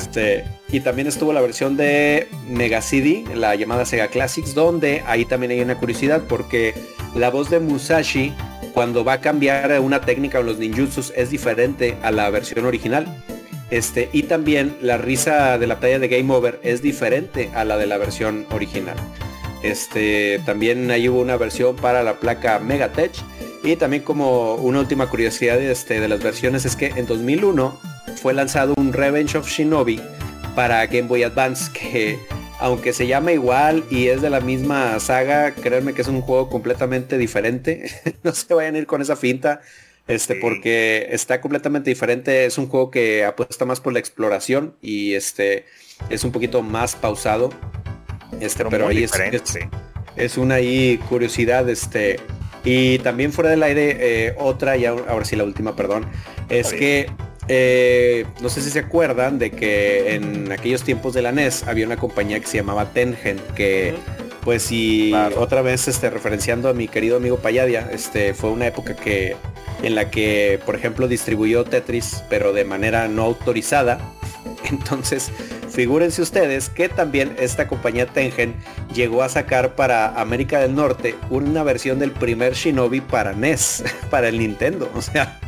Y también estuvo la versión de Mega CD, la llamada Sega Classics, donde ahí también hay una curiosidad, porque la voz de Musashi, cuando va a cambiar una técnica o los ninjutsus, es diferente a la versión original. Y también la risa de la pantalla de Game Over es diferente a la de la versión original. También ahí hubo una versión para la placa Megatech. Y también, como una última curiosidad de las versiones, es que en 2001 fue lanzado un Revenge of Shinobi para Game Boy Advance, que aunque se llama igual y es de la misma saga, créanme que es un juego completamente diferente. No se vayan a ir con esa finta, porque está completamente diferente. Es un juego que apuesta más por la exploración y es un poquito más pausado. Pero ahí es una ahí curiosidad. Y también fuera del aire, otra, y ahora sí la última, perdón, es que no sé si se acuerdan de que en aquellos tiempos de la NES había una compañía que se llamaba Tengen, que pues, y claro, otra vez referenciando a mi querido amigo Palladia, fue una época en la que por ejemplo distribuyó Tetris, pero de manera no autorizada. Entonces, figúrense ustedes que también esta compañía Tengen llegó a sacar para América del Norte una versión del primer Shinobi para NES, para el Nintendo. O sea,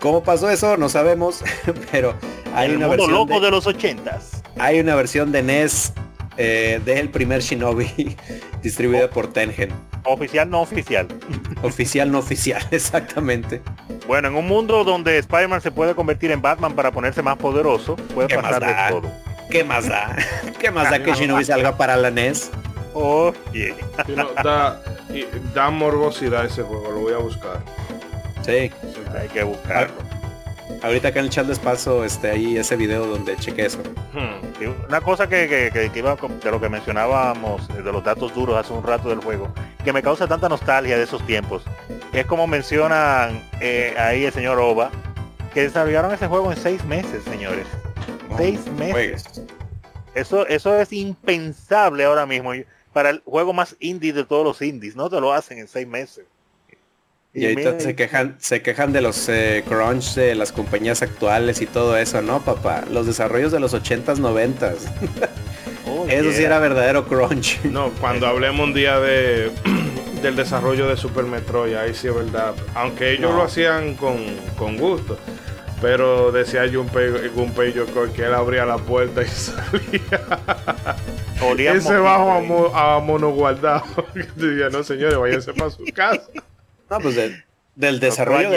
¿cómo pasó eso? No sabemos, pero hay una versión loco de los 80s. Hay una versión de NES del primer Shinobi distribuida por Tengen. Oficial, no oficial. Oficial, no oficial, exactamente. Bueno, en un mundo donde Spider-Man se puede convertir en Batman para ponerse más poderoso, puede pasar de todo. ¿Qué más da? ¿Qué más da que Shinobi salga para la NES? Oh, yeah. No, da morbosidad ese juego, lo voy a buscar. Sí. Hay que buscarlo. Ahorita acá en el chat les paso ahí ese video donde cheque eso. Una cosa que iba de lo que mencionábamos de los datos duros hace un rato del juego, que me causa tanta nostalgia de esos tiempos, es como mencionan ahí el señor Oba, que desarrollaron ese juego en 6 meses, señores. Oh, 6 meses. Eso es impensable ahora mismo. Para el juego más indie de todos los indies, no te lo hacen en 6 meses. Y ahorita se quejan de los crunch de las compañías actuales y todo eso, ¿no, papá? Los desarrollos de los 80s, 90s. Oh, eso yeah. Sí era verdadero crunch. No, cuando hablemos un día del desarrollo de Super Metroid, ahí sí es verdad. Aunque ellos lo hacían con gusto. Pero decía Gunpei Yokoi que él abría la puerta y salía. Olía ese bajo a mono guardado. Decía, no señores, váyanse para su casa. No, pues del desarrollo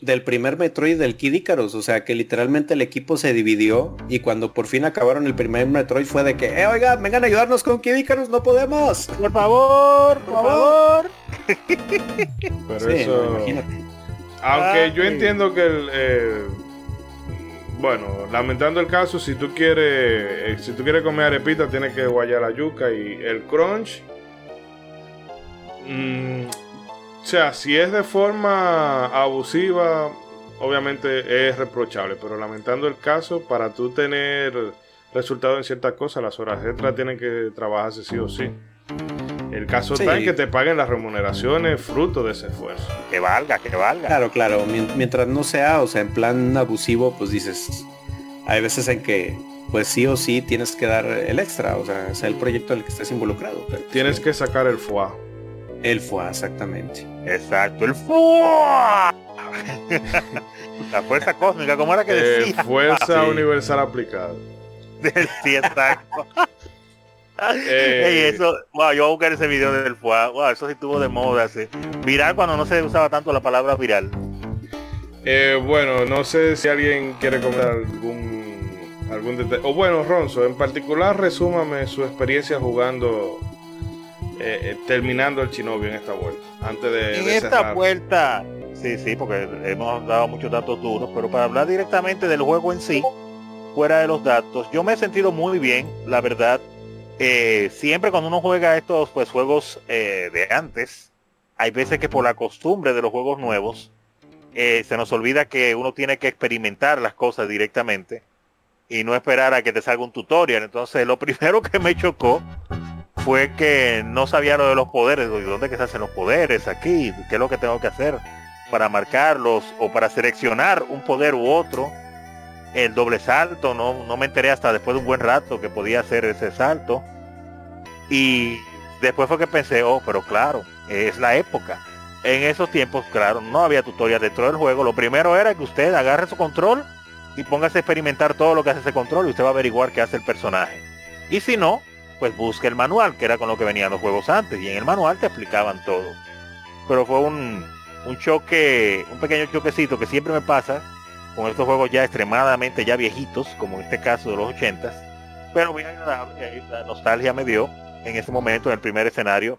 del primer Metroid del Kid Icarus, o sea que literalmente el equipo se dividió y cuando por fin acabaron el primer Metroid fue de que, oiga, vengan a ayudarnos con Kid Icarus, no podemos. Por favor. Pero sí, eso... Imagínate. Aunque yo entiendo que bueno, lamentando el caso, si tú quieres comer arepita tienes que guayar la yuca y el crunch. O sea, si es de forma abusiva, obviamente es reprochable, pero lamentando el caso, para tú tener resultado en ciertas cosas, las horas extras tienen que trabajarse sí o sí. El caso está en que te paguen las remuneraciones fruto de ese esfuerzo. Que valga. Claro. Mientras no sea, en plan abusivo, pues dices, hay veces en que pues sí o sí tienes que dar el extra, sea el proyecto en el que estés involucrado. Pero, tienes que sacar el foie. El foie, exactamente. Exacto, el foie. La fuerza cósmica, ¿cómo era que decía? Fuerza universal aplicada. Sí, exacto. Eso, yo voy a buscar ese video del foie. Eso sí estuvo de moda. Sí. Viral cuando no se usaba tanto la palabra viral. Bueno, no sé si alguien quiere comentar algún detalle. O bueno, Ronzo, en particular, resúmame su experiencia jugando... terminando el Shinobi en esta vuelta antes de en esta cerrar. Vuelta sí, porque hemos dado muchos datos duros, pero para hablar directamente del juego en sí, fuera de los datos, yo me he sentido muy bien, la verdad. Siempre cuando uno juega estos juegos de antes, hay veces que por la costumbre de los juegos nuevos se nos olvida que uno tiene que experimentar las cosas directamente y no esperar a que te salga un tutorial. Entonces lo primero que me chocó fue que no sabía lo de los poderes, dónde que se hacen los poderes aquí, qué es lo que tengo que hacer para marcarlos o para seleccionar un poder u otro. El doble salto, no me enteré hasta después de un buen rato que podía hacer ese salto. Y después fue que pensé, pero claro, es la época. En esos tiempos, claro, no había tutorial dentro del juego. Lo primero era que usted agarre su control y póngase a experimentar todo lo que hace ese control y usted va a averiguar qué hace el personaje. Y si no, pues busca el manual, que era con lo que venían los juegos antes, y en el manual te explicaban todo. Pero fue un choque, un pequeño choquecito que siempre me pasa con estos juegos ya extremadamente ya viejitos, como en este caso de los 80s, pero bien agradable, la nostalgia me dio en ese momento, en el primer escenario.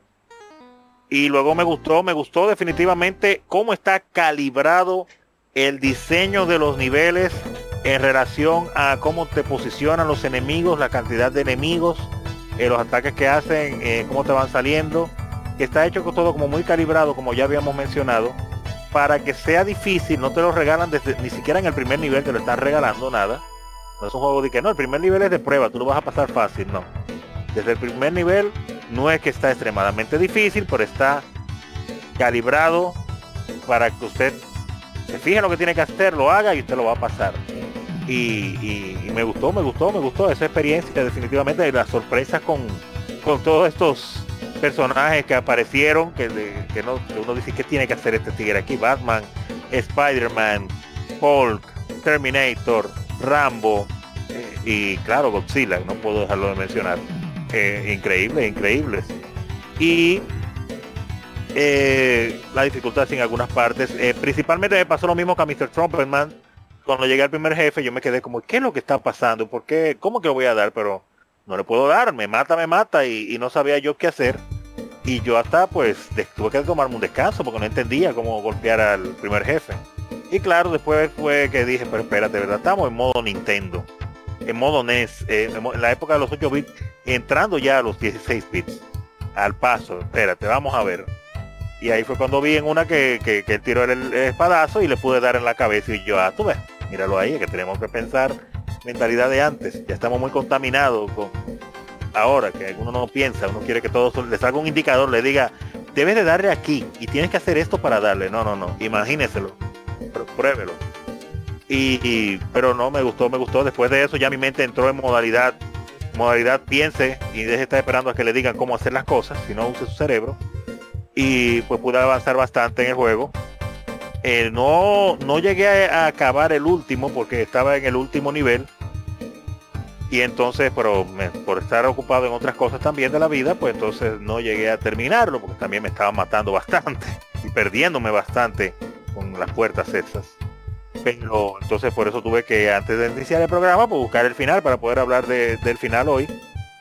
Y luego me gustó definitivamente cómo está calibrado el diseño de los niveles en relación a cómo te posicionan los enemigos, la cantidad de enemigos, los ataques que hacen, cómo te van saliendo, que está hecho todo como muy calibrado, como ya habíamos mencionado, para que sea difícil. No te lo regalan ni siquiera en el primer nivel, te lo están regalando nada. No es un juego de que no, el primer nivel es de prueba, tú lo vas a pasar fácil, no. Desde el primer nivel no es que está extremadamente difícil, pero está calibrado para que usted se fije lo que tiene que hacer, lo haga y usted lo va a pasar. Y me gustó esa experiencia definitivamente, y las sorpresas con todos estos personajes que aparecieron, que uno dice que tiene que hacer este tigre aquí, Batman, Spider-Man, Hulk, Terminator, Rambo, y claro, Godzilla, no puedo dejarlo de mencionar. Increíbles. Y la dificultad en algunas partes. Principalmente me pasó lo mismo que a Mr. Trumpetman. Cuando llegué al primer jefe yo me quedé como, ¿qué es lo que está pasando? ¿Por qué? ¿Cómo que lo voy a dar? Pero no le puedo dar, me mata y no sabía yo qué hacer. Y yo hasta tuve que tomarme un descanso porque no entendía cómo golpear al primer jefe. Y claro, después fue que dije, pero espérate, ¿verdad? Estamos en modo Nintendo, en modo NES, en la época de los 8 bits, entrando ya a los 16 bits. Al paso, espérate, vamos a ver. Y ahí fue cuando vi en una que el tiro era el espadazo y le pude dar en la cabeza y yo, tú ves, míralo ahí, es que tenemos que pensar mentalidad de antes. Ya estamos muy contaminados con... Ahora que uno no piensa, uno quiere que todos les haga un indicador, le diga, debes de darle aquí y tienes que hacer esto para darle. No, imagínenselo, pruébelo. Pero no, me gustó. Después de eso ya mi mente entró en modalidad piense y deje de estar esperando a que le digan cómo hacer las cosas, si no use su cerebro. Y pues pude avanzar bastante en el juego. No llegué a acabar el último porque estaba en el último nivel. Y entonces, por estar ocupado en otras cosas también de la vida, pues entonces no llegué a terminarlo, porque también me estaba matando bastante y perdiéndome bastante con las puertas esas. Pero entonces por eso tuve que, antes de iniciar el programa, pues buscar el final para poder hablar del final hoy.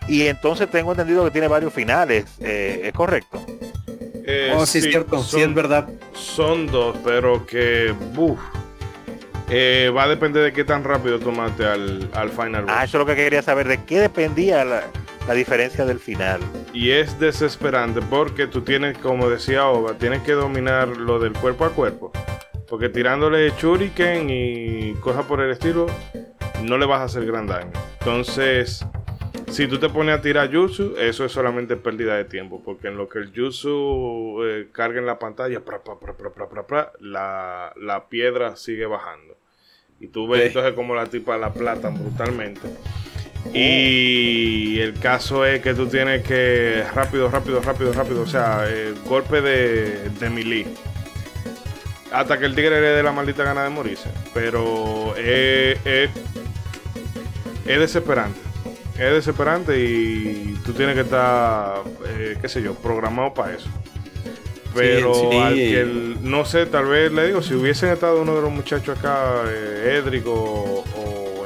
Y entonces tengo entendido que tiene varios finales, ¿es correcto? Sí, es cierto, sí es verdad. Son dos, pero que... va a depender de qué tan rápido tomaste al final boss. Eso es lo que quería saber, de qué dependía la diferencia del final. Y es desesperante porque tú tienes, como decía Oba, tienes que dominar lo del cuerpo a cuerpo, porque tirándole shuriken y cosas por el estilo no le vas a hacer gran daño. Entonces, si tú te pones a tirar jutsu, eso es solamente pérdida de tiempo, porque en lo que el jutsu carga en la pantalla, la piedra sigue bajando. Y tú ves entonces como la tipa la platan brutalmente. Y el caso es que tú tienes que rápido, o sea, golpe de melee. Hasta que el tigre le dé la maldita gana de morirse. Pero es desesperante. Es desesperante y tú tienes que estar, programado para eso. Pero sí. Al que no sé, tal vez le digo, si hubiesen estado uno de los muchachos acá, Edric o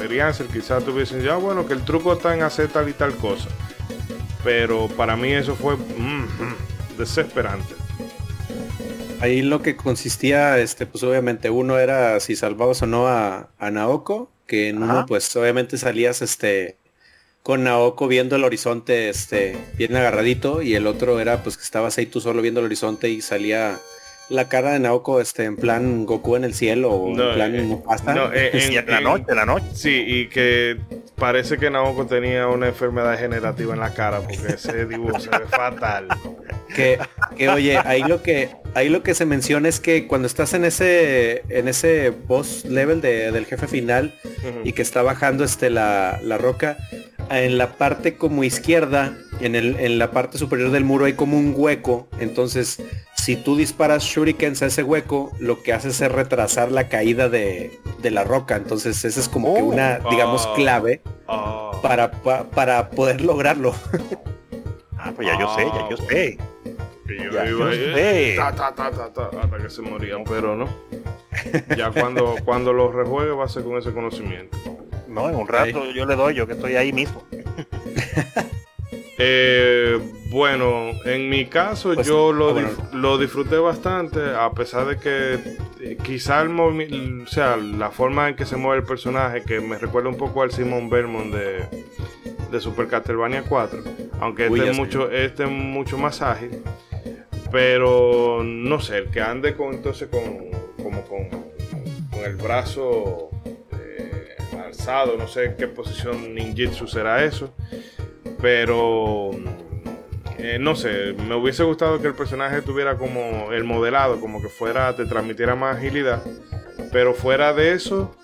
Eriancer, quizás te hubiesen dicho, que el truco está en hacer tal y tal cosa. Pero para mí eso fue desesperante. Ahí lo que consistía, obviamente, uno era si salvabas o no a Naoko, que en uno, obviamente salías, con Naoko viendo el horizonte bien agarradito, y el otro era que estabas ahí tú solo viendo el horizonte y salía la cara de Naoko en plan Goku en el cielo o en plan Mufasa. En la noche. Sí, y que parece que Naoko tenía una enfermedad degenerativa en la cara porque ese dibujo se ve fatal. Que oye, ahí lo que se menciona es que cuando estás en ese boss level del jefe final y que está bajando la roca, en la parte como izquierda, en la parte superior del muro hay como un hueco. Entonces, si tú disparas shurikens a ese hueco, lo que haces es retrasar la caída de la roca. Entonces, esa es como que una, digamos, clave para poder lograrlo. Pues ya yo sé. Hasta que se morían, pero no. Ya cuando lo rejuegue va a ser con ese conocimiento. No, en un rato yo le doy, yo que estoy ahí mismo. Bueno, en mi caso lo disfruté bastante, a pesar de que quizá la forma en que se mueve el personaje, que me recuerda un poco al Simon Belmont de Super Castlevania 4, aunque es mucho más ágil, pero no sé, el que ande con el brazo alzado, no sé en qué posición ninjitsu será eso, pero no sé, me hubiese gustado que el personaje tuviera como el modelado, como que te transmitiera más agilidad, pero fuera de eso,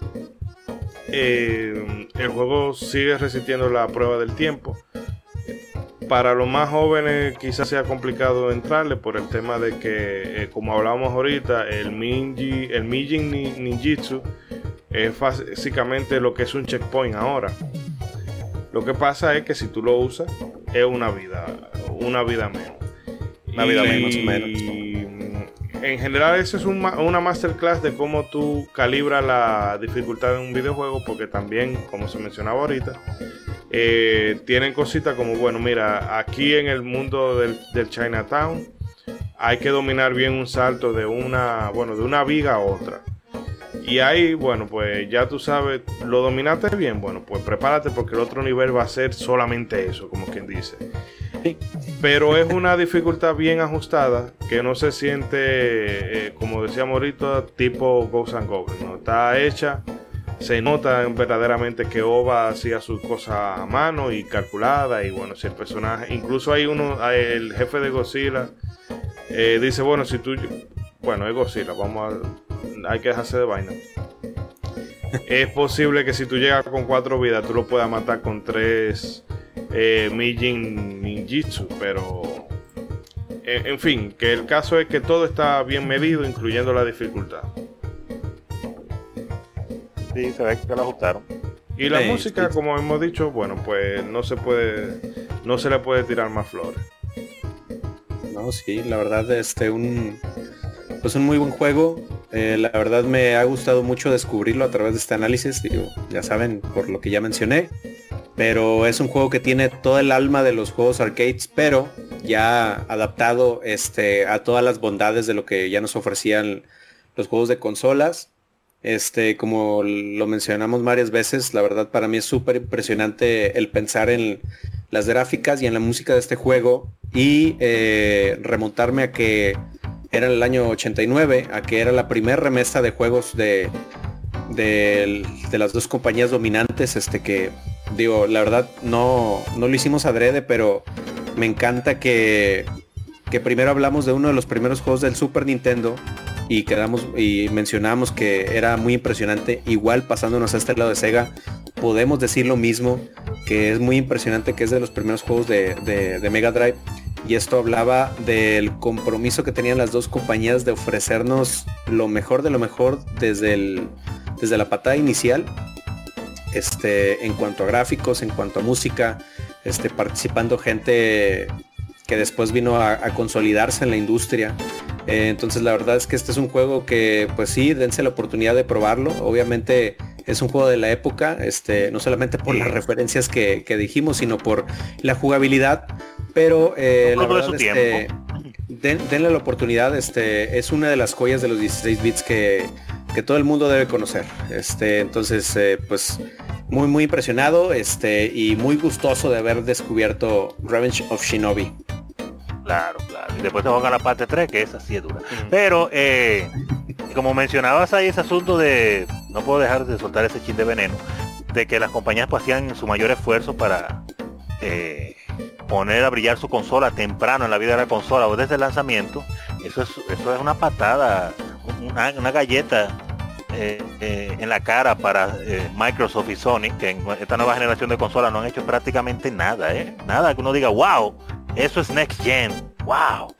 el juego sigue resistiendo la prueba del tiempo. Para los más jóvenes quizás sea complicado entrarle por el tema de que, como hablábamos ahorita, el Mijin Ninjitsu es básicamente lo que es un checkpoint ahora. Lo que pasa es que si tú lo usas, es una vida menos. Una vida menos, más o menos. en general eso es una masterclass de cómo tú calibras la dificultad de un videojuego, porque también, como se mencionaba ahorita, tienen cositas como, bueno, mira, aquí en el mundo del Chinatown hay que dominar bien un salto de una viga a otra. Y ahí, bueno, pues ya tú sabes, lo dominaste bien, bueno, pues prepárate porque el otro nivel va a ser solamente eso, como quien dice. Pero es una dificultad bien ajustada que no se siente, como decíamos ahorita, tipo Ghosts and Goblins, ¿no? Está hecha, se nota verdaderamente que Oba hacía sus cosas a mano y calculada. Y bueno, si el personaje, incluso hay uno, el jefe de Godzilla dice, bueno, si tú, bueno, es Godzilla, hay que dejarse de vaina. Es posible que si tú llegas con 4 vidas, tú lo puedas matar con 3 Mijin Ninjitsu, pero en fin, que el caso es que todo está bien medido, incluyendo la dificultad. Sí, se ve que lo ajustaron. Y la música, como hemos dicho, bueno, pues no se le puede tirar más flores. No, sí, la verdad, un muy buen juego. La verdad me ha gustado mucho descubrirlo a través de este análisis, digo, ya saben, por lo que ya mencioné. Pero es un juego que tiene todo el alma de los juegos arcades, pero ya adaptado a todas las bondades de lo que ya nos ofrecían los juegos de consolas. Como lo mencionamos varias veces, la verdad para mí es súper impresionante el pensar en las gráficas y en la música de este juego y remontarme a que era el año 89, a que era la primera remesa de juegos de las dos compañías dominantes, que digo, la verdad no lo hicimos adrede, pero me encanta que primero hablamos de uno de los primeros juegos del Super Nintendo y quedamos y mencionamos que era muy impresionante. Igual pasándonos a este lado de Sega, podemos decir lo mismo, que es muy impresionante, que es de los primeros juegos de Mega Drive. Y esto hablaba del compromiso que tenían las dos compañías de ofrecernos lo mejor de lo mejor desde la patada inicial, en cuanto a gráficos, en cuanto a música, participando gente que después vino a consolidarse en la industria. Entonces la verdad es que este es un juego que, pues sí, dense la oportunidad de probarlo. Obviamente es un juego de la época, no solamente por las referencias que dijimos, sino por la jugabilidad. Pero la verdad, denle la oportunidad, es una de las joyas de los 16 bits que todo el mundo debe conocer. Entonces, pues muy muy impresionado, y muy gustoso de haber descubierto Revenge of Shinobi. Claro. Y después te juega la parte 3, que esa sí es dura. Mm-hmm. Pero como mencionabas ahí ese asunto de, no puedo dejar de soltar ese chin de veneno, de que las compañías hacían su mayor esfuerzo para poner a brillar su consola temprano en la vida de la consola o desde el lanzamiento. Eso es una patada, una galleta en la cara para Microsoft y Sony, que en esta nueva generación de consolas no han hecho prácticamente nada, nada que uno diga, wow, eso es next gen, wow,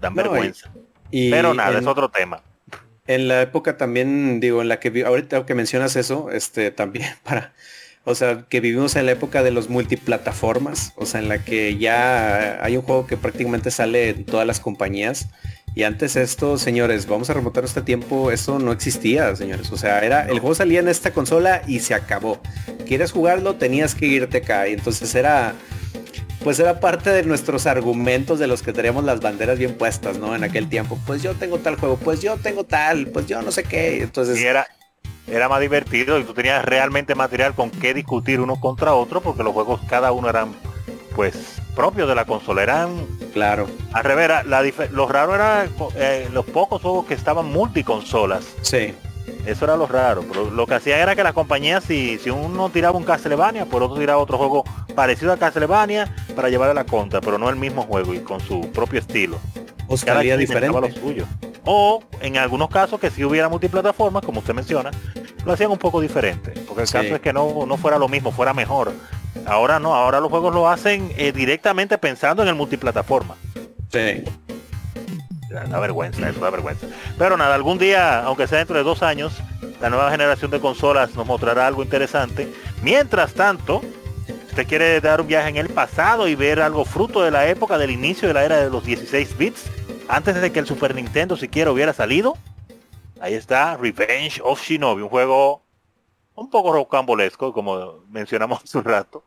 dan vergüenza. Pero nada, es otro tema. En la época también, digo, en la que ahorita que mencionas eso, también para, o sea, que vivimos en la época de los multiplataformas, o sea, en la que ya hay un juego que prácticamente sale en todas las compañías. Y antes esto, señores, vamos a remontar este tiempo, esto no existía, señores. O sea, el juego salía en esta consola y se acabó. ¿Quieres jugarlo? Tenías que irte acá. Y entonces era parte de nuestros argumentos de los que teníamos las banderas bien puestas, ¿no? En aquel tiempo, pues yo tengo tal juego, pues yo tengo tal, pues yo no sé qué. Entonces sí, era más divertido y tú tenías realmente material con qué discutir uno contra otro, porque los juegos cada uno eran, pues, propios de la consola, eran, claro, al revés, lo raro era los pocos juegos que estaban multiconsolas. Sí, eso era lo raro, pero lo que hacía era que las compañías, si uno tiraba un Castlevania, por otro tiraba otro juego parecido a Castlevania para llevar a la contra, pero no el mismo juego y con su propio estilo. Cada quien inventaba lo suyo. O en algunos casos que si hubiera multiplataformas, como usted menciona, lo hacían un poco diferente, porque el caso es que no fuera lo mismo, fuera mejor. Ahora no, ahora los juegos lo hacen directamente pensando en el multiplataforma. Sí. Da vergüenza, eso da vergüenza. Pero nada, algún día, aunque sea dentro de 2 años, la nueva generación de consolas nos mostrará algo interesante. Mientras tanto, usted quiere dar un viaje en el pasado y ver algo fruto de la época, del inicio de la era de los 16 bits, antes de que el Super Nintendo siquiera hubiera salido. Ahí está Revenge of Shinobi, un juego un poco rocambolesco, como mencionamos hace un rato,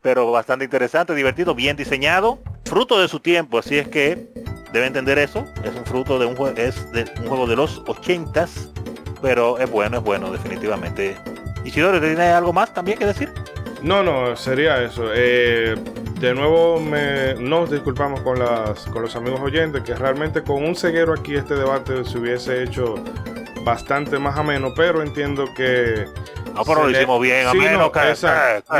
pero bastante interesante, divertido, bien diseñado, fruto de su tiempo, así es que debe entender eso. Es un fruto de un juego de los 80s, pero es bueno, definitivamente. Isidoro, ¿tiene algo más también que decir? No, sería eso. De nuevo nos disculpamos con los amigos oyentes, que realmente con un ceguero aquí este debate se hubiese hecho bastante más ameno, pero entiendo que... No, pero lo hicimos bien, sí, ameno.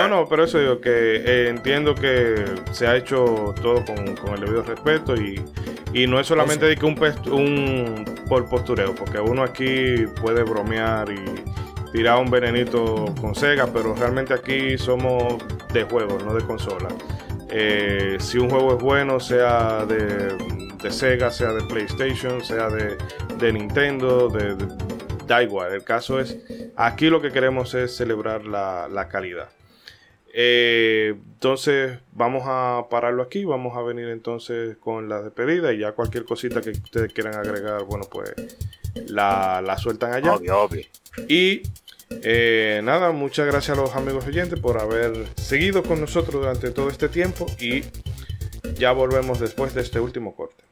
No, pero eso digo, que entiendo que se ha hecho todo con el debido respeto y no es solamente de que un por postureo, porque uno aquí puede bromear y... tirar un venenito con Sega, pero realmente aquí somos de juegos, no de consola. Si un juego es bueno, sea de Sega, sea de PlayStation, sea de Nintendo, da igual. El caso es, aquí lo que queremos es celebrar la calidad. Entonces vamos a pararlo aquí, vamos a venir entonces con la despedida y ya cualquier cosita que ustedes quieran agregar, bueno, pues la sueltan allá. Obvio. Y nada, muchas gracias a los amigos oyentes por haber seguido con nosotros durante todo este tiempo y ya volvemos después de este último corte.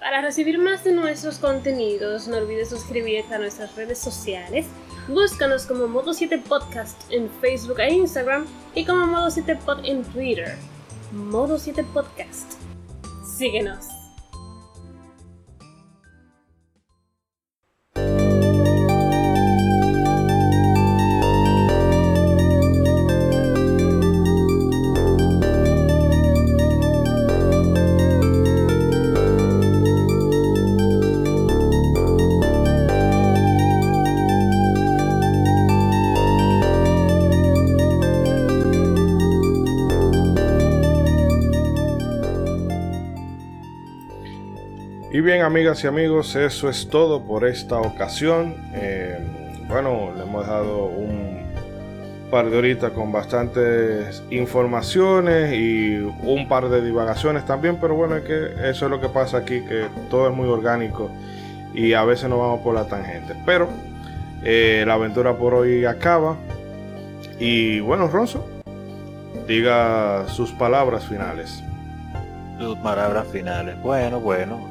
Para recibir más de nuestros contenidos, no olvides suscribirte a nuestras redes sociales. Búscanos como Modo 7 Podcast en Facebook e Instagram y como Modo 7 Pod en Twitter. Modo 7 Podcast. Síguenos. Y bien, amigas y amigos, eso es todo por esta ocasión. Bueno, le hemos dado un par de horitas con bastantes informaciones y un par de divagaciones también, pero bueno, es que eso es lo que pasa aquí, que todo es muy orgánico y a veces nos vamos por la tangente. Pero la aventura por hoy acaba y bueno, Ronzo, diga sus palabras finales. Bueno,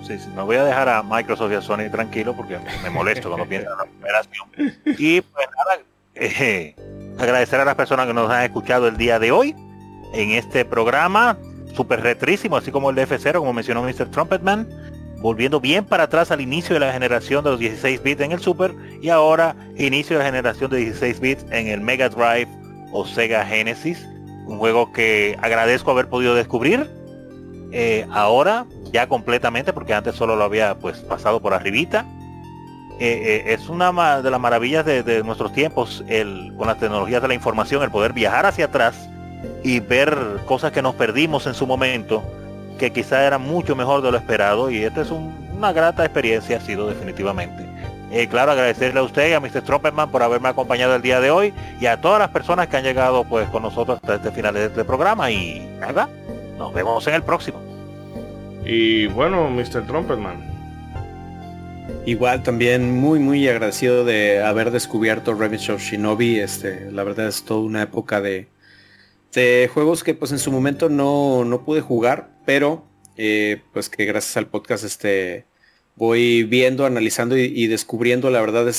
sí, no voy a dejar a Microsoft y a Sony tranquilo porque me molesto cuando pienso en la operación. Y pues nada, agradecer a las personas que nos han escuchado el día de hoy en este programa super retrísimo, así como el de F0, como mencionó Mr. Trumpetman, volviendo bien para atrás al inicio de la generación de los 16 bits en el Super y ahora inicio de la generación de 16 bits en el Mega Drive o Sega Genesis, un juego que agradezco haber podido descubrir. Ahora ya completamente, porque antes solo lo había pues pasado por arribita. Es una de las maravillas de nuestros tiempos, con las tecnologías de la información, el poder viajar hacia atrás y ver cosas que nos perdimos en su momento, que quizá era mucho mejor de lo esperado, y esta es una grata experiencia, ha sido definitivamente. Claro, agradecerle a usted y a Mr. Trumperman por haberme acompañado el día de hoy, y a todas las personas que han llegado pues con nosotros hasta este final de este programa, y nada, nos vemos en el próximo. Y bueno, Mr. Trumpetman, igual también muy muy agradecido de haber descubierto Revenge of Shinobi. La verdad es toda una época de juegos que pues en su momento no pude jugar, pero pues que gracias al podcast voy viendo, analizando y descubriendo. La verdad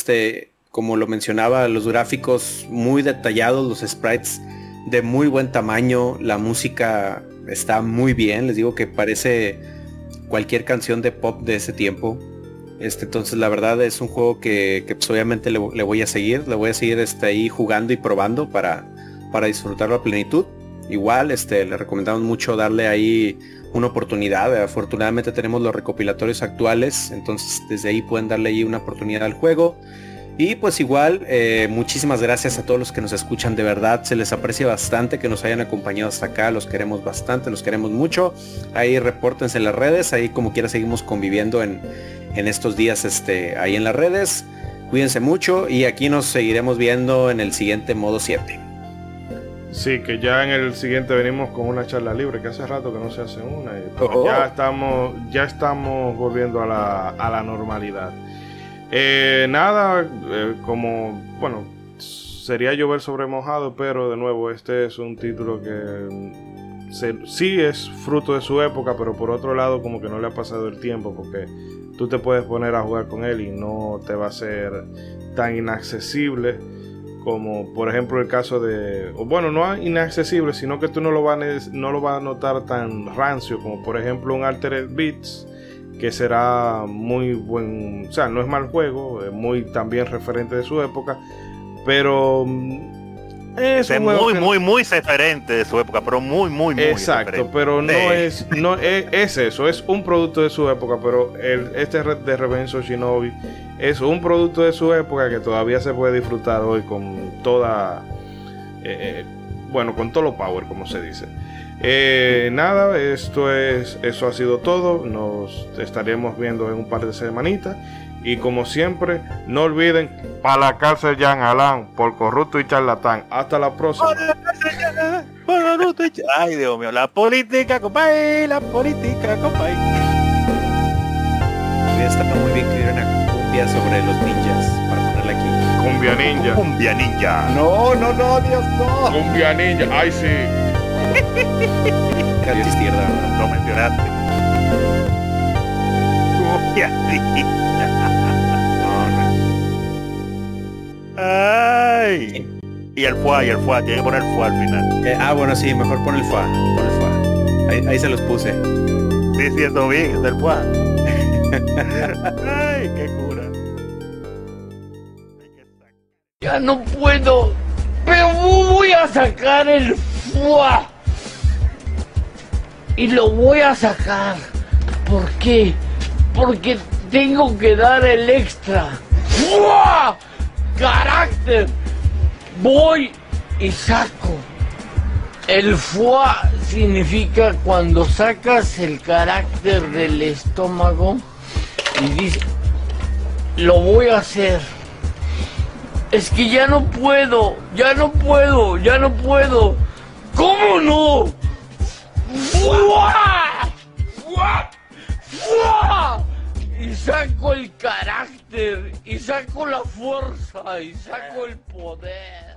como lo mencionaba, los gráficos muy detallados, los sprites de muy buen tamaño, la música está muy bien, les digo que parece cualquier canción de pop de ese tiempo. Entonces la verdad es un juego que pues, obviamente le voy a seguir ahí jugando y probando para disfrutarlo a plenitud. igual le recomendamos mucho darle ahí una oportunidad. Afortunadamente tenemos los recopilatorios actuales, entonces desde ahí pueden darle ahí una oportunidad al juego. Y pues igual, muchísimas gracias a todos los que nos escuchan, de verdad, se les aprecia bastante que nos hayan acompañado hasta acá, los queremos bastante, los queremos mucho. Ahí repórtense en las redes, ahí como quiera seguimos conviviendo en estos días ahí en las redes. Cuídense mucho y aquí nos seguiremos viendo en el siguiente Modo 7. Sí, que ya en el siguiente venimos con una charla libre, que hace rato que no se hace una. Ya estamos volviendo a la normalidad. Sería llover sobre mojado, pero de nuevo, este es un título que sí es fruto de su época, pero por otro lado como que no le ha pasado el tiempo, porque tú te puedes poner a jugar con él y no te va a ser tan inaccesible como por ejemplo el caso de... Bueno, no inaccesible, sino que tú no lo vas a notar tan rancio como por ejemplo un Altered Beats, que será muy buen... O sea, no es mal juego, es muy también referente de su época, pero... Es muy diferente de su época, pero muy exacto, diferente. Pero no es eso, es un producto de su época, pero este de Revenge of Shinobi es un producto de su época que todavía se puede disfrutar hoy con toda... con todo lo power, como se dice. Eso ha sido todo. Nos estaremos viendo en un par de semanitas. Y como siempre, no olviden, para la cárcel Jean Alain, por corrupto y charlatán. Hasta la próxima. Ay, Dios mío, la política, compadre, la política, compadre. Está muy bien que dieron una cumbia sobre los ninjas, para ponerla aquí. Cumbia ninja. Cumbia ninja. No, Dios, no. Cumbia ninja, ay, sí. Calle izquierda, no mencionaste. Cumbia ninja. Ay. Y el foie, tiene que poner el foie al final. Sí, mejor pon el foie. Ahí se los puse. Diciendo bien, es del foie. Ay, qué cura. Ya no puedo. Pero voy a sacar el foie. Y lo voy a sacar. ¿Por qué? Porque tengo que dar el extra. ¡Fua! Carácter, voy y saco. El foie significa cuando sacas el carácter del estómago y dices, lo voy a hacer. Es que ya no puedo. ¿Cómo no? ¡Fua! Y saco el carácter, y saco la fuerza, y saco el poder.